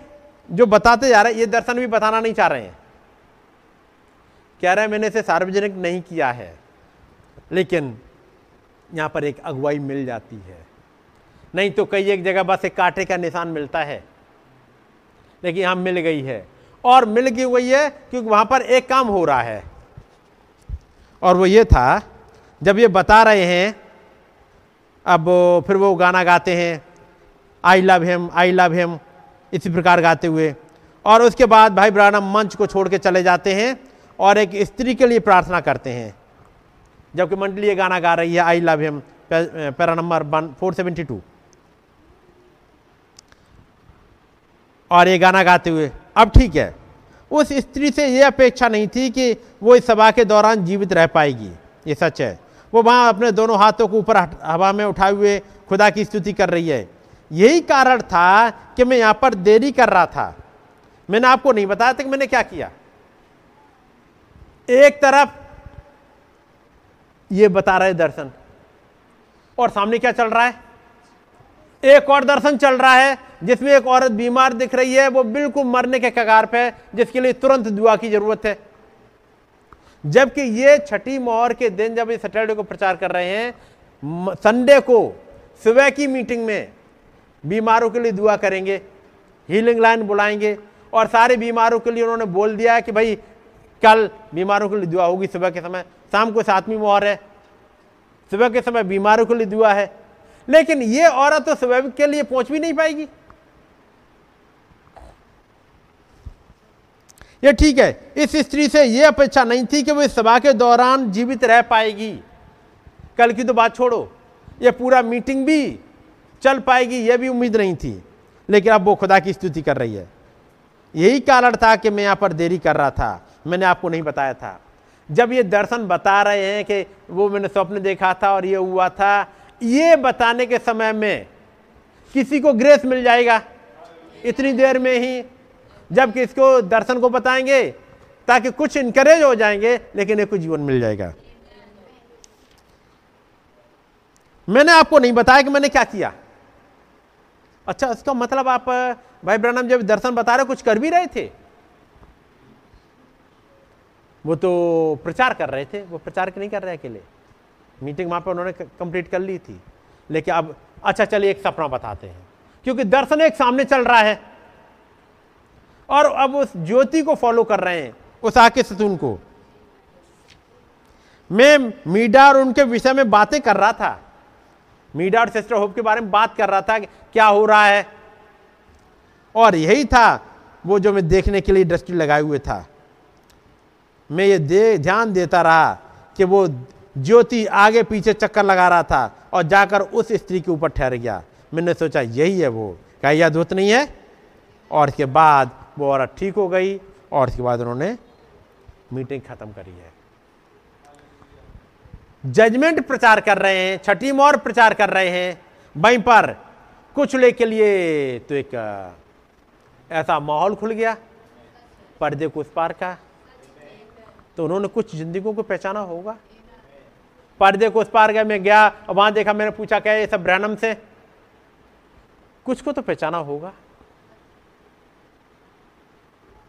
जो बताते जा रहे हैं, ये दर्शन भी बताना नहीं चाह रहे हैं, कह रहे हैं मैंने इसे सार्वजनिक नहीं किया है। लेकिन यहाँ पर एक अगुवाई मिल जाती है, नहीं तो कई एक जगह बस एक कांटे का निशान मिलता है, लेकिन यहाँ मिल गई है। और मिल गई हुई है क्योंकि वहाँ पर एक काम हो रहा है, और वो ये था, जब ये बता रहे हैं, अब फिर वो गाना गाते हैं I love him I love him, इसी प्रकार गाते हुए। और उसके बाद भाई ब्राह्मण मंच को छोड़ के चले जाते हैं और एक स्त्री के लिए प्रार्थना करते हैं, जबकि मंडली ये गाना गा रही है I love him, para number one four seventy two. और ये गाना गाते हुए, अब ठीक है, उस स्त्री से ये अपेक्षा नहीं थी कि वो इस सभा के दौरान जीवित रह पाएगी, ये सच है। वो वहाँ अपने दोनों हाथों को ऊपर हवा में उठाए हुए खुदा की स्तुति कर रही है। यही कारण था कि मैं यहाँ पर देरी कर रहा था, मैंने आपको नहीं बताया था कि मैंने क्या किया। एक तरफ ये बता रहे दर्शन, और सामने क्या चल रहा है, एक और दर्शन चल रहा है जिसमें एक औरत बीमार दिख रही है, वो बिल्कुल मरने के कगार पे है, जिसके लिए तुरंत दुआ की जरूरत है। जबकि ये छठी मोहर के दिन, जब ये सैटरडे को प्रचार कर रहे हैं, संडे को सुबह की मीटिंग में बीमारों के लिए दुआ करेंगे, हीलिंग लाइन बुलाएंगे, और सारे बीमारों के लिए उन्होंने बोल दिया है कि भाई कल बीमारों के लिए दुआ होगी सुबह के समय, शाम को सातवीं मोहर है, सुबह के समय बीमारों के लिए दुआ है। लेकिन ये औरत तो सुबह के लिए पहुंच भी नहीं पाएगी। ये ठीक है, इस स्त्री से यह अपेक्षा नहीं थी कि वो इस सभा के दौरान जीवित रह पाएगी, कल की तो बात छोड़ो, ये पूरा मीटिंग भी चल पाएगी, यह भी उम्मीद नहीं थी। लेकिन अब वो खुदा की स्तुति कर रही है। यही कारण था कि मैं यहाँ पर देरी कर रहा था, मैंने आपको नहीं बताया था। जब ये दर्शन बता रहे हैं कि वो मैंने स्वप्न देखा था और ये हुआ था, ये बताने के समय में किसी को ग्रेस मिल जाएगा इतनी देर में ही, जबकि इसको दर्शन को बताएंगे ताकि कुछ इंकरेज हो जाएंगे, लेकिन एक जीवन मिल जाएगा। मैंने आपको नहीं बताया कि मैंने क्या किया। अच्छा, इसका मतलब आप भाई ब्राह्मण जब दर्शन बता रहे कुछ कर भी रहे थे, वो तो प्रचार कर रहे थे, वो प्रचार नहीं कर रहे अकेले, मीटिंग वहां पर उन्होंने कंप्लीट कर ली थी। लेकिन अब अच्छा चलिए एक सपना बताते हैं, क्योंकि दर्शन एक सामने चल रहा है और अब उस ज्योति को फॉलो कर रहे हैं, उस आके सतून को। मैं मीडा और उनके विषय में बातें कर रहा था, मीडा और सिस्टर होप के बारे में बात कर रहा था कि क्या हो रहा है, और यही था वो जो मैं देखने के लिए दृष्टि लगाए हुए था। मैं ये दे, ध्यान देता रहा कि वो ज्योति आगे पीछे चक्कर लगा रहा था और जाकर उस स्त्री के ऊपर ठहर गया। मैंने सोचा यही है वो, क्या यह अद्भुत नहीं है। और इसके बाद वो औरत ठीक हो गई और इसके बाद उन्होंने मीटिंग खत्म करी है। जजमेंट प्रचार कर रहे हैं, छठी मोहर प्रचार कर रहे हैं, वहीं पर कुछ ले के लिए तो एक ऐसा माहौल खुल गया पर्दे को उस पार का। तो उन्होंने कुछ जिंदगियों को पहचाना होगा। पर्दे को उस पार का मैं गया, वहां देखा, मैंने पूछा क्या ये सब ब्रैनम से, कुछ को तो पहचाना होगा।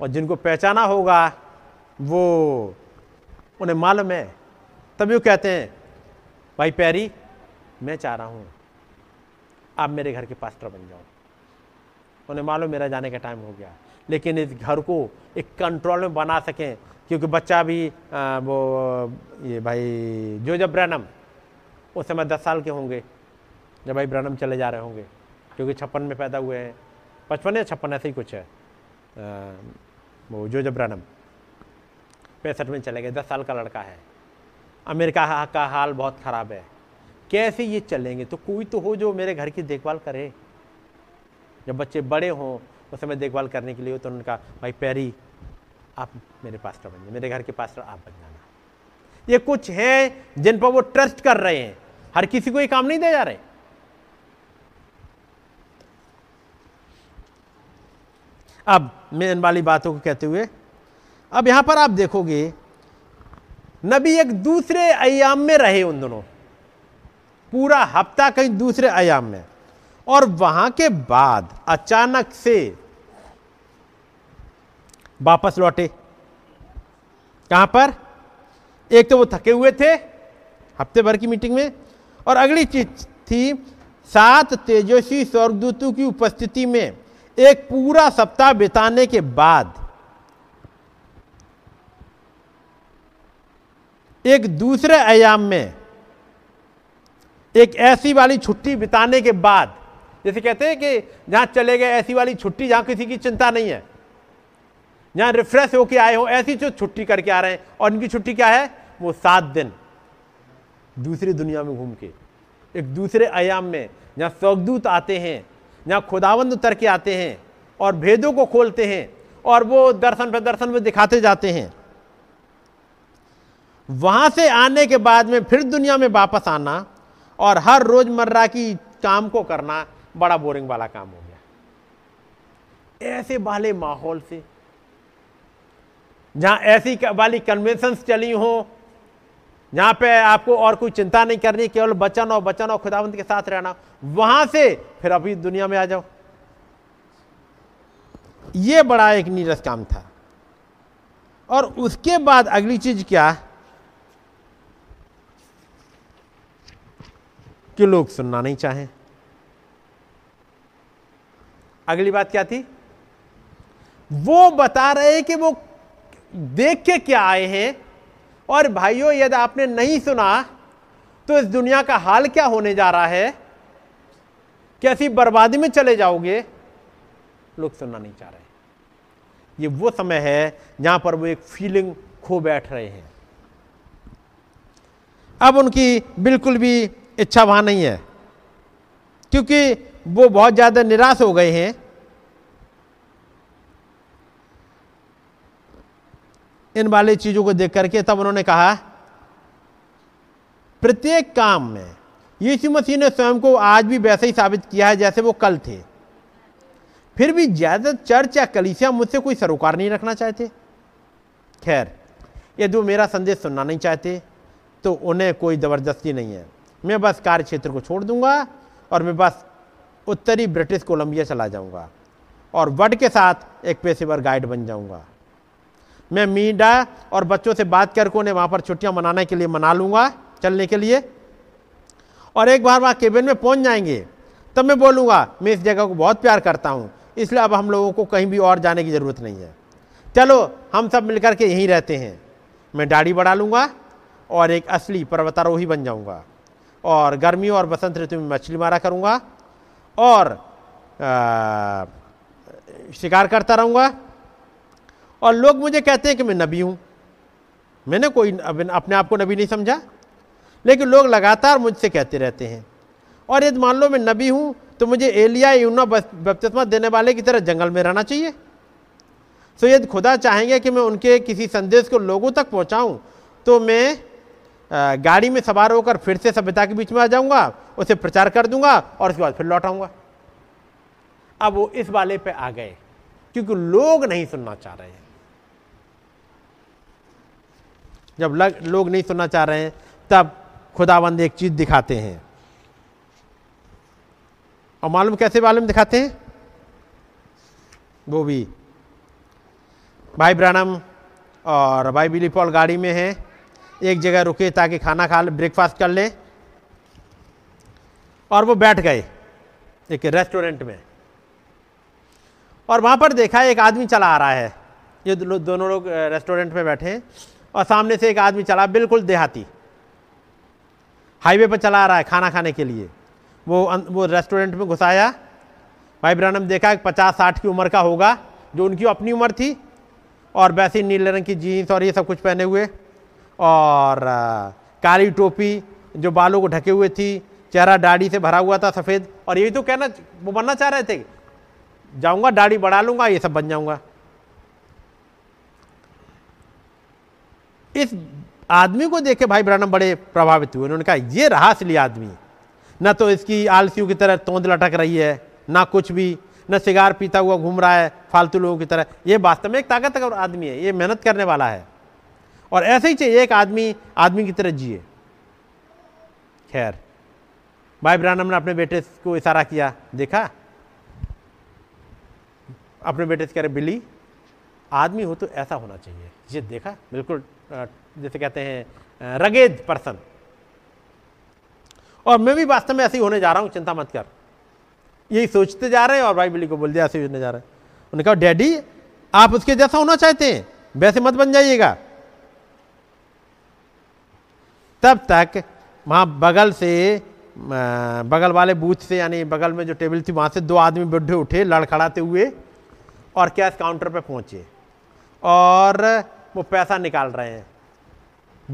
और जिनको पहचाना होगा वो उन्हें मालूम है, तभी वो कहते हैं भाई पैरी मैं चाह रहा हूँ आप मेरे घर के पास्टर बन जाओ। उन्हें मालूम मेरा जाने का टाइम हो गया, लेकिन इस घर को एक कंट्रोल में बना सकें, क्योंकि बच्चा भी आ, वो ये भाई जो जब ब्रैनम उस समय दस साल के होंगे जब भाई ब्रैनम चले जा रहे होंगे, क्योंकि छप्पन में पैदा हुए हैं, पचपन या छप्पन ऐसे ही कुछ है। आ, वो जो जब ब्रैनम पैंसठ में चले गए, दस साल का लड़का है। अमेरिका का हाल बहुत ख़राब है, कैसे ये चलेंगे, तो कोई तो हो जो मेरे घर की देखभाल करे। जब बच्चे बड़े हों उस समय देखभाल करने के लिए, तो उन्होंने कहा भाई पैरी आप मेरे पास्टर बन जाए, मेरे घर के पास्टर आप बन जाना। ये कुछ हैं जिन पर वो ट्रस्ट कर रहे हैं, हर किसी को ये काम नहीं दे जा रहे। अब मैं इन वाली बातों को कहते हुए अब यहां पर आप देखोगे नबी एक दूसरे आयाम में रहे उन दोनों, पूरा हफ्ता कहीं दूसरे आयाम में, और वहां के बाद अचानक से वापस लौटे। कहां पर? एक तो वो थके हुए थे हफ्ते भर की मीटिंग में, और अगली चीज थी सात तेजस्वी स्वर्गदूतों की उपस्थिति में एक पूरा सप्ताह बिताने के बाद एक दूसरे आयाम में एक ऐसी वाली छुट्टी बिताने के बाद, जैसे कहते हैं कि जहां चले गए ऐसी वाली छुट्टी जहां किसी की चिंता नहीं है, जहां रिफ्रेश होके आए हो, ऐसी जो छुट्टी करके आ रहे हैं। और इनकी छुट्टी क्या है? वो सात दिन दूसरी दुनिया में घूम के, एक दूसरे आयाम में, जहां स्वर्गदूत आते हैं, जहां खुदावंद उतर के आते हैं और भेदों को खोलते हैं और वो दर्शन पर दर्शन में दिखाते जाते हैं। वहां से आने के बाद में फिर दुनिया में वापस आना और हर रोजमर्रा की काम को करना बड़ा बोरिंग वाला काम हो गया। ऐसे वाले माहौल से, जहां ऐसी वाली कन्वेंशंस चली हो, जहां पे आपको और कोई चिंता नहीं करनी, केवल बचन और बचन और खुदावंत के साथ रहना, वहां से फिर अभी दुनिया में आ जाओ। ये बड़ा एक नीरस काम था। और उसके बाद अगली चीज क्या कि लोग सुनना नहीं चाहें। अगली बात क्या थी? वो बता रहे कि वो देख के क्या आए हैं, और भाइयों यदि आपने नहीं सुना तो इस दुनिया का हाल क्या होने जा रहा है, कैसी बर्बादी में चले जाओगे। लोग सुनना नहीं चाह रहे। ये वो समय है जहां पर वो एक फीलिंग खो बैठ रहे हैं। अब उनकी बिल्कुल भी इच्छा वहां नहीं है, क्योंकि वो बहुत ज्यादा निराश हो गए हैं। इन वाले चीजों को देख करके तब उन्होंने कहा, प्रत्येक काम में यीशु मसीह ने स्वयं को आज भी वैसे ही साबित किया है जैसे वो कल थे। फिर भी ज्यादा चर्च या कलीसिया मुझसे कोई सरोकार नहीं रखना चाहते। खैर, यदि वो मेरा संदेश सुनना नहीं चाहते तो उन्हें कोई जबरदस्ती नहीं है। मैं बस कार्य क्षेत्र को छोड़ दूंगा और मैं बस उत्तरी ब्रिटिश कोलंबिया चला जाऊंगा और वर्ड के साथ एक पेशेवर गाइड बन जाऊंगा। मैं मीडा और बच्चों से बात करके उन्हें वहाँ पर छुट्टियाँ मनाने के लिए मना लूँगा चलने के लिए, और एक बार वहाँ केबिन में पहुँच जाएंगे तब मैं बोलूँगा मैं इस जगह को बहुत प्यार करता हूँ, इसलिए अब हम लोगों को कहीं भी और जाने की ज़रूरत नहीं है, चलो हम सब मिलकर के यहीं रहते हैं। मैं दाढ़ी बढ़ा लूँगा और एक असली पर्वतारोही बन जाऊँगा और गर्मी और बसंत ऋतु में मछली मारा करूँगा और आ, शिकार करता रहूँगा, और लोग मुझे कहते हैं कि मैं नबी हूँ। मैंने कोई अपने आप को नबी नहीं समझा, लेकिन लोग लगातार मुझसे कहते रहते हैं। और यदि मान लो मैं नबी हूँ तो मुझे एलिया यूना बपतिस्मा देने वाले की तरह जंगल में रहना चाहिए। सो यदि खुदा चाहेंगे कि मैं उनके किसी संदेश को लोगों तक पहुँचाऊँ तो मैं गाड़ी में सवार होकर फिर से सभ्यता के बीच में आ जाऊँगा, उसे प्रचार कर दूंगा और उसके बाद फिर लौट आऊँगा। अब वो इस वाले पे आ गए क्योंकि लोग नहीं सुनना चाह रहे हैं। जब लोग नहीं सुनना चाह रहे हैं तब खुदावंद एक चीज दिखाते हैं, और मालूम कैसे मालूम दिखाते हैं? वो भी भाई ब्रानम और भाई बिली पॉल गाड़ी में हैं, एक जगह रुके ताकि खाना खा ले, ब्रेकफास्ट कर ले, और वो बैठ गए एक रेस्टोरेंट में। और वहाँ पर देखा एक आदमी चला आ रहा है। ये दोनों लोग रेस्टोरेंट में बैठे हैं और सामने से एक आदमी चला, बिल्कुल देहाती, हाईवे पर चला आ रहा है खाना खाने के लिए। वो वो रेस्टोरेंट में घुसाया। भाई ब्रानम देखा एक पचास साठ की उम्र का होगा, जो उनकी अपनी उम्र थी, और वैसे ही नीले रंग की जीन्स और ये सब कुछ पहने हुए, और काली टोपी जो बालों को ढके हुए थी, चेहरा दाढ़ी से भरा हुआ था सफ़ेद। और यही तो कहना वो बनना चाह रहे थे, जाऊँगा दाढ़ी बढ़ा लूँगा, ये सब बन जाऊँगा। इस आदमी को देख के भाई ब्राह्मण बड़े प्रभावित हुए। उन्होंने कहा ये रहा असली आदमी, ना तो इसकी आलसियों की तरह तोंद लटक रही है, ना कुछ भी, ना सिगार पीता हुआ घूम रहा है फालतू लोगों की तरह। ये वास्तव में एक ताकतवर आदमी है, ये मेहनत करने वाला है और ऐसे ही चाहिए एक आदमी आदमी की तरह जिए। खैर भाई ब्राह्मण ने अपने बेटे को इशारा किया, देखा, अपने बेटे से कह रहे बिली आदमी हो तो ऐसा होना चाहिए, ये देखा बिल्कुल जैसे कहते हैं रगेज पर्सन, और मैं भी वास्तव में ऐसे ही होने जा रहा हूँ, चिंता मत कर। यही सोचते जा रहे हैं और भाई बिली को बोल दिया ऐसे ही होने जा रहे हैं। उन्होंने कहा डैडी आप उसके जैसा होना चाहते हैं वैसे मत बन जाइएगा। तब तक वहाँ बगल से बगल वाले बूथ से यानी बगल में जो टेबल थी वहाँ से दो आदमी बुढ़े उठे लड़खड़ाते हुए और कैश काउंटर पे पहुँचे और वो पैसा निकाल रहे हैं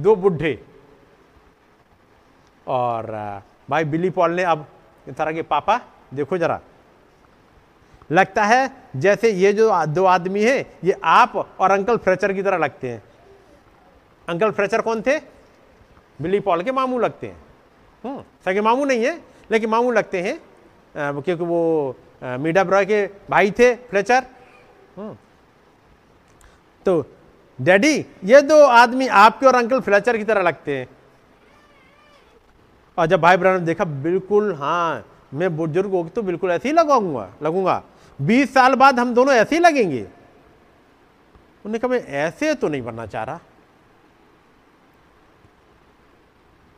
दो बुढ़े। और भाई बिली पॉल ने अब इशारा किया पापा देखो जरा, लगता है जैसे ये जो दो आदमी हैं ये आप और अंकल फ्लेचर की तरह लगते हैं। अंकल फ्लेचर कौन थे? बिली पॉल के मामू लगते हैं, हम्म सगे मामू नहीं है लेकिन मामू लगते हैं क्योंकि वो मीडिया ब्रॉय के भाई थे फ्लेचर। तो डैडी ये दो आदमी आपके और अंकल फ्लेचर की तरह लगते हैं। और जब भाई ब्राह्मण ने देखा बिल्कुल हाँ मैं बुजुर्ग होगी तो बिल्कुल ऐसे ही लगाऊंगा लगूंगा बीस साल बाद हम दोनों ऐसे ही लगेंगे। उन्होंने कहा मैं ऐसे तो नहीं बनना चाह रहा।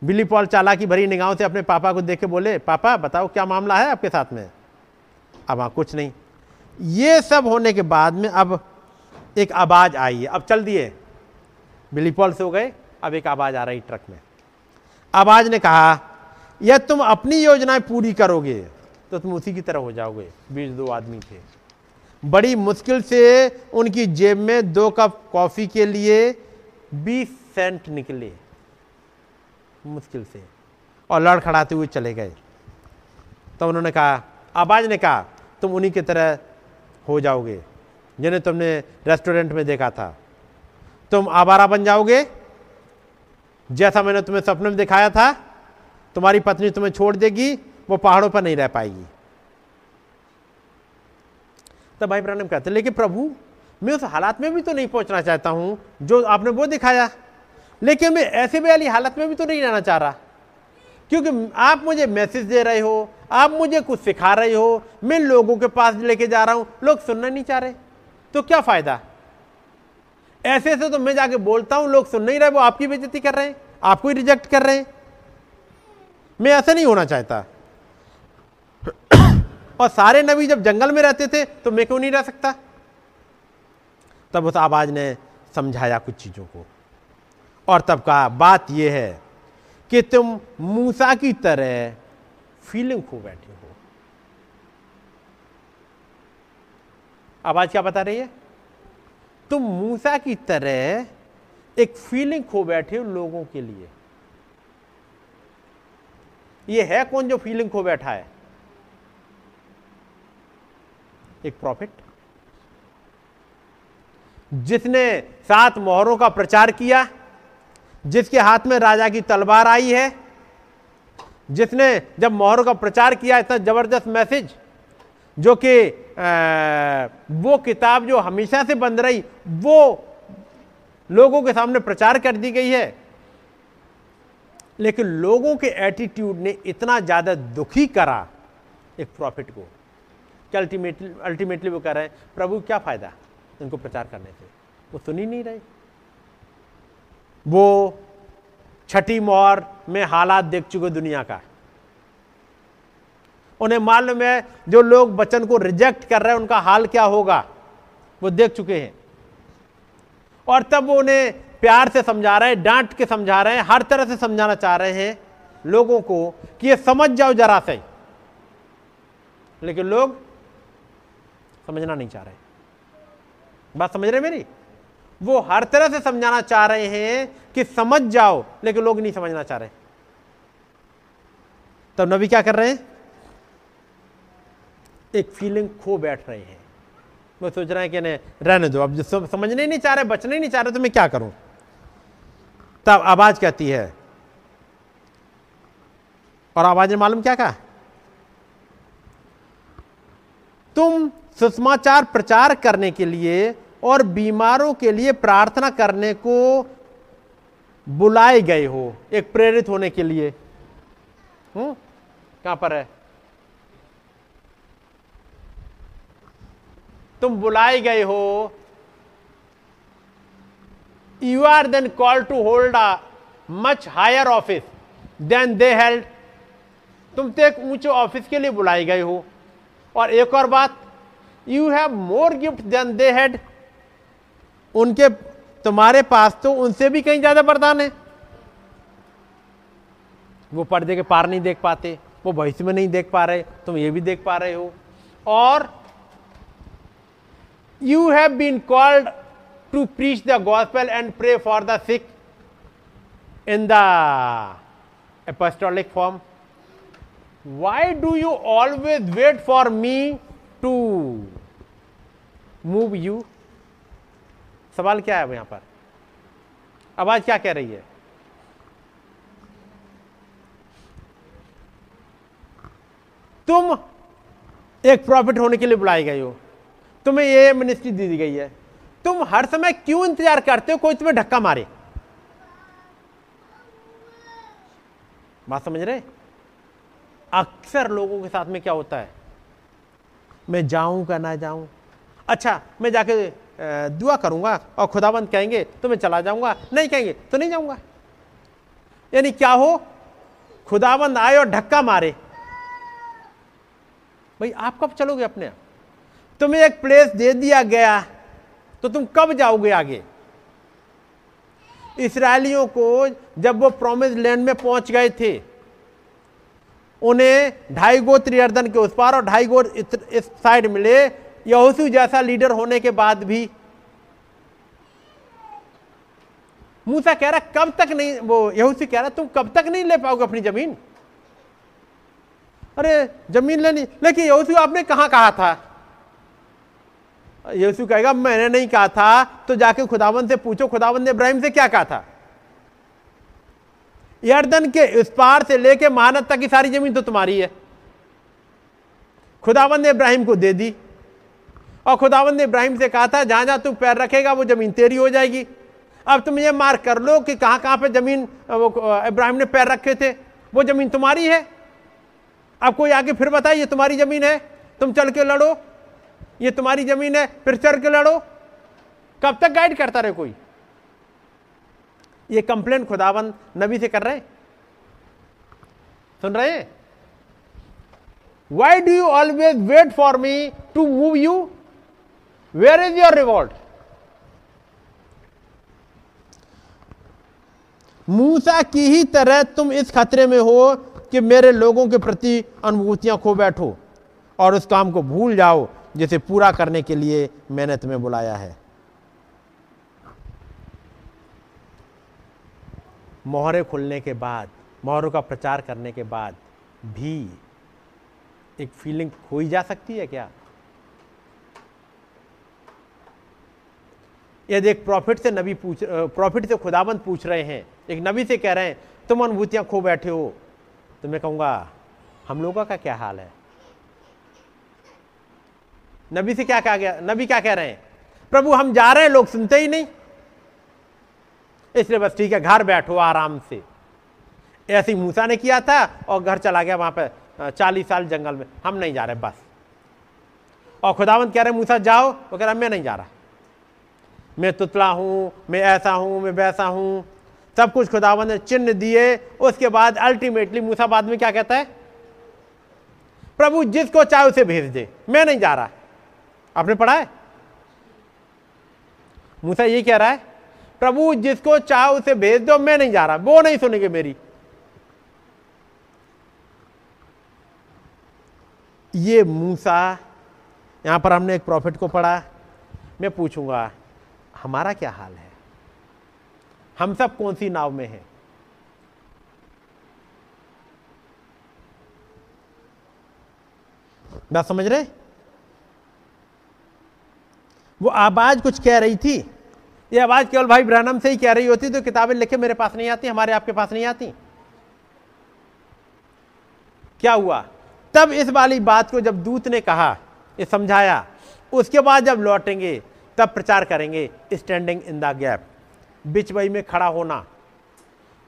बिली पॉल चालाकी भरी निगाहों से अपने पापा को देख के बोले पापा बताओ क्या मामला है आपके साथ में? अब हाँ कुछ नहीं। ये सब होने के बाद में अब एक आवाज़ आई है, अब चल दिए बिली पॉल से हो गए, अब एक आवाज़ आ रही ट्रक में। आवाज़ ने कहा यह तुम अपनी योजनाएं पूरी करोगे तो तुम उसी की तरह हो जाओगे। बीस दो आदमी थे, बड़ी मुश्किल से उनकी जेब में दो कप कॉफ़ी के लिए बीस सेंट निकले मुश्किल से और लड़खड़ाते हुए चले गए। तो उन्होंने कहा आवाज़ ने कहा तुम उन्हीं की तरह हो जाओगे जिन्हें तुमने रेस्टोरेंट में देखा था। तुम आवारा बन जाओगे जैसा मैंने तुम्हें सपने में दिखाया था। तुम्हारी पत्नी तुम्हें छोड़ देगी, वो पहाड़ों पर नहीं रह पाएगी। तब भाई ब्राह्मण कहते लेकिन प्रभु मैं उस हालात में भी तो नहीं पहुंचना चाहता हूं जो आपने वो दिखाया, लेकिन मैं ऐसे वाली हालत में भी तो नहीं रहना चाह रहा क्योंकि आप मुझे मैसेज दे रहे हो, आप मुझे कुछ सिखा रहे हो, मैं लोगों के पास लेके जा रहा हूं, लोग सुनना नहीं चाह रहे तो क्या फायदा? ऐसे से तो मैं जाके बोलता हूं लोग सुन नहीं रहे, वो आपकी बेइज्जती कर रहे हैं, आपको ही रिजेक्ट कर रहे हैं। मैं ऐसा नहीं होना चाहता। और सारे नबी जब जंगल में रहते थे तो मैं क्यों नहीं रह सकता? तब उस आवाज ने समझाया कुछ चीजों को और तब कहा बात यह है कि तुम मूसा की तरह फीलिंग खो बैठे हो। आवाज क्या बता रही है? तुम मूसा की तरह एक फीलिंग खो बैठे हो लोगों के लिए। ये है कौन जो फीलिंग खो बैठा है? एक प्रॉफिट, जिसने सात मोहरों का प्रचार किया, जिसके हाथ में राजा की तलवार आई है, जिसने जब मोहरों का प्रचार किया इतना जबरदस्त मैसेज, जो कि वो किताब जो हमेशा से बंद रही वो लोगों के सामने प्रचार कर दी गई है। लेकिन लोगों के एटीट्यूड ने इतना ज़्यादा दुखी करा एक प्रॉफिट को कि अल्टीमेटली अल्टीमेटली वो कह रहे हैं प्रभु क्या फ़ायदा इनको प्रचार करने से, वो सुन ही नहीं रहे। वो छठी मोहर में हालात देख चुके दुनिया का, उन्हें मालूम है जो लोग वचन को रिजेक्ट कर रहे हैं उनका हाल क्या होगा, वो देख चुके हैं। और तब वो उन्हें प्यार से समझा रहे हैं, डांट के समझा रहे हैं, हर तरह से समझाना चाह रहे हैं लोगों को कि ये समझ जाओ जरा से, लेकिन लोग समझना नहीं चाह रहे। बात समझ रहे मेरी? वो हर तरह से समझाना चाह रहे हैं कि समझ जाओ लेकिन लोग नहीं समझना चाह रहे। तब नबी क्या कर रहे हैं? एक फीलिंग खो बैठ रहे हैं। मैं सोच रहा है कि नहीं रहने दो, अब जो समझने ही नहीं चाह रहे, बचने ही नहीं चाह रहे तो मैं क्या करूं? तब आवाज कहती है, और आवाज ने मालूम क्या कहा, तुम सुसमाचार प्रचार करने के लिए और बीमारों के लिए प्रार्थना करने को बुलाए गए हो, एक प्रेरित होने के लिए। हम्म कहां पर है, तुम बुलाए गए हो, you are then called to hold a much higher office than they held, तुम तो एक ऊंचे ऑफिस के लिए बुलाए गए हो। और एक और बात, you have more gift than they had, उनके तुम्हारे पास तो उनसे भी कहीं ज्यादा वरदान है। वो पर्दे के पार नहीं देख पाते, वो भविष्य में नहीं देख पा रहे, तुम ये भी देख पा रहे हो। और you have been called to preach the gospel and pray for the sick in the apostolic form. Why do you always wait for me to move you? सवाल क्या है यहां पर, आवाज क्या कह रही है? तुम एक प्रॉफिट होने के लिए बुलाई गई हो, तुम्हें ये मिनिस्ट्री दी दी गई है, तुम हर समय क्यों इंतजार करते हो कोई तुम्हें धक्का मारे? बात समझ रहे? अक्सर लोगों के साथ में क्या होता है, मैं जाऊं का ना जाऊं, अच्छा मैं जाके दुआ करूंगा और खुदाबंद कहेंगे तो मैं चला जाऊंगा, नहीं कहेंगे तो नहीं जाऊंगा। यानी क्या हो, खुदाबंद आए और धक्का मारे, भाई आप कब चलोगे अपने आप? तुम्हें एक प्लेस दे दिया गया तो तुम कब जाओगे आगे? इस्राएलियों को जब वो प्रॉमिस लैंड में पहुंच गए थे, उन्हें ढाई गोत्र यर्दन के उस पार और ढाई गोत्र इस साइड मिले। यहोशू जैसा लीडर होने के बाद भी मूसा कह रहा कब तक नहीं, वो यहोशू कह रहा तुम कब तक नहीं ले पाओगे अपनी जमीन? अरे जमीन लेनी, लेकिन यहोशू आपने कहां कहा था? यहोशू कहेगा मैंने नहीं कहा था, तो जाके खुदावंद से पूछो खुदावंद ने इब्राहिम से क्या कहा था, यर्दन के इस पार से लेके महानद तक की सारी जमीन तो तुम्हारी है। खुदावंद ने इब्राहिम को दे दी और खुदावंद ने इब्राहिम से कहा था जहां जहां तू पैर रखेगा वो जमीन तेरी हो जाएगी। अब तुम ये मार्क कर लो कि कहां कहां पे जमीन वो इब्राहिम ने पैर रखे थे, वो जमीन तुम्हारी है। अब कोई आके फिर बताए ये तुम्हारी जमीन है, तुम चल के लड़ो, ये तुम्हारी जमीन है, फिर चल के लड़ो। कब तक गाइड करता रहे कोई? ये कंप्लेंट खुदावन नबी से कर रहे, सुन रहे? Why do you always wait for me to move you, where is your reward? मूसा की ही तरह तुम इस खतरे में हो कि मेरे लोगों के प्रति अनुभूतियां खो बैठो और उस काम को भूल जाओ जिसे पूरा करने के लिए मैंने तुम्हें बुलाया है। मोहरें खुलने के बाद, मोहरों का प्रचार करने के बाद भी एक फीलिंग खोई जा सकती है क्या? यदि एक प्रॉफिट से नबी पूछ प्रॉफिट से खुदाबंद पूछ रहे हैं, एक नबी से कह रहे हैं तुम अनुभूतियां खो बैठे हो, तो मैं कहूंगा हम लोगों का क्या हाल है? नबी से क्या कहा गया? नबी क्या कह रहे हैं? प्रभु हम जा रहे हैं, लोग सुनते ही नहीं, इसलिए बस ठीक है घर बैठो आराम से। ऐसे ही मूसा ने किया था और घर चला गया, वहां पर चालीस साल जंगल में, हम नहीं जा रहे बस। और खुदावंद कह रहे मूसा जाओ, वो कह रहा मैं नहीं जा रहा, मैं तुतला हूं, मैं ऐसा हूं, मैं वैसा हूं। सब कुछ खुदावंद ने चिन्ह दिए, उसके बाद अल्टीमेटली मूसा बाद में क्या कहता है? प्रभु जिसको चाहे उसे भेज दे, मैं नहीं जा रहा। आपने पढ़ा है? मूसा ये कह रहा है प्रभु जिसको चाहो उसे भेज दो, मैं नहीं जा रहा, वो नहीं सुनेंगे मेरी। ये मूसा, यहां पर हमने एक प्रॉफिट को पढ़ा, मैं पूछूंगा हमारा क्या हाल है? हम सब कौन सी नाव में हैं? बात समझ रहे? वो आवाज कुछ कह रही थी ये आवाज़ केवल भाई ब्रैनम से ही कह रही होती तो किताबें लिखे मेरे पास नहीं आती, हमारे आपके पास नहीं आती। क्या हुआ तब इस वाली बात को जब दूत ने कहा, ये समझाया, उसके बाद जब लौटेंगे तब प्रचार करेंगे, स्टैंडिंग इन द गैप, बिचवई में खड़ा होना।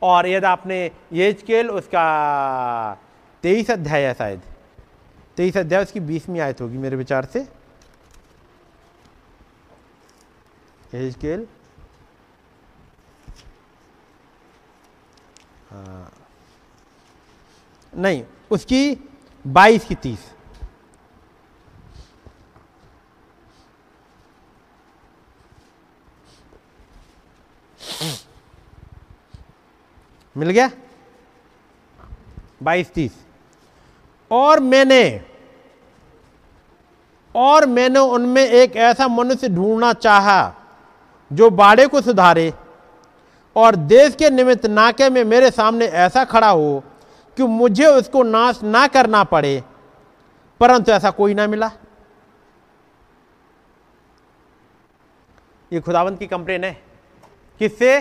और यदि आपने यहेजकेल उसका तेईस अध्याय है, शायद तेईस अध्याय उसकी बीसवीं आयत होगी मेरे विचार से, यहेजकेल हाँ नहीं उसकी बाईस की तीस, मिल गया बाईस तीस। और मैंने और मैंने उनमें एक ऐसा मनुष्य ढूंढना चाहा जो बाड़े को सुधारे और देश के निमित्त नाके में मेरे सामने ऐसा खड़ा हो कि मुझे उसको नाश ना करना पड़े, परंतु ऐसा कोई ना मिला। ये खुदावंत की कंप्लेन है किससे?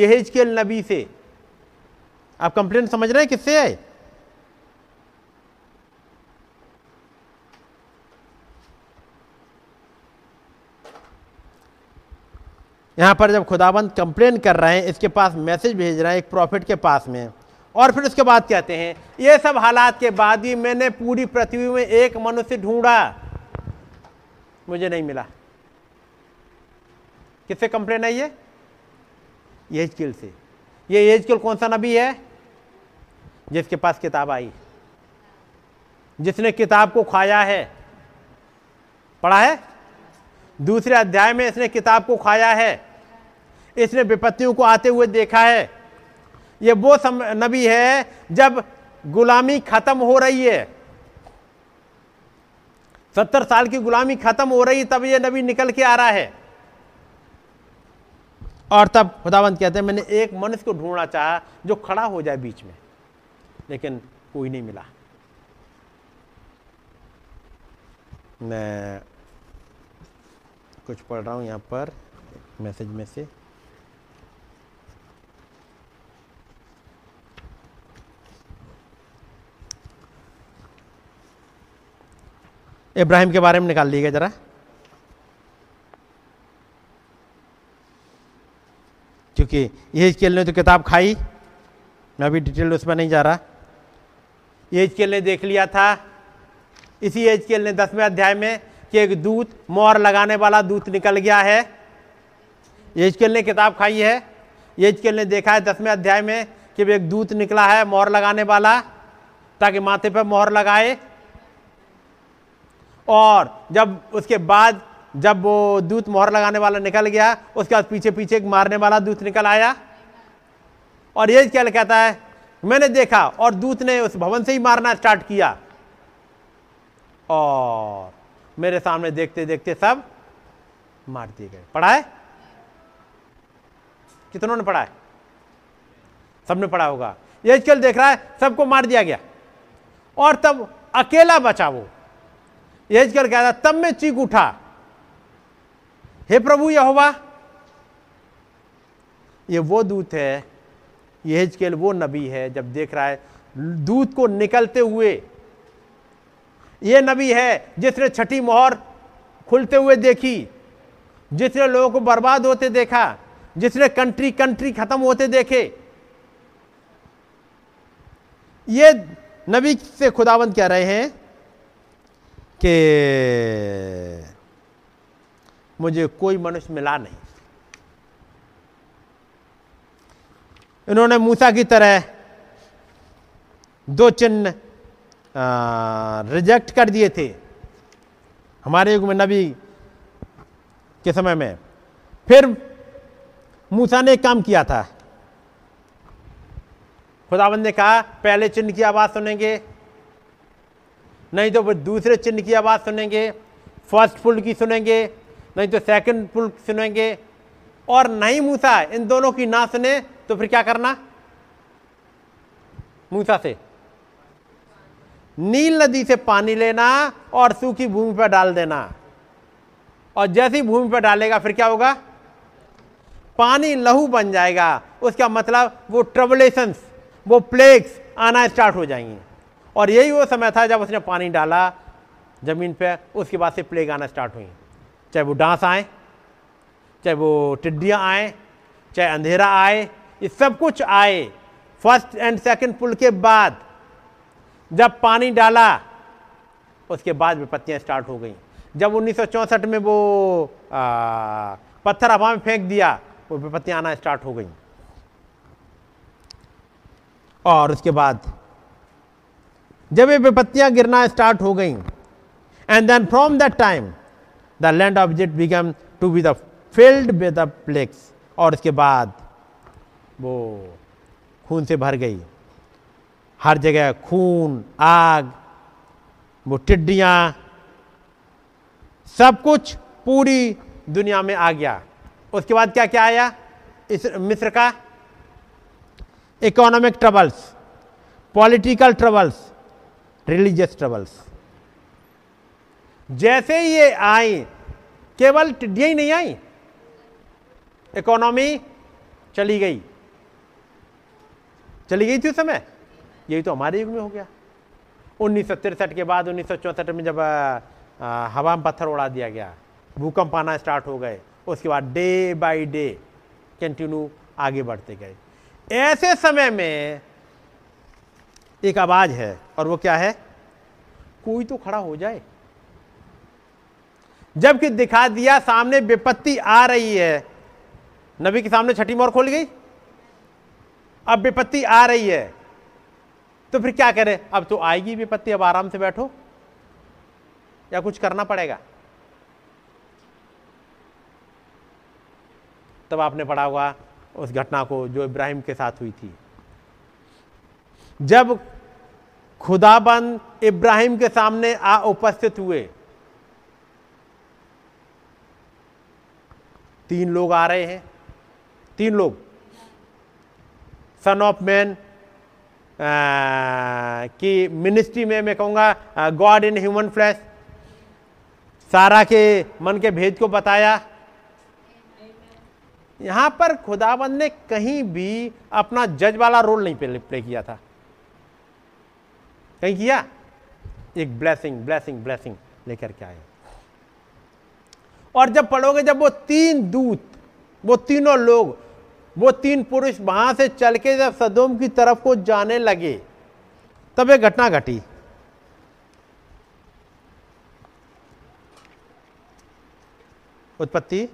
यहेजकेल नबी से। आप कंप्लेन समझ रहे हैं किससे है? यहां पर जब खुदाबंद कंप्लेन कर रहे हैं, इसके पास मैसेज भेज रहे हैं एक प्रॉफिट के पास में, और फिर उसके बाद कहते हैं ये सब हालात के बाद भी मैंने पूरी पृथ्वी में एक मनुष्य ढूंढा, मुझे नहीं मिला। किससे कंप्लेन है ये? यहेजकेल से। ये यहेजकेल कौन सा नबी है? जिसके पास किताब आई, जिसने किताब को खाया है, पढ़ा है दूसरे अध्याय में, इसने किताब को खाया है, इसने विपत्तियों को आते हुए देखा है। ये वो नबी है जब गुलामी खत्म हो रही है, सत्तर साल की गुलामी खत्म हो रही, तब ये नबी निकल के आ रहा है। और तब खुदावंत कहते हैं मैंने एक मनुष्य को ढूंढना चाहा जो खड़ा हो जाए बीच में, लेकिन कोई नहीं मिला। मैं कुछ पढ़ रहा हूँ यहाँ पर मैसेज में से, इब्राहिम के बारे में निकाल लीजिएगा जरा। क्योंकि यहेजकेल ने तो किताब खाई, मैं अभी डिटेल उसमें नहीं जा रहा। यहेजकेल ने देख लिया था, इसी यहेजकेल ने दसवें अध्याय में, कि एक दूत, मोहर लगाने वाला दूत निकल गया है। यहेजकेल ने किताब खाई है, यहेजकेल ने देखा है दसवें अध्याय में कि एक दूत निकला है मोहर लगाने वाला, ताकि माथे पर मोहर लगाए। और जब उसके बाद जब वो दूत मोहर लगाने वाला निकल गया, उसके बाद पीछे पीछे एक मारने वाला दूत निकल आया। और यहेजकेल कहता है मैंने देखा, और दूत ने उस भवन से ही मारना स्टार्ट किया, और मेरे सामने देखते देखते सब मार दिए गए। पढ़ा है? कितनों ने पढ़ा है? सबने पढ़ा होगा। यहेजकेल देख रहा है सबको मार दिया गया, और तब अकेला बचा वो। यहेजकेल कहता तब मैं चीख उठा, हे प्रभु यहोवा। ये वो दूत है, यहेजकेल वो नबी है जब देख रहा है दूत को निकलते हुए। ये नबी है जिसने छठी मोहर खुलते हुए देखी, जिसने लोगों को बर्बाद होते देखा, जिसने कंट्री कंट्री खत्म होते देखे। ये नबी से खुदावंत कह रहे हैं कि मुझे कोई मनुष्य मिला नहीं। इन्होंने मूसा की तरह दो चिन्ह रिजेक्ट कर दिए थे हमारे युग में, नबी के समय में। फिर मूसा ने एक काम किया था, खुदावंद ने कहा पहले चिन्ह की आवाज़ सुनेंगे, नहीं तो दूसरे चिन्ह की आवाज़ सुनेंगे, फर्स्ट फुल की सुनेंगे, नहीं तो सेकंड फुल सुनेंगे। और नहीं मूसा इन दोनों की ना सुने तो फिर क्या करना? मूसा से नील नदी से पानी लेना और सूखी भूमि पर डाल देना। और जैसे ही भूमि पर डालेगा फिर क्या होगा, पानी लहू बन जाएगा। उसका मतलब वो ट्रबलेशंस, वो प्लेग्स आना स्टार्ट हो जाएंगे। और यही वो समय था जब उसने पानी डाला ज़मीन पे, उसके बाद से प्लेग आना स्टार्ट हुई। चाहे वो डांस आए, चाहे वो टिड्डियाँ आएँ, चाहे अंधेरा आए, ये सब कुछ आए। फर्स्ट एंड सेकंड पुल के बाद जब पानी डाला उसके बाद विपत्तियाँ स्टार्ट हो गई। जब उन्नीस सौ चौंसठ में वो आ, पत्थर हवा में फेंक दिया, वो विपत्तियाँ आना स्टार्ट हो गई। और उसके बाद जब ये विपत्तियाँ गिरना स्टार्ट हो गई, and then from that time the land of Egypt become to be the filled with the plagues. और उसके बाद वो खून से भर गई, हर जगह खून, आग, वो टिड्डियाँ, सब कुछ पूरी दुनिया में आ गया। उसके बाद क्या क्या आया, इस मिस्र का economic troubles, political troubles, religious troubles. जैसे ही ये आई, केवल टिड्डियाँ ही नहीं आई, इकोनॉमी चली गई, चली गई थी उस समय। यही तो हमारे युग में हो गया। उन्नीस सौ तिरसठ के बाद उन्नीस सौ चौंसठ में जब हवा में पत्थर उड़ा दिया गया, भूकंप आना स्टार्ट हो गए, उसके बाद डे बाय डे कंटिन्यू आगे बढ़ते गए। ऐसे समय में एक आवाज़ है, और वो क्या है, कोई तो खड़ा हो जाए। जबकि दिखा दिया सामने विपत्ति आ रही है, नबी के सामने छठी मोहर खोल गई, अब विपत्ति आ रही है, तो फिर क्या करें, अब तो आएगी विपत्ति, अब आराम से बैठो या कुछ करना पड़ेगा। तब आपने पढ़ा होगा उस घटना को जो इब्राहिम के साथ हुई थी। जब खुदाबंद इब्राहिम के सामने आ उपस्थित हुए, तीन लोग आ रहे हैं, तीन लोग, सन ऑफ मैन की मिनिस्ट्री में मैं कहूँगा गॉड इन ह्यूमन फ्लैश। सारा के मन के भेद को बताया। यहाँ पर खुदाबंद ने कहीं भी अपना जज वाला रोल नहीं प्ले, प्ले किया था, कहीं किया एक ब्लेसिंग ब्लेसिंग ब्लेसिंग लेकर के आए। और जब पढ़ोगे, जब वो तीन दूत, वो तीनों लोग, वो तीन पुरुष वहां से चल के जब सदोम की तरफ को जाने लगे, तब ये घटना घटी। उत्पत्ति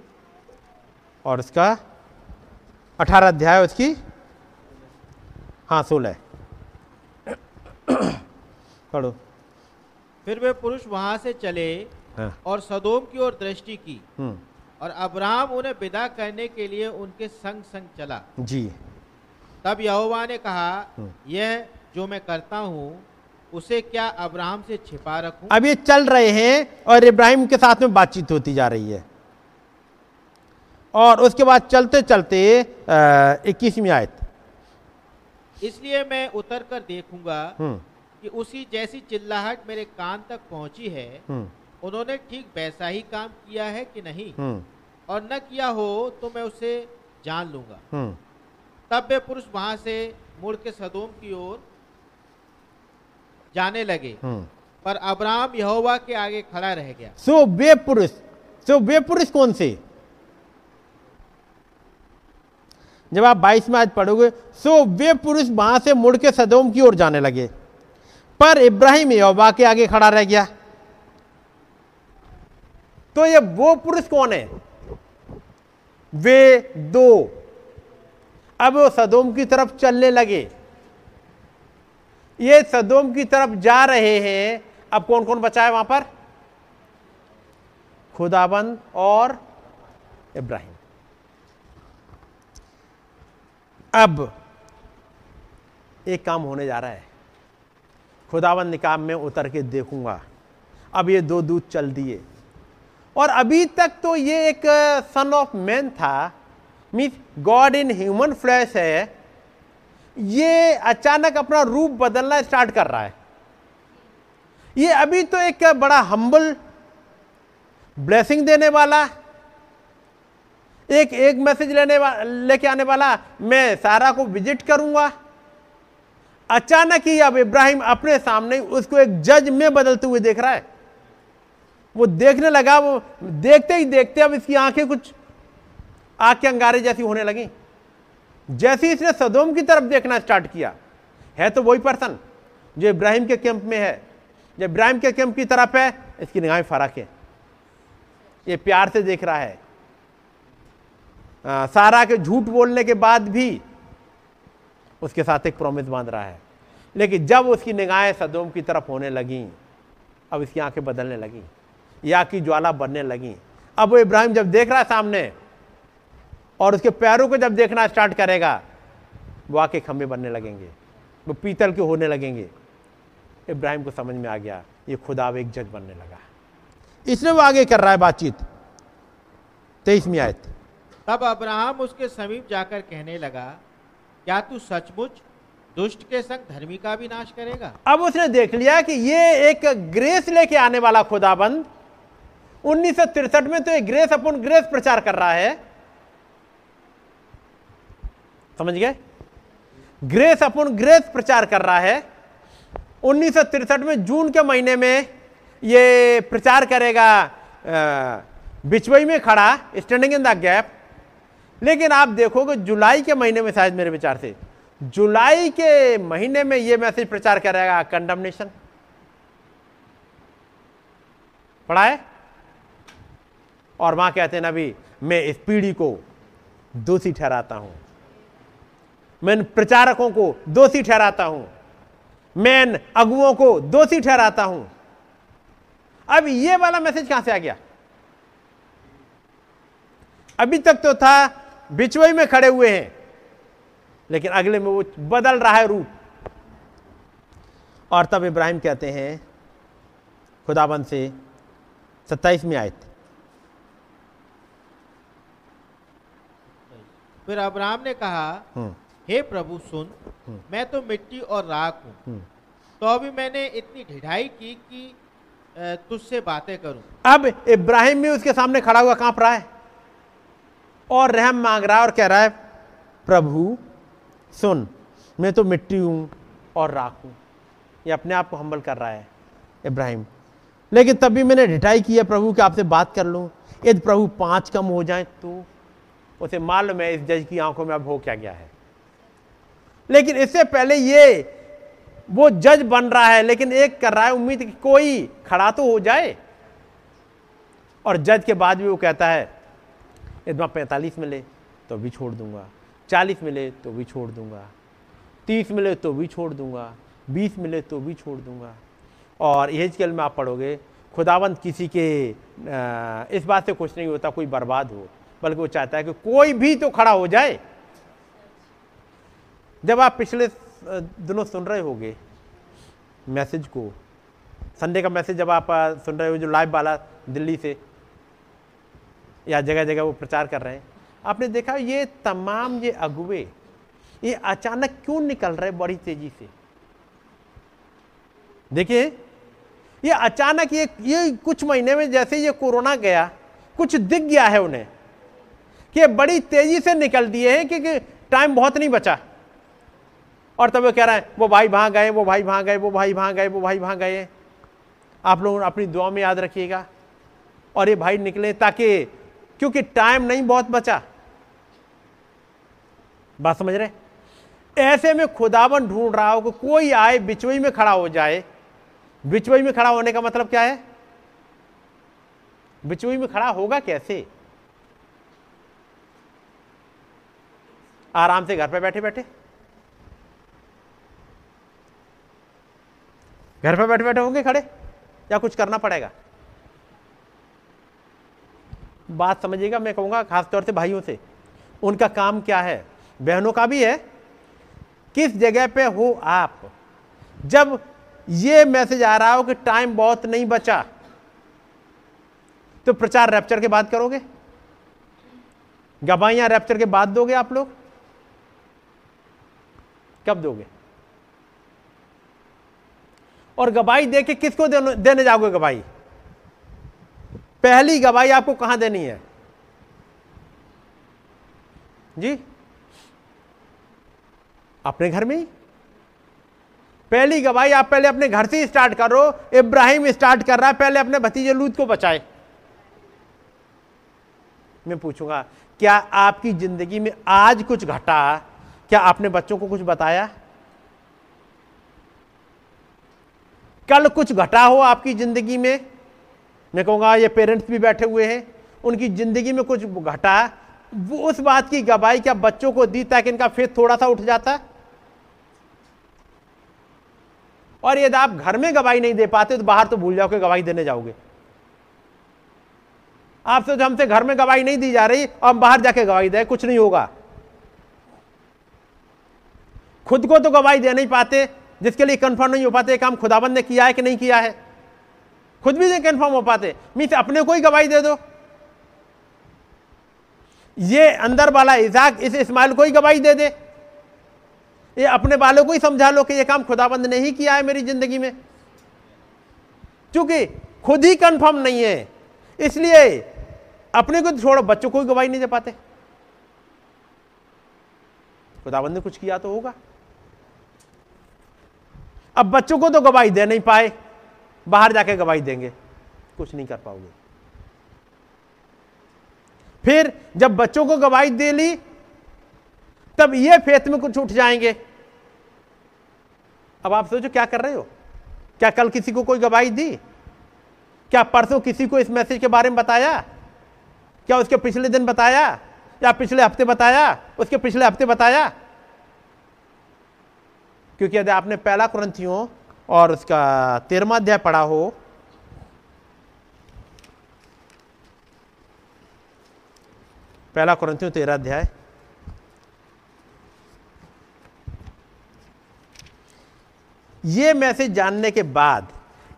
और उसका अठारह अध्याय, उसकी हाँ सोलह पढ़ो। फिर वे पुरुष वहां से चले हाँ। और सदोम की ओर दृष्टि की, और अब्राहम उन्हें विदा करने के लिए उनके संग संग चला जी। तब यहोवा ने कहा, यह जो मैं करता हूँ उसे क्या अब्राहम से छिपा रखूं। अब ये चल रहे हैं और इब्राहिम के साथ में बातचीत होती जा रही है। और उसके बाद चलते चलते इक्कीसवीं आयत, इसलिए मैं उतर कर देखूंगा कि उसी जैसी चिल्लाहट मेरे कान तक पहुंची है, उन्होंने ठीक वैसा ही काम किया है कि नहीं, और न किया हो तो मैं उसे जान लूंगा। तब वे पुरुष वहां से मुड़ के सदोम की ओर जाने लगे, पर अब्राहम यहोवा के आगे खड़ा रह गया। सो वे पुरुष, सो वे पुरुष कौन से, जब आप बाईस में आज पढ़ोगे, सो वे पुरुष वहां से मुड़ के सदोम की ओर जाने लगे, पर इब्राहिम यहोवा के आगे खड़ा रह गया। तो ये वो पुरुष कौन है, वे दो। अब वो सदोम की तरफ चलने लगे, ये सदोम की तरफ जा रहे हैं। अब कौन कौन बचा है वहां पर, खुदाबंद और इब्राहिम। अब एक काम होने जा रहा है, खुदाबंद ने कहा मैं उतर के देखूंगा। अब ये दो दूत चल दिए, और अभी तक तो ये एक सन ऑफ मैन था, means God in human flesh है। ये अचानक अपना रूप बदलना स्टार्ट कर रहा है। ये अभी तो एक बड़ा हम्बल, ब्लेसिंग देने वाला, एक एक मैसेज लेने वाला, लेके आने वाला, मैं सारा को विजिट करूंगा। अचानक ही अब इब्राहिम अपने सामने उसको एक जज में बदलते हुए देख रहा है। वो देखने लगा, वो देखते ही देखते अब इसकी आंखें कुछ आग के अंगारे जैसी होने लगी। जैसे ही इसने सदोम की तरफ देखना स्टार्ट किया, है तो वही पर्सन जो इब्राहिम के कैंप में है, जो इब्राहिम के कैंप की तरफ है, इसकी निगाहें फर्क है। ये प्यार से देख रहा है। आ, सारा के झूठ बोलने के बाद भी उसके साथ एक प्रॉमिस बांध रहा है। लेकिन जब उसकी निगाहें सदोम की तरफ होने लगीं, अब इसकी आंखें बदलने लगीं, या की ज्वाला बनने लगी। अब वो इब्राहिम जब देख रहा है सामने और उसके पैरों को जब देखना स्टार्ट करेगा, वो आके खम्भे बनने लगेंगे, वो पीतल के होने लगेंगे। इब्राहिम को समझ में आ गया, ये खुदा अब एक जज बनने लगा। इसलिए वो आगे कर रहा है बातचीत। तेईसवीं आयत, तब अब्राहम उसके समीप जाकर कहने लगा, क्या तू सचमुच दुष्ट के संग धर्मी का भी नाश करेगा? अब उसने देख लिया कि ये एक ग्रेस लेके आने वाला खुदाबंद उन्नीस सौ तिरसठ में तो ये ग्रेस अपन ग्रेस प्रचार कर रहा है। समझ गए? ग्रेस अपन ग्रेस प्रचार कर रहा है। उन्नीस सौ तिरसठ में जून के महीने में ये प्रचार करेगा बिचवई में खड़ा, स्टैंडिंग इन द गैप। लेकिन आप देखोगे जुलाई के महीने में, शायद मेरे विचार से जुलाई के महीने में ये मैसेज प्रचार करेगा कंडमनेशन। पढ़ा है? और वहां कहते हैं नबी, मैं इस पीढ़ी को दोषी ठहराता हूं, मैं प्रचारकों को दोषी ठहराता हूं, मैं अगुओं को दोषी ठहराता हूं। अब ये वाला मैसेज कहां से आ गया? अभी तक तो था बिचवई में खड़े हुए हैं, लेकिन अगले में वो बदल रहा है रूप। और तब इब्राहिम कहते हैं खुदाबंद से, सत्ताईसवीं आयत, फिर अब्राहम ने कहा, हे प्रभु सुन, मैं तो मिट्टी और राख हूं, तो अभी मैंने इतनी ढिठाई की कि तुझसे बातें करूं। अब इब्राहिम भी उसके सामने खड़ा हुआ कांप रहा है और रहम मांग रहा है और कह रहा है, प्रभु सुन, मैं तो मिट्टी हूं और राख हूं। ये अपने आप को हम्बल कर रहा है इब्राहिम। लेकिन तब भी मैंने ढिठाई की है प्रभु कि आपसे बात कर लूं, यदि प्रभु पांच कम हो जाए तो। उसे मालूम है इस जज की आंखों में अब हो क्या गया है। लेकिन इससे पहले ये वो जज बन रहा है, लेकिन एक कर रहा है उम्मीद कि कोई खड़ा तो हो जाए। और जज के बाद भी वो कहता है, यदि पैंतालीस मिले तो भी छोड़ दूंगा, चालीस मिले तो भी छोड़ दूंगा, तीस मिले तो भी छोड़ दूंगा, बीस मिले तो भी छोड़ दूंगा। और एज़ेकियल में आप पढ़ोगे, खुदावंद किसी के इस बात से खुश नहीं होता कोई बर्बाद हो, बल्कि वो चाहता है कि कोई भी तो खड़ा हो जाए। जब आप पिछले दिनों सुन रहे होंगे मैसेज को, संडे का मैसेज जब आप सुन रहे हो जो लाइव वाला दिल्ली से या जगह जगह वो प्रचार कर रहे हैं, आपने देखा ये तमाम ये अगुवे ये अचानक क्यों निकल रहे बड़ी तेजी से। देखिए ये अचानक ये ये कुछ महीने में जैसे ये कोरोना गया, कुछ दिख गया है उन्हें कि बड़ी तेजी से निकल दिए हैं क्योंकि टाइम बहुत नहीं बचा। और तब वो कह रहा है, वो भाई वहाँ गए, वो भाई वहाँ गए, वो भाई वहाँ गए, वो भाई वहाँ गए। आप लोग अपनी दुआ में याद रखिएगा और ये भाई निकले, ताकि क्योंकि टाइम नहीं बहुत बचा। बात समझ रहे? ऐसे में खुदावन ढूंढ रहा हो कि कोई आए बिचवई में खड़ा हो जाए। बिचवई में खड़ा होने का मतलब क्या है? बिचवई में खड़ा होगा कैसे? आराम से घर पे बैठे बैठे घर पे बैठे बैठे होंगे खड़े, या कुछ करना पड़ेगा? बात समझिएगा, मैं कहूँगा खासतौर से भाइयों से, उनका काम क्या है, बहनों का भी है, किस जगह पे हो आप। जब ये मैसेज आ रहा हो कि टाइम बहुत नहीं बचा, तो प्रचार रैप्चर के बाद करोगे? गवाहियाँ रैप्चर के बाद दोगे आप लोग? कब दोगे? और गवाही देके किसको देने जाओगे गवाही? पहली गवाही आपको कहां देनी है जी? अपने घर में ही। पहली गवाही आप पहले अपने घर से स्टार्ट करो। इब्राहिम स्टार्ट कर रहा है, पहले अपने भतीजे लूत को बचाए। मैं पूछूंगा, क्या आपकी जिंदगी में आज कुछ घटा? क्या आपने बच्चों को कुछ बताया? कल कुछ घटा हो आपकी जिंदगी में? मैं कहूंगा ये पेरेंट्स भी बैठे हुए हैं, उनकी जिंदगी में कुछ घटा, वो उस बात की गवाही क्या बच्चों को दी ताकि इनका फेथ थोड़ा सा उठ जाता? और यदि आप घर में गवाही नहीं दे पाते तो बाहर तो भूल जाओगे गवाही देने जाओगे। आपसे जो हमसे घर में गवाही नहीं दी जा रही और हम बाहर जाके गवाही दे, कुछ नहीं होगा। खुद को तो गवाही दे नहीं पाते, जिसके लिए कंफर्म नहीं हो पाते काम खुदाबंद ने किया है कि नहीं किया है, खुद भी नहीं कंफर्म हो पाते। मींस अपने को ही गवाही दे दो। ये अंदर वाला इसाक इस इस्माइल को ही गवाही दे दे, ये अपने वालों को ही समझा लो कि ये काम खुदाबंद ने ही किया है मेरी जिंदगी में। क्योंकि खुद ही कंफर्म नहीं है, इसलिए अपने को छोड़ो बच्चों को ही गवाही नहीं दे पाते। खुदाबंद ने कुछ किया तो होगा। अब बच्चों को तो गवाही दे नहीं पाए, बाहर जाके गवाही देंगे, कुछ नहीं कर पाओगे। फिर जब बच्चों को गवाही दे ली तब ये फेथ में कुछ उठ जाएंगे। अब आप सोचो क्या कर रहे हो? क्या कल किसी को कोई गवाही दी? क्या परसों किसी को इस मैसेज के बारे में बताया? क्या उसके पिछले दिन बताया, या पिछले हफ्ते बताया, उसके पिछले हफ्ते बताया? क्योंकि यदि आपने पहला कुरिन्थियों और उसका तेरहवां अध्याय पढ़ा हो, पहला कुरिन्थियों तेरह अध्याय, ये मैसेज जानने के बाद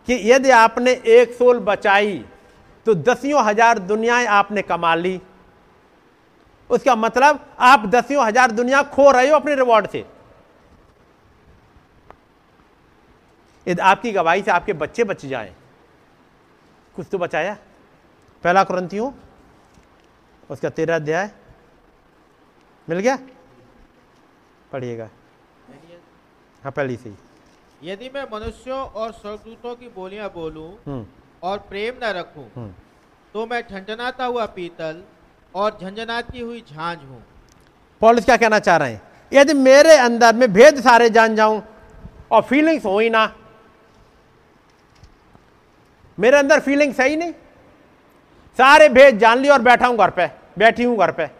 कि यदि आपने एक सोल बचाई तो दसियों हजार दुनियाएं आपने कमा ली, उसका मतलब आप दसियों हजार दुनिया खो रहे हो अपने रिवॉर्ड से। यदि आपकी गवाही से आपके बच्चे बच जाएं, कुछ तो बचाया। पहला कुरिन्थियों उसका तेरह अध्याय मिल गया, पढ़िएगा। हाँ, पहली से ही। यदि मैं मनुष्यों और स्वर्गदूतों की बोलियां बोलूं और प्रेम न रखूं, तो मैं ठनठनाता हुआ पीतल और झंझनाती हुई झांझ हूं। पॉलिस क्या कहना चाह रहे हैं? यदि मेरे अंदर में भेद सारे जान जाऊं और फीलिंग्स हो ही ना, मेरे अंदर फीलिंग्स है ही नहीं, सारे भेद जान ली और बैठा हूं घर पे, बैठी हूं घर पे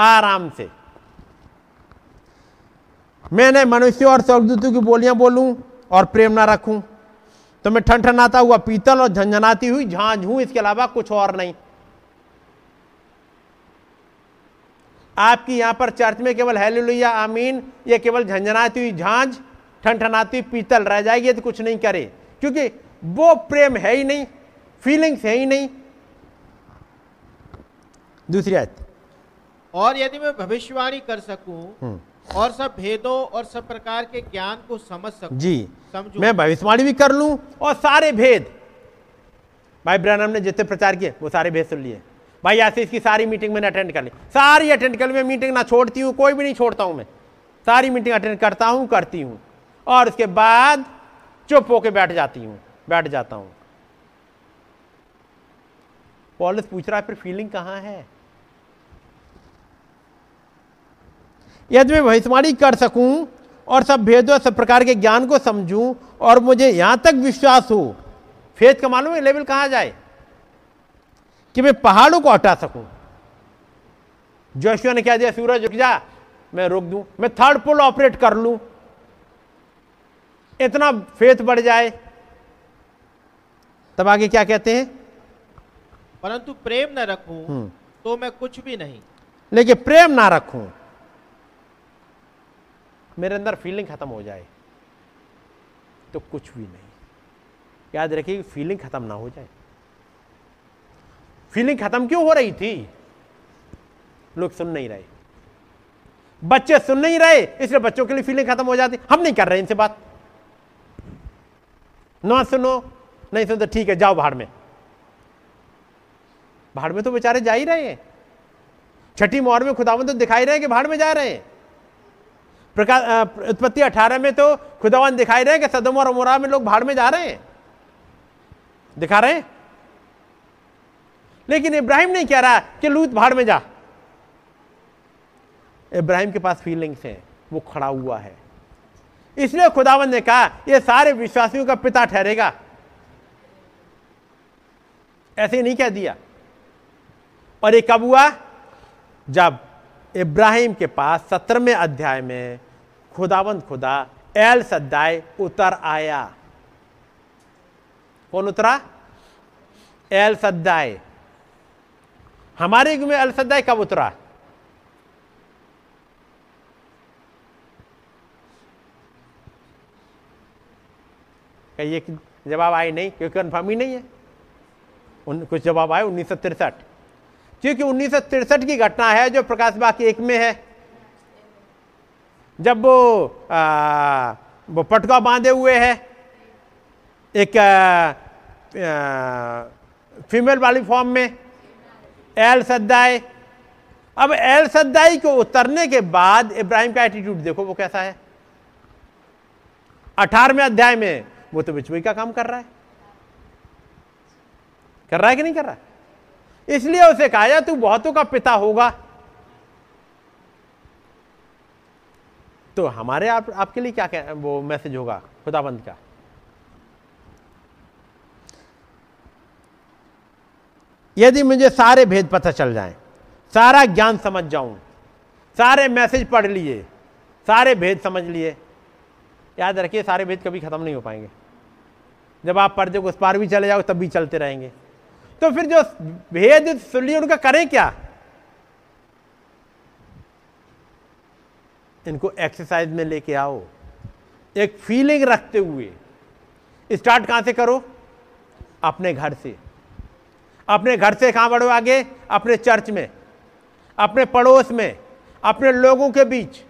आराम से। मैंने मनुष्य और स्वर्गदूतों की बोलियां बोलूं और प्रेम ना रखूं, तो मैं ठनठनाता हुआ पीतल और झंझनाती हुई झांझ हूं, इसके अलावा कुछ और नहीं। आपकी यहां पर चर्च में केवल हैलेलुया आमीन, ये केवल झंझनाती हुई झांझ, ठनठनाती पीतल रह जाएगी, तो कुछ नहीं करे, क्योंकि वो प्रेम है ही नहीं, फीलिंग्स है ही नहीं। दूसरी आयत। और यदि मैं भविष्यवाणी कर सकूं और सब भेदों और सब प्रकार के ज्ञान को समझ सकूं जी, समझूं, मैं भविष्यवाणी भी कर लूं और सारे भेद, भाई ब्रैनम ने जितने प्रचार किए वो सारे भेद सुन लिए, भाई आशीष की सारी मीटिंग मैंने अटेंड कर ली, सारी अटेंड कर ली, मैं मीटिंग ना छोड़ती हूँ, कोई भी नहीं छोड़ता हूँ, मैं सारी मीटिंग अटेंड करता हूँ, करती हूँ, और उसके बाद चुप होके बैठ जाती हूं बैठ जाता हूं। पॉलिस पूछ रहा है फिर फीलिंग कहां है? यदि मैं भविष्यवाणी कर सकूं और सब भेदों सब प्रकार के ज्ञान को समझूं और मुझे यहां तक विश्वास हो, फेथ का मालूम है लेवल कहां जाए, कि मैं पहाड़ों को हटा सकूं। जोशुआ ने क्या दिया? सूरज रुक जा, मैं रोक दूं, मैं थर्ड पोल ऑपरेट कर लूं, इतना फेथ बढ़ जाए। तब आगे क्या कहते हैं? परंतु प्रेम ना रखूं तो मैं कुछ भी नहीं। लेकिन प्रेम ना रखूं, मेरे अंदर फीलिंग खत्म हो जाए तो कुछ भी नहीं। याद रखिए, फीलिंग खत्म ना हो जाए। फीलिंग खत्म क्यों हो रही थी? लोग सुन नहीं रहे, बच्चे सुन नहीं रहे, इसलिए बच्चों के लिए फीलिंग खत्म हो जाती। हम नहीं कर रहे इनसे बात, ना सुनो, नहीं सुनो तो ठीक है, जाओ बाहर में, भाड़ में तो बेचारे जा ही रहे हैं। छठी मोहर में खुदावंद तो दिखाई रहे हैं कि भाड़ में जा रहे हैं। प्रकाश उत्पत्ति अठारह में तो खुदावंद दिखाई रहे हैं कि सदोम और अमोरा में लोग भाड़ में जा रहे हैं, दिखा रहे हैं। लेकिन इब्राहिम नहीं कह रहा कि लूत भाड़ में जा। इब्राहिम के पास फीलिंग्स हैं, वो खड़ा हुआ है। इसलिए खुदावंद ने कहा ये सारे विश्वासियों का पिता ठहरेगा, ऐसे ही नहीं कह दिया। और ये कब हुआ? जब इब्राहिम के पास सत्रहवें अध्याय में खुदावंद खुदा एल सद्दाई उतर आया। कौन उतरा? El Shaddai. हमारे युग में एल सद्दाई कब उतरा? ये जवाब आए नहीं क्योंकि कन्फर्म ही नहीं है। उन, कुछ जवाब आए उन्नीस सौ तिरसठ क्योंकि उन्नीस सौ तिरसठ की घटना है जो प्रकाश बाग एक में है, जब वो आ, वो पटका बांधे हुए है, एक फीमेल वाली फॉर्म में एल सद्दाई। अब एल सद्दाई को उतरने के बाद इब्राहिम का एटीट्यूड देखो वो कैसा है। अठारहवें अध्याय में वो तो बिचवाई का काम कर रहा है, कर रहा है कि नहीं कर रहा है? इसलिए उसे कहा जा तू बहुतों का पिता होगा। तो हमारे आप, आपके लिए क्या क्या वो मैसेज होगा खुदाबंद का? यदि मुझे सारे भेद पता चल जाएं, सारा ज्ञान समझ जाऊं, सारे मैसेज पढ़ लिए, सारे भेद समझ लिए, याद रखिए सारे भेद कभी खत्म नहीं हो पाएंगे। जब आप पर्दे को उस पार भी चले जाओ तब भी चलते रहेंगे। तो फिर जो भेद सुन लिए उनका करें क्या? इनको एक्सरसाइज में लेके आओ, एक फीलिंग रखते हुए। स्टार्ट कहां से करो? अपने घर से। अपने घर से कहां बढ़ो आगे? अपने चर्च में, अपने पड़ोस में, अपने लोगों के बीच।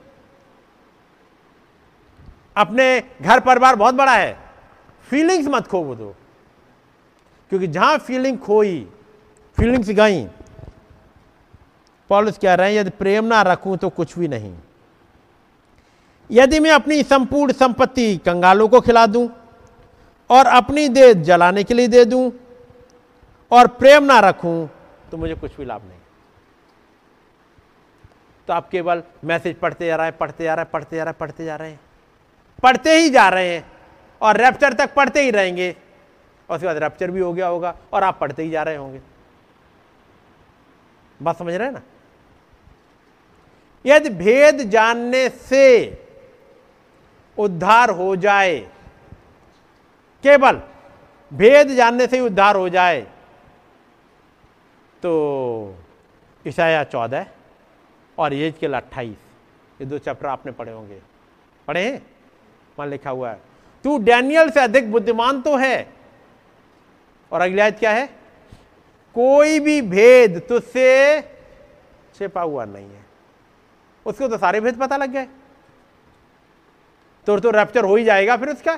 अपने घर परिवार बहुत बड़ा है, फीलिंग्स मत खो वो दो, क्योंकि जहां फीलिंग खोई फीलिंग्स गई। पॉलुस कह रहे हैं यदि प्रेम ना रखूं तो कुछ भी नहीं। यदि मैं अपनी संपूर्ण संपत्ति कंगालों को खिला दूं और अपनी देह जलाने के लिए दे दूं और प्रेम ना रखूं तो मुझे कुछ भी लाभ नहीं। तो आप केवल मैसेज पढ़ते जा रहे हैं, पढ़ते जा रहे हैं, पढ़ते जा रहे हैं, पढ़ते जा रहे हैं, पढ़ते ही जा रहे हैं और रैप्चर तक पढ़ते ही रहेंगे। और उसके बाद रैप्चर भी हो गया होगा और आप पढ़ते ही जा रहे होंगे। बात समझ रहे हैं ना? यदि भेद जानने से उद्धार हो जाए, केवल भेद जानने से ही उद्धार हो जाए, तो ईसाया चौदह और यहेजकेल अट्ठाईस, ये दो चैप्टर आपने पढ़े होंगे, पढ़े हैं? वहां लिखा हुआ है तू डैनियल से अधिक बुद्धिमान तो है। और अगली आयत क्या है? कोई भी भेद तुझसे छिपा हुआ नहीं है। उसको तो सारे भेद पता लग गए, तो तो रैप्चर हो ही जाएगा फिर उसका।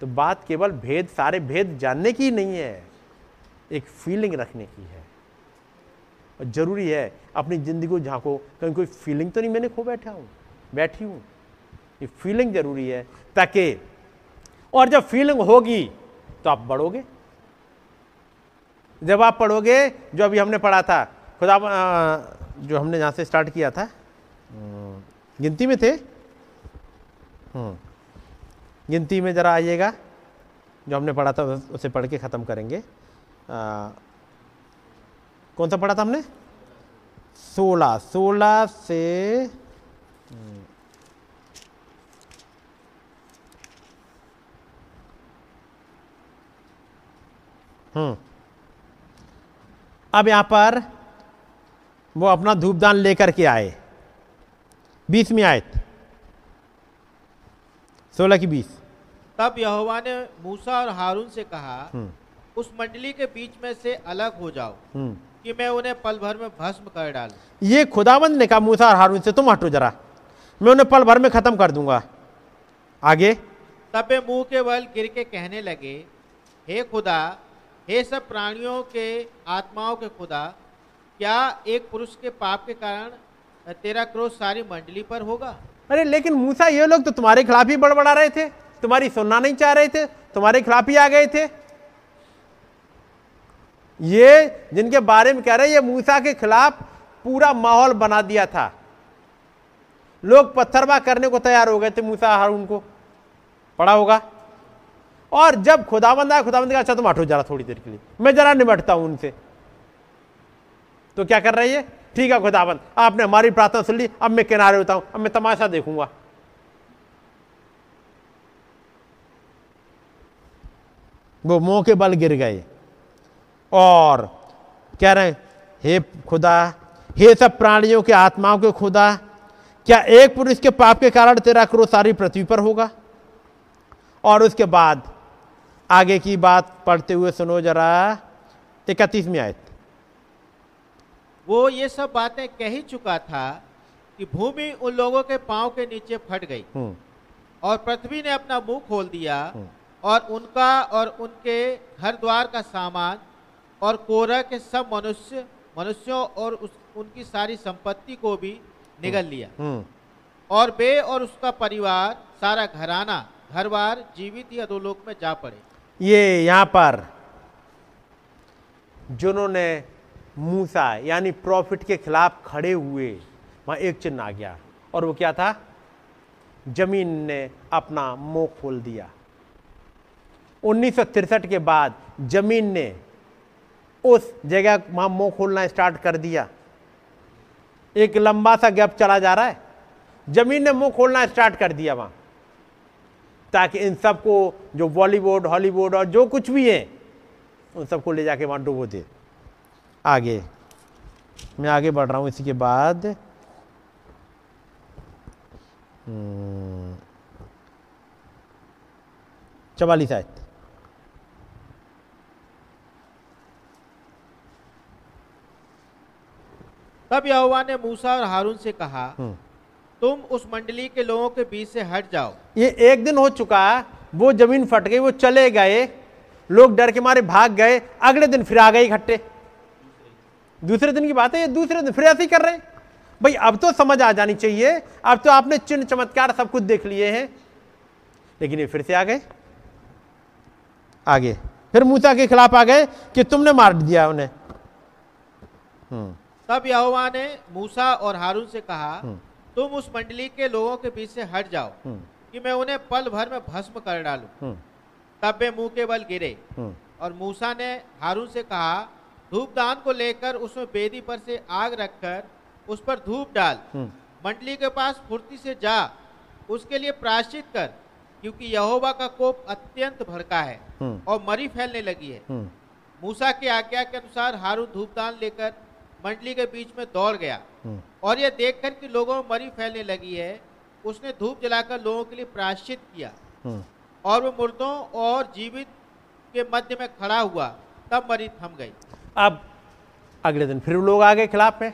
तो बात केवल भेद, सारे भेद जानने की नहीं है, एक फीलिंग रखने की है। और जरूरी है अपनी जिंदगी को झांको, कहीं कोई फीलिंग तो नहीं मैंने खो बैठा हूं, बैठी हूं। ये फीलिंग जरूरी है ताकि, और जब फीलिंग होगी तो आप बढ़ोगे। जब आप पढ़ोगे, जो अभी हमने पढ़ा था खुदा, जो हमने यहां से स्टार्ट किया था, गिनती में थे, गिनती में जरा आइएगा, जो हमने पढ़ा था उसे पढ़ के ख़त्म करेंगे। आ, कौन सा पढ़ा था हमने? सोलह, सोलह से हम्म अब यहां पर वो अपना धूपदान लेकर के आए, बीसवीं आयत, सोलह की बीस। तब यहोवा ने मूसा और हारून से कहा उस मंडली के बीच में से अलग हो जाओ कि मैं उन्हें पल भर में भस्म कर डालूं। ये खुदावंद ने कहा मूसा और हारून से तुम हटो जरा, मैं उन्हें पल भर में खत्म कर दूंगा। आगे तब वे मुंह के बल गिर के कहने लगे हे खुदा हे सब प्राणियों के आत्माओं के खुदा, क्या एक पुरुष के पाप के कारण तेरा क्रोध सारी मंडली पर होगा? अरे लेकिन मूसा, ये लोग तो तुम्हारे खिलाफ ही बड़बड़ा रहे थे, तुम्हारी सुनना नहीं चाह रहे थे, तुम्हारे खिलाफ ही आ गए थे। ये जिनके बारे में कह रहे हैं, ये मूसा के खिलाफ पूरा माहौल बना दिया था। लोग पत्थरबाज करने को तैयार हो गए थे मूसा हारून को, पढ़ा होगा। और जब खुदाबंद आया, खुदाबंद का अच्छा तुम हटो जरा, थोड़ी देर के लिए मैं जरा निबटता हूं उनसे। तो क्या कर रही है, ठीक है खुदाबंद, आपने हमारी प्रार्थना सुन ली, अब मैं किनारे होता हूं, अब मैं तमाशा देखूंगा। वो मुंह के बल गिर गए और कह रहे हैं, हे खुदा, हे सब प्राणियों के आत्माओं के खुदा, क्या एक पुरुष के पाप के कारण तेरा क्रोध सारी पृथ्वी पर होगा? और उसके बाद आगे की बात पढ़ते हुए सुनो जरा, इकतीसवीं आयत। वो ये सब बातें कह ही चुका था कि भूमि उन लोगों के पांव के नीचे फट गई और पृथ्वी ने अपना मुंह खोल दिया और उनका और उनके घर द्वार का सामान और कोरह के सब मनुष्य मनुष्यों और उस, उनकी सारी संपत्ति को भी निगल लिया, और बे और उसका परिवार सारा घराना घरवार जीवित ही अधोलोक में जा पड़े। ये यहाँ पर जिन्होंने मूसा यानी प्रॉफिट के खिलाफ खड़े हुए, वहाँ एक चिन्ह आ गया, और वो क्या था? जमीन ने अपना मुंह खोल दिया। उन्नीस सौ तिरसठ के बाद जमीन ने उस जगह वहाँ मुंह खोलना स्टार्ट कर दिया। एक लंबा सा गैप चला जा रहा है, जमीन ने मुंह खोलना स्टार्ट कर दिया वहाँ, ताकि इन सब को जो बॉलीवुड, हॉलीवुड और जो कुछ भी है, उन सबको ले जाके वहाँ डुबो दे। आगे मैं आगे बढ़ रहा हूँ। इसी के बाद चवालीस आयत। तब यहोवा ने मूसा और हारून से कहा, तुम उस मंडली के लोगों के बीच से हट जाओ। ये एक दिन हो चुका, वो जमीन फट गई, वो चले गए, लोग डर के मारे भाग गए, अगले दिन फिर आ गए इकट्ठे। दूसरे दिन की बात है, ये दूसरे दिन फिर ऐसे ही कर रहे। भाई अब तो समझ आ जानी चाहिए, अब तो आपने चिन्ह चमत्कार सब कुछ देख लिए हैं, लेकिन ये फिर से आ गए। आगे फिर मूसा के खिलाफ आ गए कि तुमने मार दिया उन्हें। तब यहोवा ने मूसा और हारून से कहा, तुम उस मंडली के लोगों के बीच से हट जाओ कि मैं उन्हें पल भर में भस्म कर डालूं। तब वे मुंह के बल गिरे, और मूसा ने हारून से कहा, धूपदान को लेकर उसमें बेदी पर से आग रखकर उस पर धूप डाल, मंडली के पास फुर्ती से जा, उसके लिए प्रायश्चित कर, क्योंकि यहोवा का कोप अत्यंत भड़का है और मरी फैलने लगी है। मूसा की आज्ञा के अनुसार हारून धूपदान लेकर मंडली के बीच में दौड़ गया, और यह देखकर कि लोगों में मरी फैलने लगी है, उसने धूप जलाकर लोगों के लिए प्रायश्चित किया, और वो मुर्दों और जीवित के मध्य में खड़ा हुआ, तब मरी थम गई। अब अगले दिन फिर लोग आ गए खिलाफ में,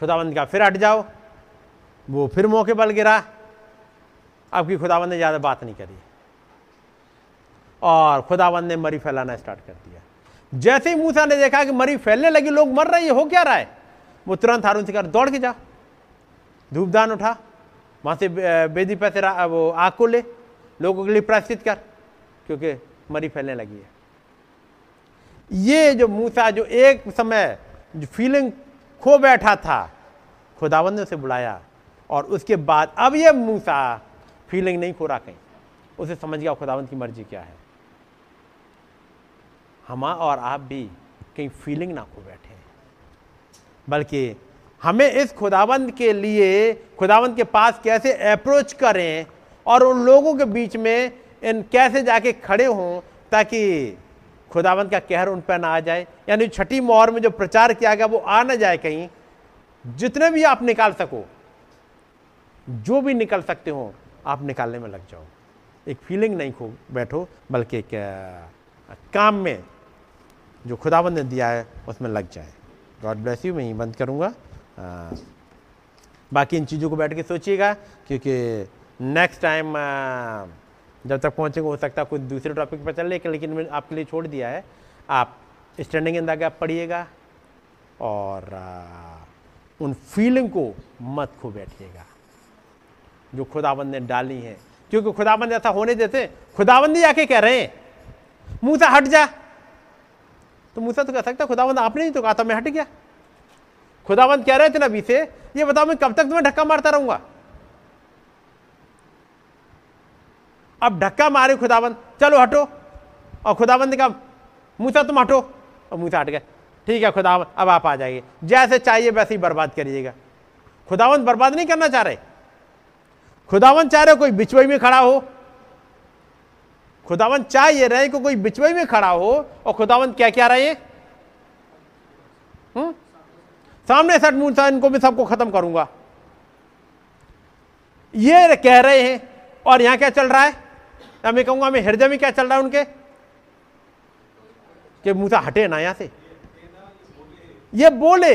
खुदावंद का फिर हट जाओ, वो फिर मौके बल गिरा। अब की खुदावंद ने ज़्यादा बात नहीं करी, और खुदावंद ने मरी फैलाना स्टार्ट कर दिया। जैसे ही मूसा ने देखा कि मरी फैलने लगी, लोग मर रहे, ये हो क्या रहा है, वो तुरंत हारून से कर, दौड़ के जा, धूपदान उठा, वहाँ से बेदी पे से वो आग को ले, लोगों के लिए प्रायश्चित कर, क्योंकि मरी फैलने लगी है। ये जो मूसा जो एक समय जो फीलिंग खो बैठा था, खुदावंद ने उसे बुलाया, और उसके बाद अब ये मूसा फीलिंग नहीं खो रहा कहीं, उसे समझ गया खुदावंद की मर्जी क्या है। हम और आप भी कहीं फीलिंग ना खो बैठे, बल्कि हमें इस खुदावंद के लिए, खुदावंद के पास कैसे अप्रोच करें, और उन लोगों के बीच में इन कैसे जाके खड़े हों, ताकि खुदावंद का कहर उन पर ना आ जाए। यानी छठी मोहर में जो प्रचार किया गया, वो आ ना जाए कहीं। जितने भी आप निकाल सको, जो भी निकल सकते हो, आप निकालने में लग जाओ। एक फीलिंग नहीं खो बैठो, बल्कि एक काम में जो खुदावंद ने दिया है उसमें लग जाए। God bless you. मैं ही बंद करूँगा, बाकी इन चीज़ों को बैठ के सोचिएगा, क्योंकि नेक्स्ट टाइम जब तक पहुँचेंगे हो सकता है कुछ दूसरे टॉपिक पर चल रहे, लेकिन मैंने आपके लिए छोड़ दिया है। आप स्टैंडिंग इन द गैप पढ़िएगा और उन फीलिंग को मत खो बैठिएगा जो खुदाबंद ने डाली है, क्योंकि खुदाबंद ऐसा होने देते। खुदाबंद ही आके कह रहे हैं मूसा हट जा, तो मूसा तो कह सकता खुदाबंद आपने नहीं तो कहा था मैं हट गया। खुदाबंद कह रहे थे नबी से ये बताओ मैं कब तक तुम्हें धक्का मारता रहूंगा। अब धक्का मारे खुदाबंद, चलो हटो, और खुदाबंद ने कहा मूसा तुम हटो, और मूसा हट गए। ठीक है खुदावंद अब आप आ जाइए, जैसे चाहिए वैसे ही बर्बाद करिएगा। खुदावंद बर्बाद नहीं करना चाह रहे, खुदावंद चाह रहे कोई बिचवाई में खड़ा हो। खुदावंद चाह ये रहे कि कोई बिचवाई में खड़ा हो, और खुदावंद क्या क्या रहे हैं सामने सट मूसा इनको मैं सबको खत्म करूंगा ये कह रहे हैं। और यहां क्या चल रहा है, या मैं कहूंगा मैं हृदय में क्या चल रहा है उनके, कि मूसा हटे ना यहां से। ये बोले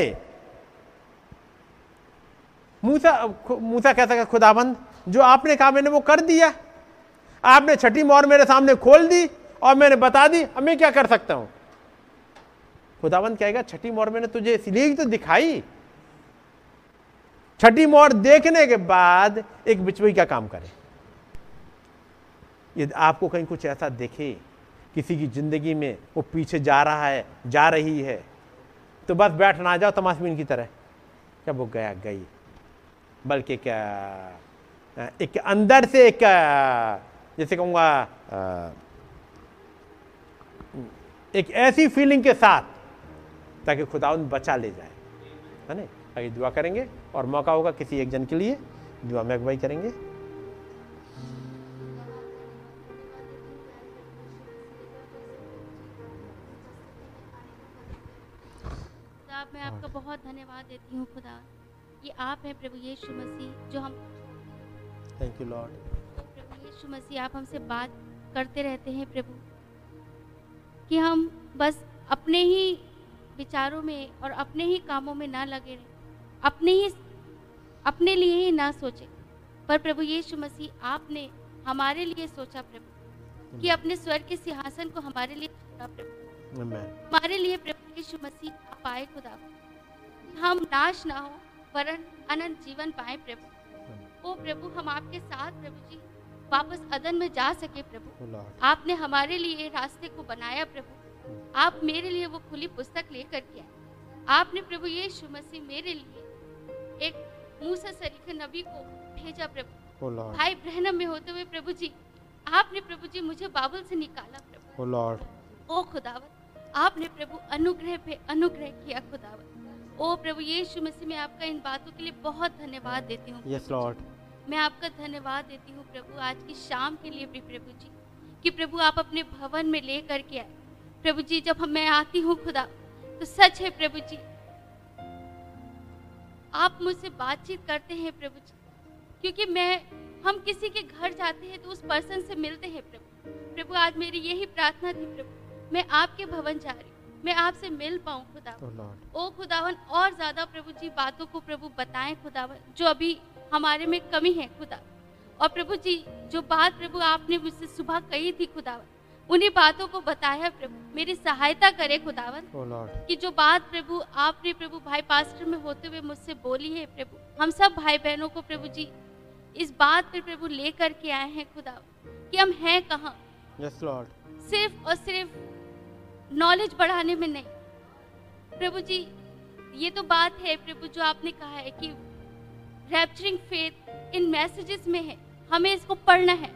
मूसा मूसा कह सका खुदाबंद जो आपने कहा मैंने वो कर दिया, आपने छठी मोहर मेरे सामने खोल दी और मैंने बता दी, अब मैं क्या कर सकता हूं। खुदाबंद कहेगा छठी मोहर मैंने तुझे इसलिए तो दिखाई, छठी मोहर देखने के बाद एक बिचवाई का काम करे। यदि आपको कहीं कुछ ऐसा देखे किसी की जिंदगी में वो पीछे जा रहा है जा रही है, तो बस बैठ ना जाओ तमाशबीन की तरह, जब वो गया गई, बल्कि एक, एक अंदर से एक जैसे कहूँगा एक ऐसी फीलिंग के साथ, ताकि खुदा उन बचा ले जाए, है ना। आगे दुआ करेंगे और मौका होगा किसी एक जन के लिए दुआ में अगुवाई करेंगे। मैं आपका बहुत धन्यवाद देती हूँ खुदा, ये आप हैं प्रभु यीशु मसीह जो हम थैंक यू लॉर्ड प्रभु यीशु मसीह आप हमसे बात करते रहते हैं प्रभु, कि हम बस अपने ही विचारों में और अपने ही कामों में ना लगे रहें, अपने ही अपने लिए ही ना सोचें, पर प्रभु यीशु मसीह आपने हमारे लिए सोचा प्रभु, कि अपने स्वर्ग के सिंहासन को हमारे लिए छोड़ा प्रभु, हमारे लिए प्रभु यीशु मसीह पाए खुदा, हम नाश ना हो वरन अनंत जीवन पाए प्रभु। ओ प्रभु हम आपके साथ प्रभु जी वापस अदन में जा सके प्रभु, आपने हमारे लिए रास्ते को बनाया प्रभु, आप मेरे लिए वो खुली पुस्तक लेकर के आए, आपने प्रभु यीशु मसीह मेरे लिए एक मूसा सरीखे नबी को भेजा प्रभु, भाई ब्रहणम में होते हुए प्रभु जी आपने प्रभु जी मुझे बाबुल से निकाला प्रभु। ओ खुदावत आपने प्रभु अनुग्रह पे अनुग्रह किया खुदावत। ओ प्रभु यीशु मसीह मैं आपका इन बातों के लिए बहुत धन्यवाद देती हूँ। यस लॉर्ड मैं आपका धन्यवाद देती हूँ प्रभु आज की शाम के लिए भी प्रभु जी, कि प्रभु आप अपने भवन में ले करके आए प्रभु जी। जब हम मैं आती हूँ खुदा तो सच है प्रभु जी आप मुझसे बातचीत करते हैं प्रभु जी, क्योंकि मैं हम किसी के घर जाते हैं तो उस पर्सन से मिलते हैं प्रभु। प्रभु आज मेरी यही प्रार्थना थी प्रभु, मैं आपके भवन जा रही हूँ, मैं आपसे मिल पाऊँ खुदावन। ओ खुदावन और ज़्यादा प्रभु जी बातों को प्रभु बताएं खुदावन, जो अभी हमारे में कमी है खुदा। और प्रभु जी जो बात प्रभु आपने मुझसे सुबह कही थी खुदावन, उन्हीं बातों को बताया प्रभु, मेरी सहायता करे खुदावन, कि जो बात प्रभु आपने प्रभु भाई पास्टर में होते हुए मुझसे बोली है प्रभु, हम सब भाई बहनों को प्रभु जी इस बात पर प्रभु ले करके आए हैं खुदावन, कि हम हैं कहाँ सिर्फ और सिर्फ नॉलेज बढ़ाने में नहीं प्रभु जी। ये तो बात है प्रभु जो आपने कहा है कि रैप्चरिंग फेथ इन मैसेजेस में है, हमें इसको पढ़ना है,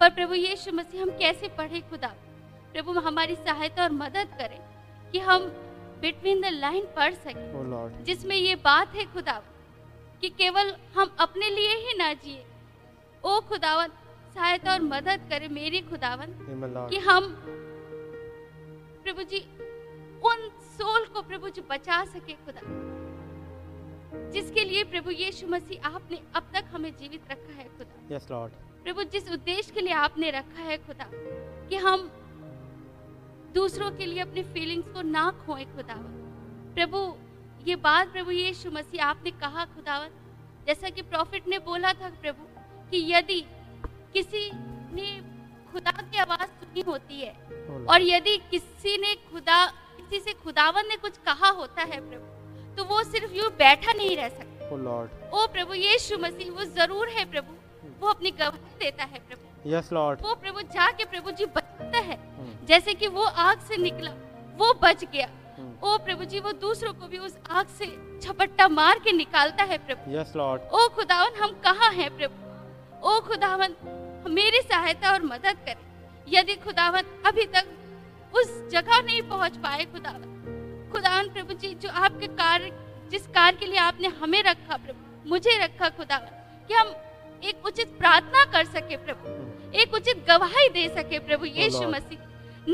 पर प्रभु यीशु मसीह हम कैसे पढ़े खुदा। प्रभु हमारी सहायता और मदद करें कि हम बिटवीन द लाइन पढ़ सकें, जिसमें ये बात है खुदा कि केवल हम अपने लिए ही ना जिए। ओ खुदावन सहायता और मदद करें मेरी खुदावन, कि हम प्रभु जी उन सोल को प्रभु जी बचा सके खुदा, जिसके लिए प्रभु यीशु मसीह आपने अब तक हमें जीवित रखा है खुदा। यस लॉर्ड प्रभु जिस उद्देश्य के लिए आपने रखा है खुदा, कि हम दूसरों के लिए अपने फीलिंग्स को ना खोएं खुदावन। प्रभु ये बात प्रभु यीशु मसीह आपने कहा खुदावन, जैसा कि प्रॉफिट ने बोला था प्रभु, कि यदि किसी ने खुदा की आवाज सुनी होती है। और यदि किसी ने खुदा किसी से खुदावन ने कुछ कहा होता है प्रभु, तो वो सिर्फ यूं बैठा नहीं रह सकता। ओ लॉर्ड, ओ प्रभु यीशु मसीह, वो जरूर है प्रभु, वो अपनी गवाही देता है प्रभु। यस लॉर्ड, वो प्रभु जाके प्रभु जी बचता है, जैसे कि वो आग से निकला वो बच गया। ओ प्रभु जी, वो दूसरों को भी उस आग से छपट्टा मार के निकालता है प्रभु। यस लॉर्ड, ओ खुदावन हम कहाँ हैं प्रभु, ओ खुदावन मेरी सहायता और मदद करें। यदि खुदावन अभी तक उस जगह नहीं पहुंच पाए खुदावन, खुदावन प्रभु जी जो आपके कार्य, जिस कार्य के लिए आपने हमें रखा प्रभु, मुझे रखा खुदावन, कि हम एक उचित प्रार्थना कर सके प्रभु, एक उचित गवाही दे सके प्रभु यीशु मसीह,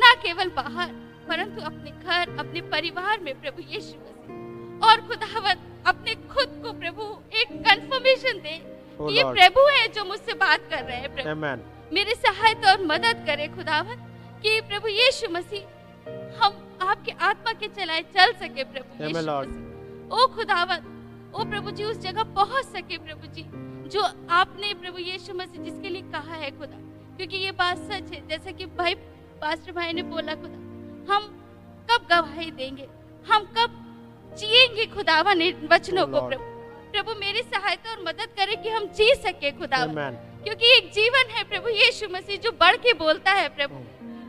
ना केवल बाहर परंतु अपने घर, अपने परिवार में प्रभु यीशु मसीह। और खुदावन अपने खुद को प्रभु एक कंफर्मेशन दे कि ये प्रभु है जो मुझसे बात कर रहे हैं प्रभु। Amen. मेरी सहायता और मदद करे खुदावन कि प्रभु यीशु मसीह हम आपके आत्मा के चलाए चल सके प्रभु यीशु मसीह। ओ खुदावन, ओ प्रभु जी उस जगह पहुंच सके प्रभु जी जो आपने प्रभु यीशु मसीह जिसके लिए कहा है खुदा, क्योंकि ये बात सच है। जैसा कि भाई पास्टर भाई ने बोला खुदा, हम कब गवाही देंगे, हम कब जिएंगे खुदावन इन वचनों को प्रभु। प्रभु मेरी सहायता और मदद करे कि हम जी सके खुदावन, क्योंकि एक जीवन है प्रभु यीशु मसीह जो बढ़ के बोलता है प्रभु।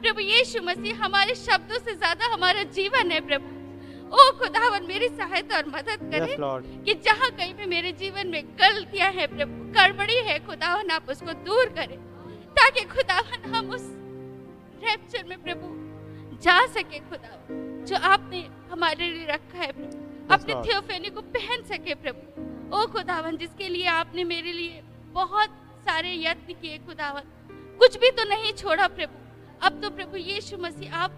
प्रभु यीशु मसीह हमारे शब्दों से ज्यादा हमारा जीवन है प्रभु। ओ खुदावन मेरी सहायता और मदद करे कि जहाँ कहीं भी मेरे जीवन में गलतियाँ हैं प्रभु, गड़बड़ी है खुदावन, आप उसको दूर करें, ताकि खुदावन हम उस रैप्चर में प्रभु जा सके खुदावन जो आपने हमारे लिए रखा है प्रभु, अपने थियोफेनी को पहन सके प्रभु। ओ खुदावन जिसके लिए आपने मेरे लिए बहुत सारे यत्न किए खुदावन, कुछ भी तो नहीं छोड़ा प्रभु। अब तो प्रभु यीशु मसीह आप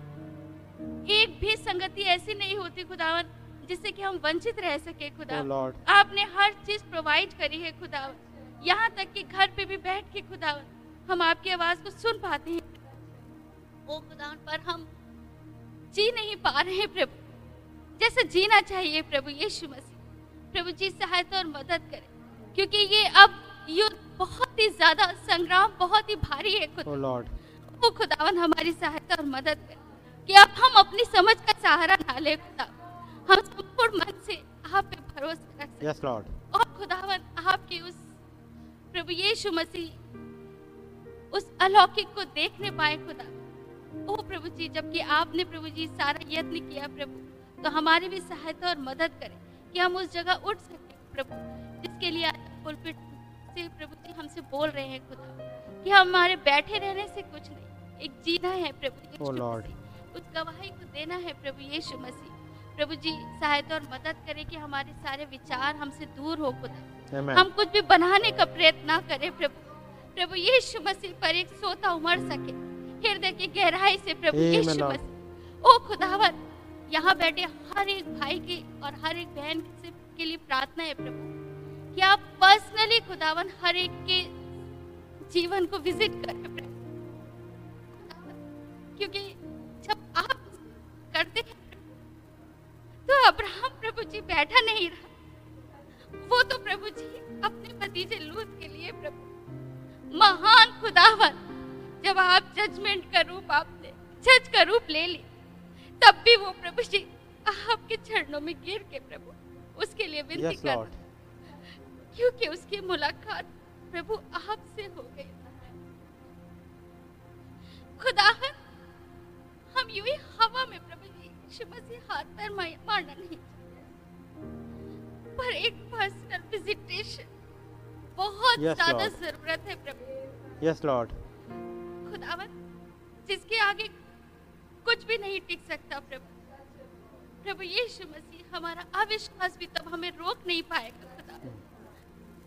एक भी संगति ऐसी नहीं होती खुदावन जिससे कि हम वंचित रह सके खुदावन। आपने हर चीज प्रोवाइड करी है खुदावन, यहाँ तक कि घर पे भी बैठ के खुदावन हम आपकी आवाज को सुन पाते हैं। वो खुदावन पर हम जी नहीं पा रहे हैं प्रभु, जैसा जीना चाहिए प्रभु यीशु मसीह। प्रभु जी सहायता और मदद करे, क्योंकि ये अब युद्ध बहुत ही ज्यादा, संग्राम बहुत ही भारी है खुदावन। वो खुदावन हमारी सहायता और मदद करे कि अब हम अपनी समझ का सहारा ना ले खुदा, हम संपूर्ण मन से आप पे भरोसा रखें। यस लॉर्ड, और खुदावन आपके उस प्रभु यीशु मसीह उस अलौकिक को देखने पाए खुदा। ओ प्रभु जी जबकि आपने प्रभु जी सारा यत्न किया प्रभु, तो हमारी भी सहायता और मदद करें कि हम उस जगह उठ सके प्रभु जिसके लिए आप पुलपिट से प्रभु जी हमसे बोल रहे हैं खुदा, कि हमारे बैठे रहने से कुछ नहीं, एक जीना है प्रभु। ओ लॉर्ड, उस गवाही को देना है प्रभु यीशु मसीह। प्रभु जी सहायता और मदद करे कि हमारे सारे विचार हमसे दूर हो खुदा, हम कुछ भी बनाने का प्रयत्न ना करें प्रभु। प्रभु यीशु मसीह पर एक सोता उमड़ सके हृदय की गहराई से प्रभु यीशु मसीह। ओ खुदावन यहाँ बैठे हर एक भाई की और हर एक बहन के, के लिए प्रार्थना है प्रभु कि आप पर्सनली खुदावन हर एक के जीवन को विजिट करें प्रभु, क्योंकि जब आप करते हैं तो अब्राहम प्रभु जी बैठा नहीं रहा, वो तो प्रभु जी अपने भतीजे लूत के लिए प्रभु, महान खुदावन जब आप जजमेंट का रूप, आपने जज का रूप ले ली, तब भी वो प्रभु जी आपके चरणों में गिर के प्रभु उसके लिए विनती yes, कर, क्योंकि उसकी मुलाकात प्रभु आपसे हो गई। खुदावन हम यूं ही हवा में प्रभु यीशु मसीह हाथ पर मारना नहीं, पर एक पर्सनल विजिटेशन बहुत ज्यादा जरूरत है प्रभु। यस लॉर्ड, खुदावन जिसके आगे कुछ भी नहीं टिक सकता प्रभु। प्रभु यीशु मसीह हमारा अविश्वास भी तब हमें रोक नहीं पाएगा खुदा।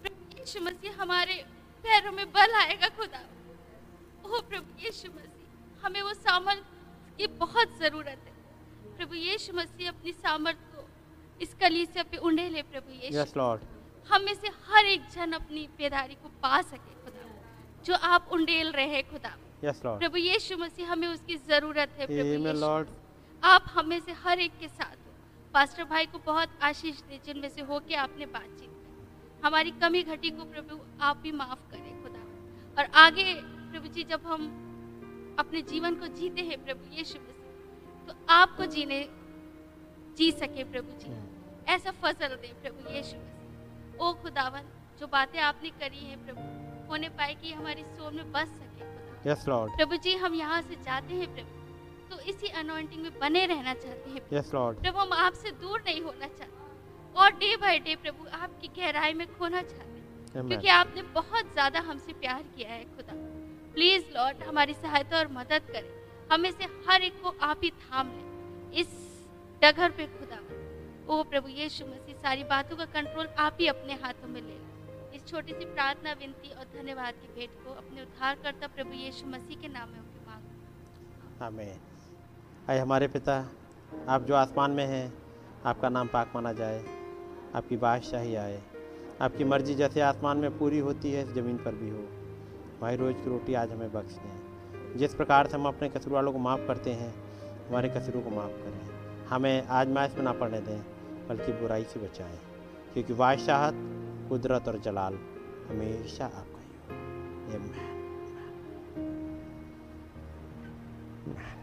प्रभु यीशु मसीह हमारे पैरों में बल आएगा खुदा। ओ प्रभु यीशु मसीह हमें वो सामर्थ ये बहुत जरूरत है प्रभु यीशु मसीह, अपनी सामर्थ को इस कलीसिया पे उंडेले प्रभु यीशु। यस लॉर्ड, हम में से हर एक जन अपनी बेदारी को पा सके खुदा जो आप उंडेल रहे हैं खुदा। यस लॉर्ड, प्रभु यीशु मसीह हमें उसकी जरूरत है प्रभु यीशु लॉर्ड। आप हमें से हर एक के साथ हो। पास्टर भाई को बहुत आशीष दे जिनमें से होके आपने बातचीत की, हमारी कमी घटी को प्रभु आप भी माफ करें खुदा। और आगे प्रभु जी जब हम अपने जीवन को जीते हैं प्रभु यीशु मसीह, तो आपको जीने जी सके प्रभु जी, ऐसा फसल दे प्रभु यीशु मसीह। ओ खुदावन, जो बातें आपने करी हैं प्रभु, होने पाए कि हमारी सोल में बस सके खुदा। yes, Lord. प्रभु जी हम यहाँ से जाते हैं प्रभु तो इसी अनॉइंटिंग में बने रहना चाहते हैं प्रभु। yes, Lord. प्रभु हम आपसे दूर नहीं होना चाहते और डे बाय डे प्रभु आपकी गहराई में खोना चाहते, क्योंकि आपने बहुत ज्यादा हमसे प्यार किया है खुदा। प्लीज लॉर्ड हमारी सहायता और मदद करें, हमें से हर एक को आप ही थाम लें इस डगर पे खुदा। ओ प्रभु यीशु मसीह, सारी बातों का कंट्रोल आप ही अपने हाथों में ले लें। इस छोटी सी प्रार्थना, विनती और धन्यवाद की भेंट को अपने उद्धारकर्ता प्रभु यीशु मसीह के नाम में मांगो, आमीन। आए हमारे पिता, आप जो आसमान में हैं, आपका नाम पाक माना जाए, आपकी बादशाही आए, आपकी मर्जी जैसे आसमान में पूरी होती है ज़मीन पर भी हो। हमारी रोज़ की रोटी आज हमें बख्श दें, जिस प्रकार से हम अपने कसूर वालों को माफ़ करते हैं हमारे कसूरों को माफ़ करें, हमें आजमाइश में ना पड़ने दें बल्कि बुराई से बचाएं, क्योंकि बादशाहत, कुदरत और जलाल हमेशा आपका ही हो।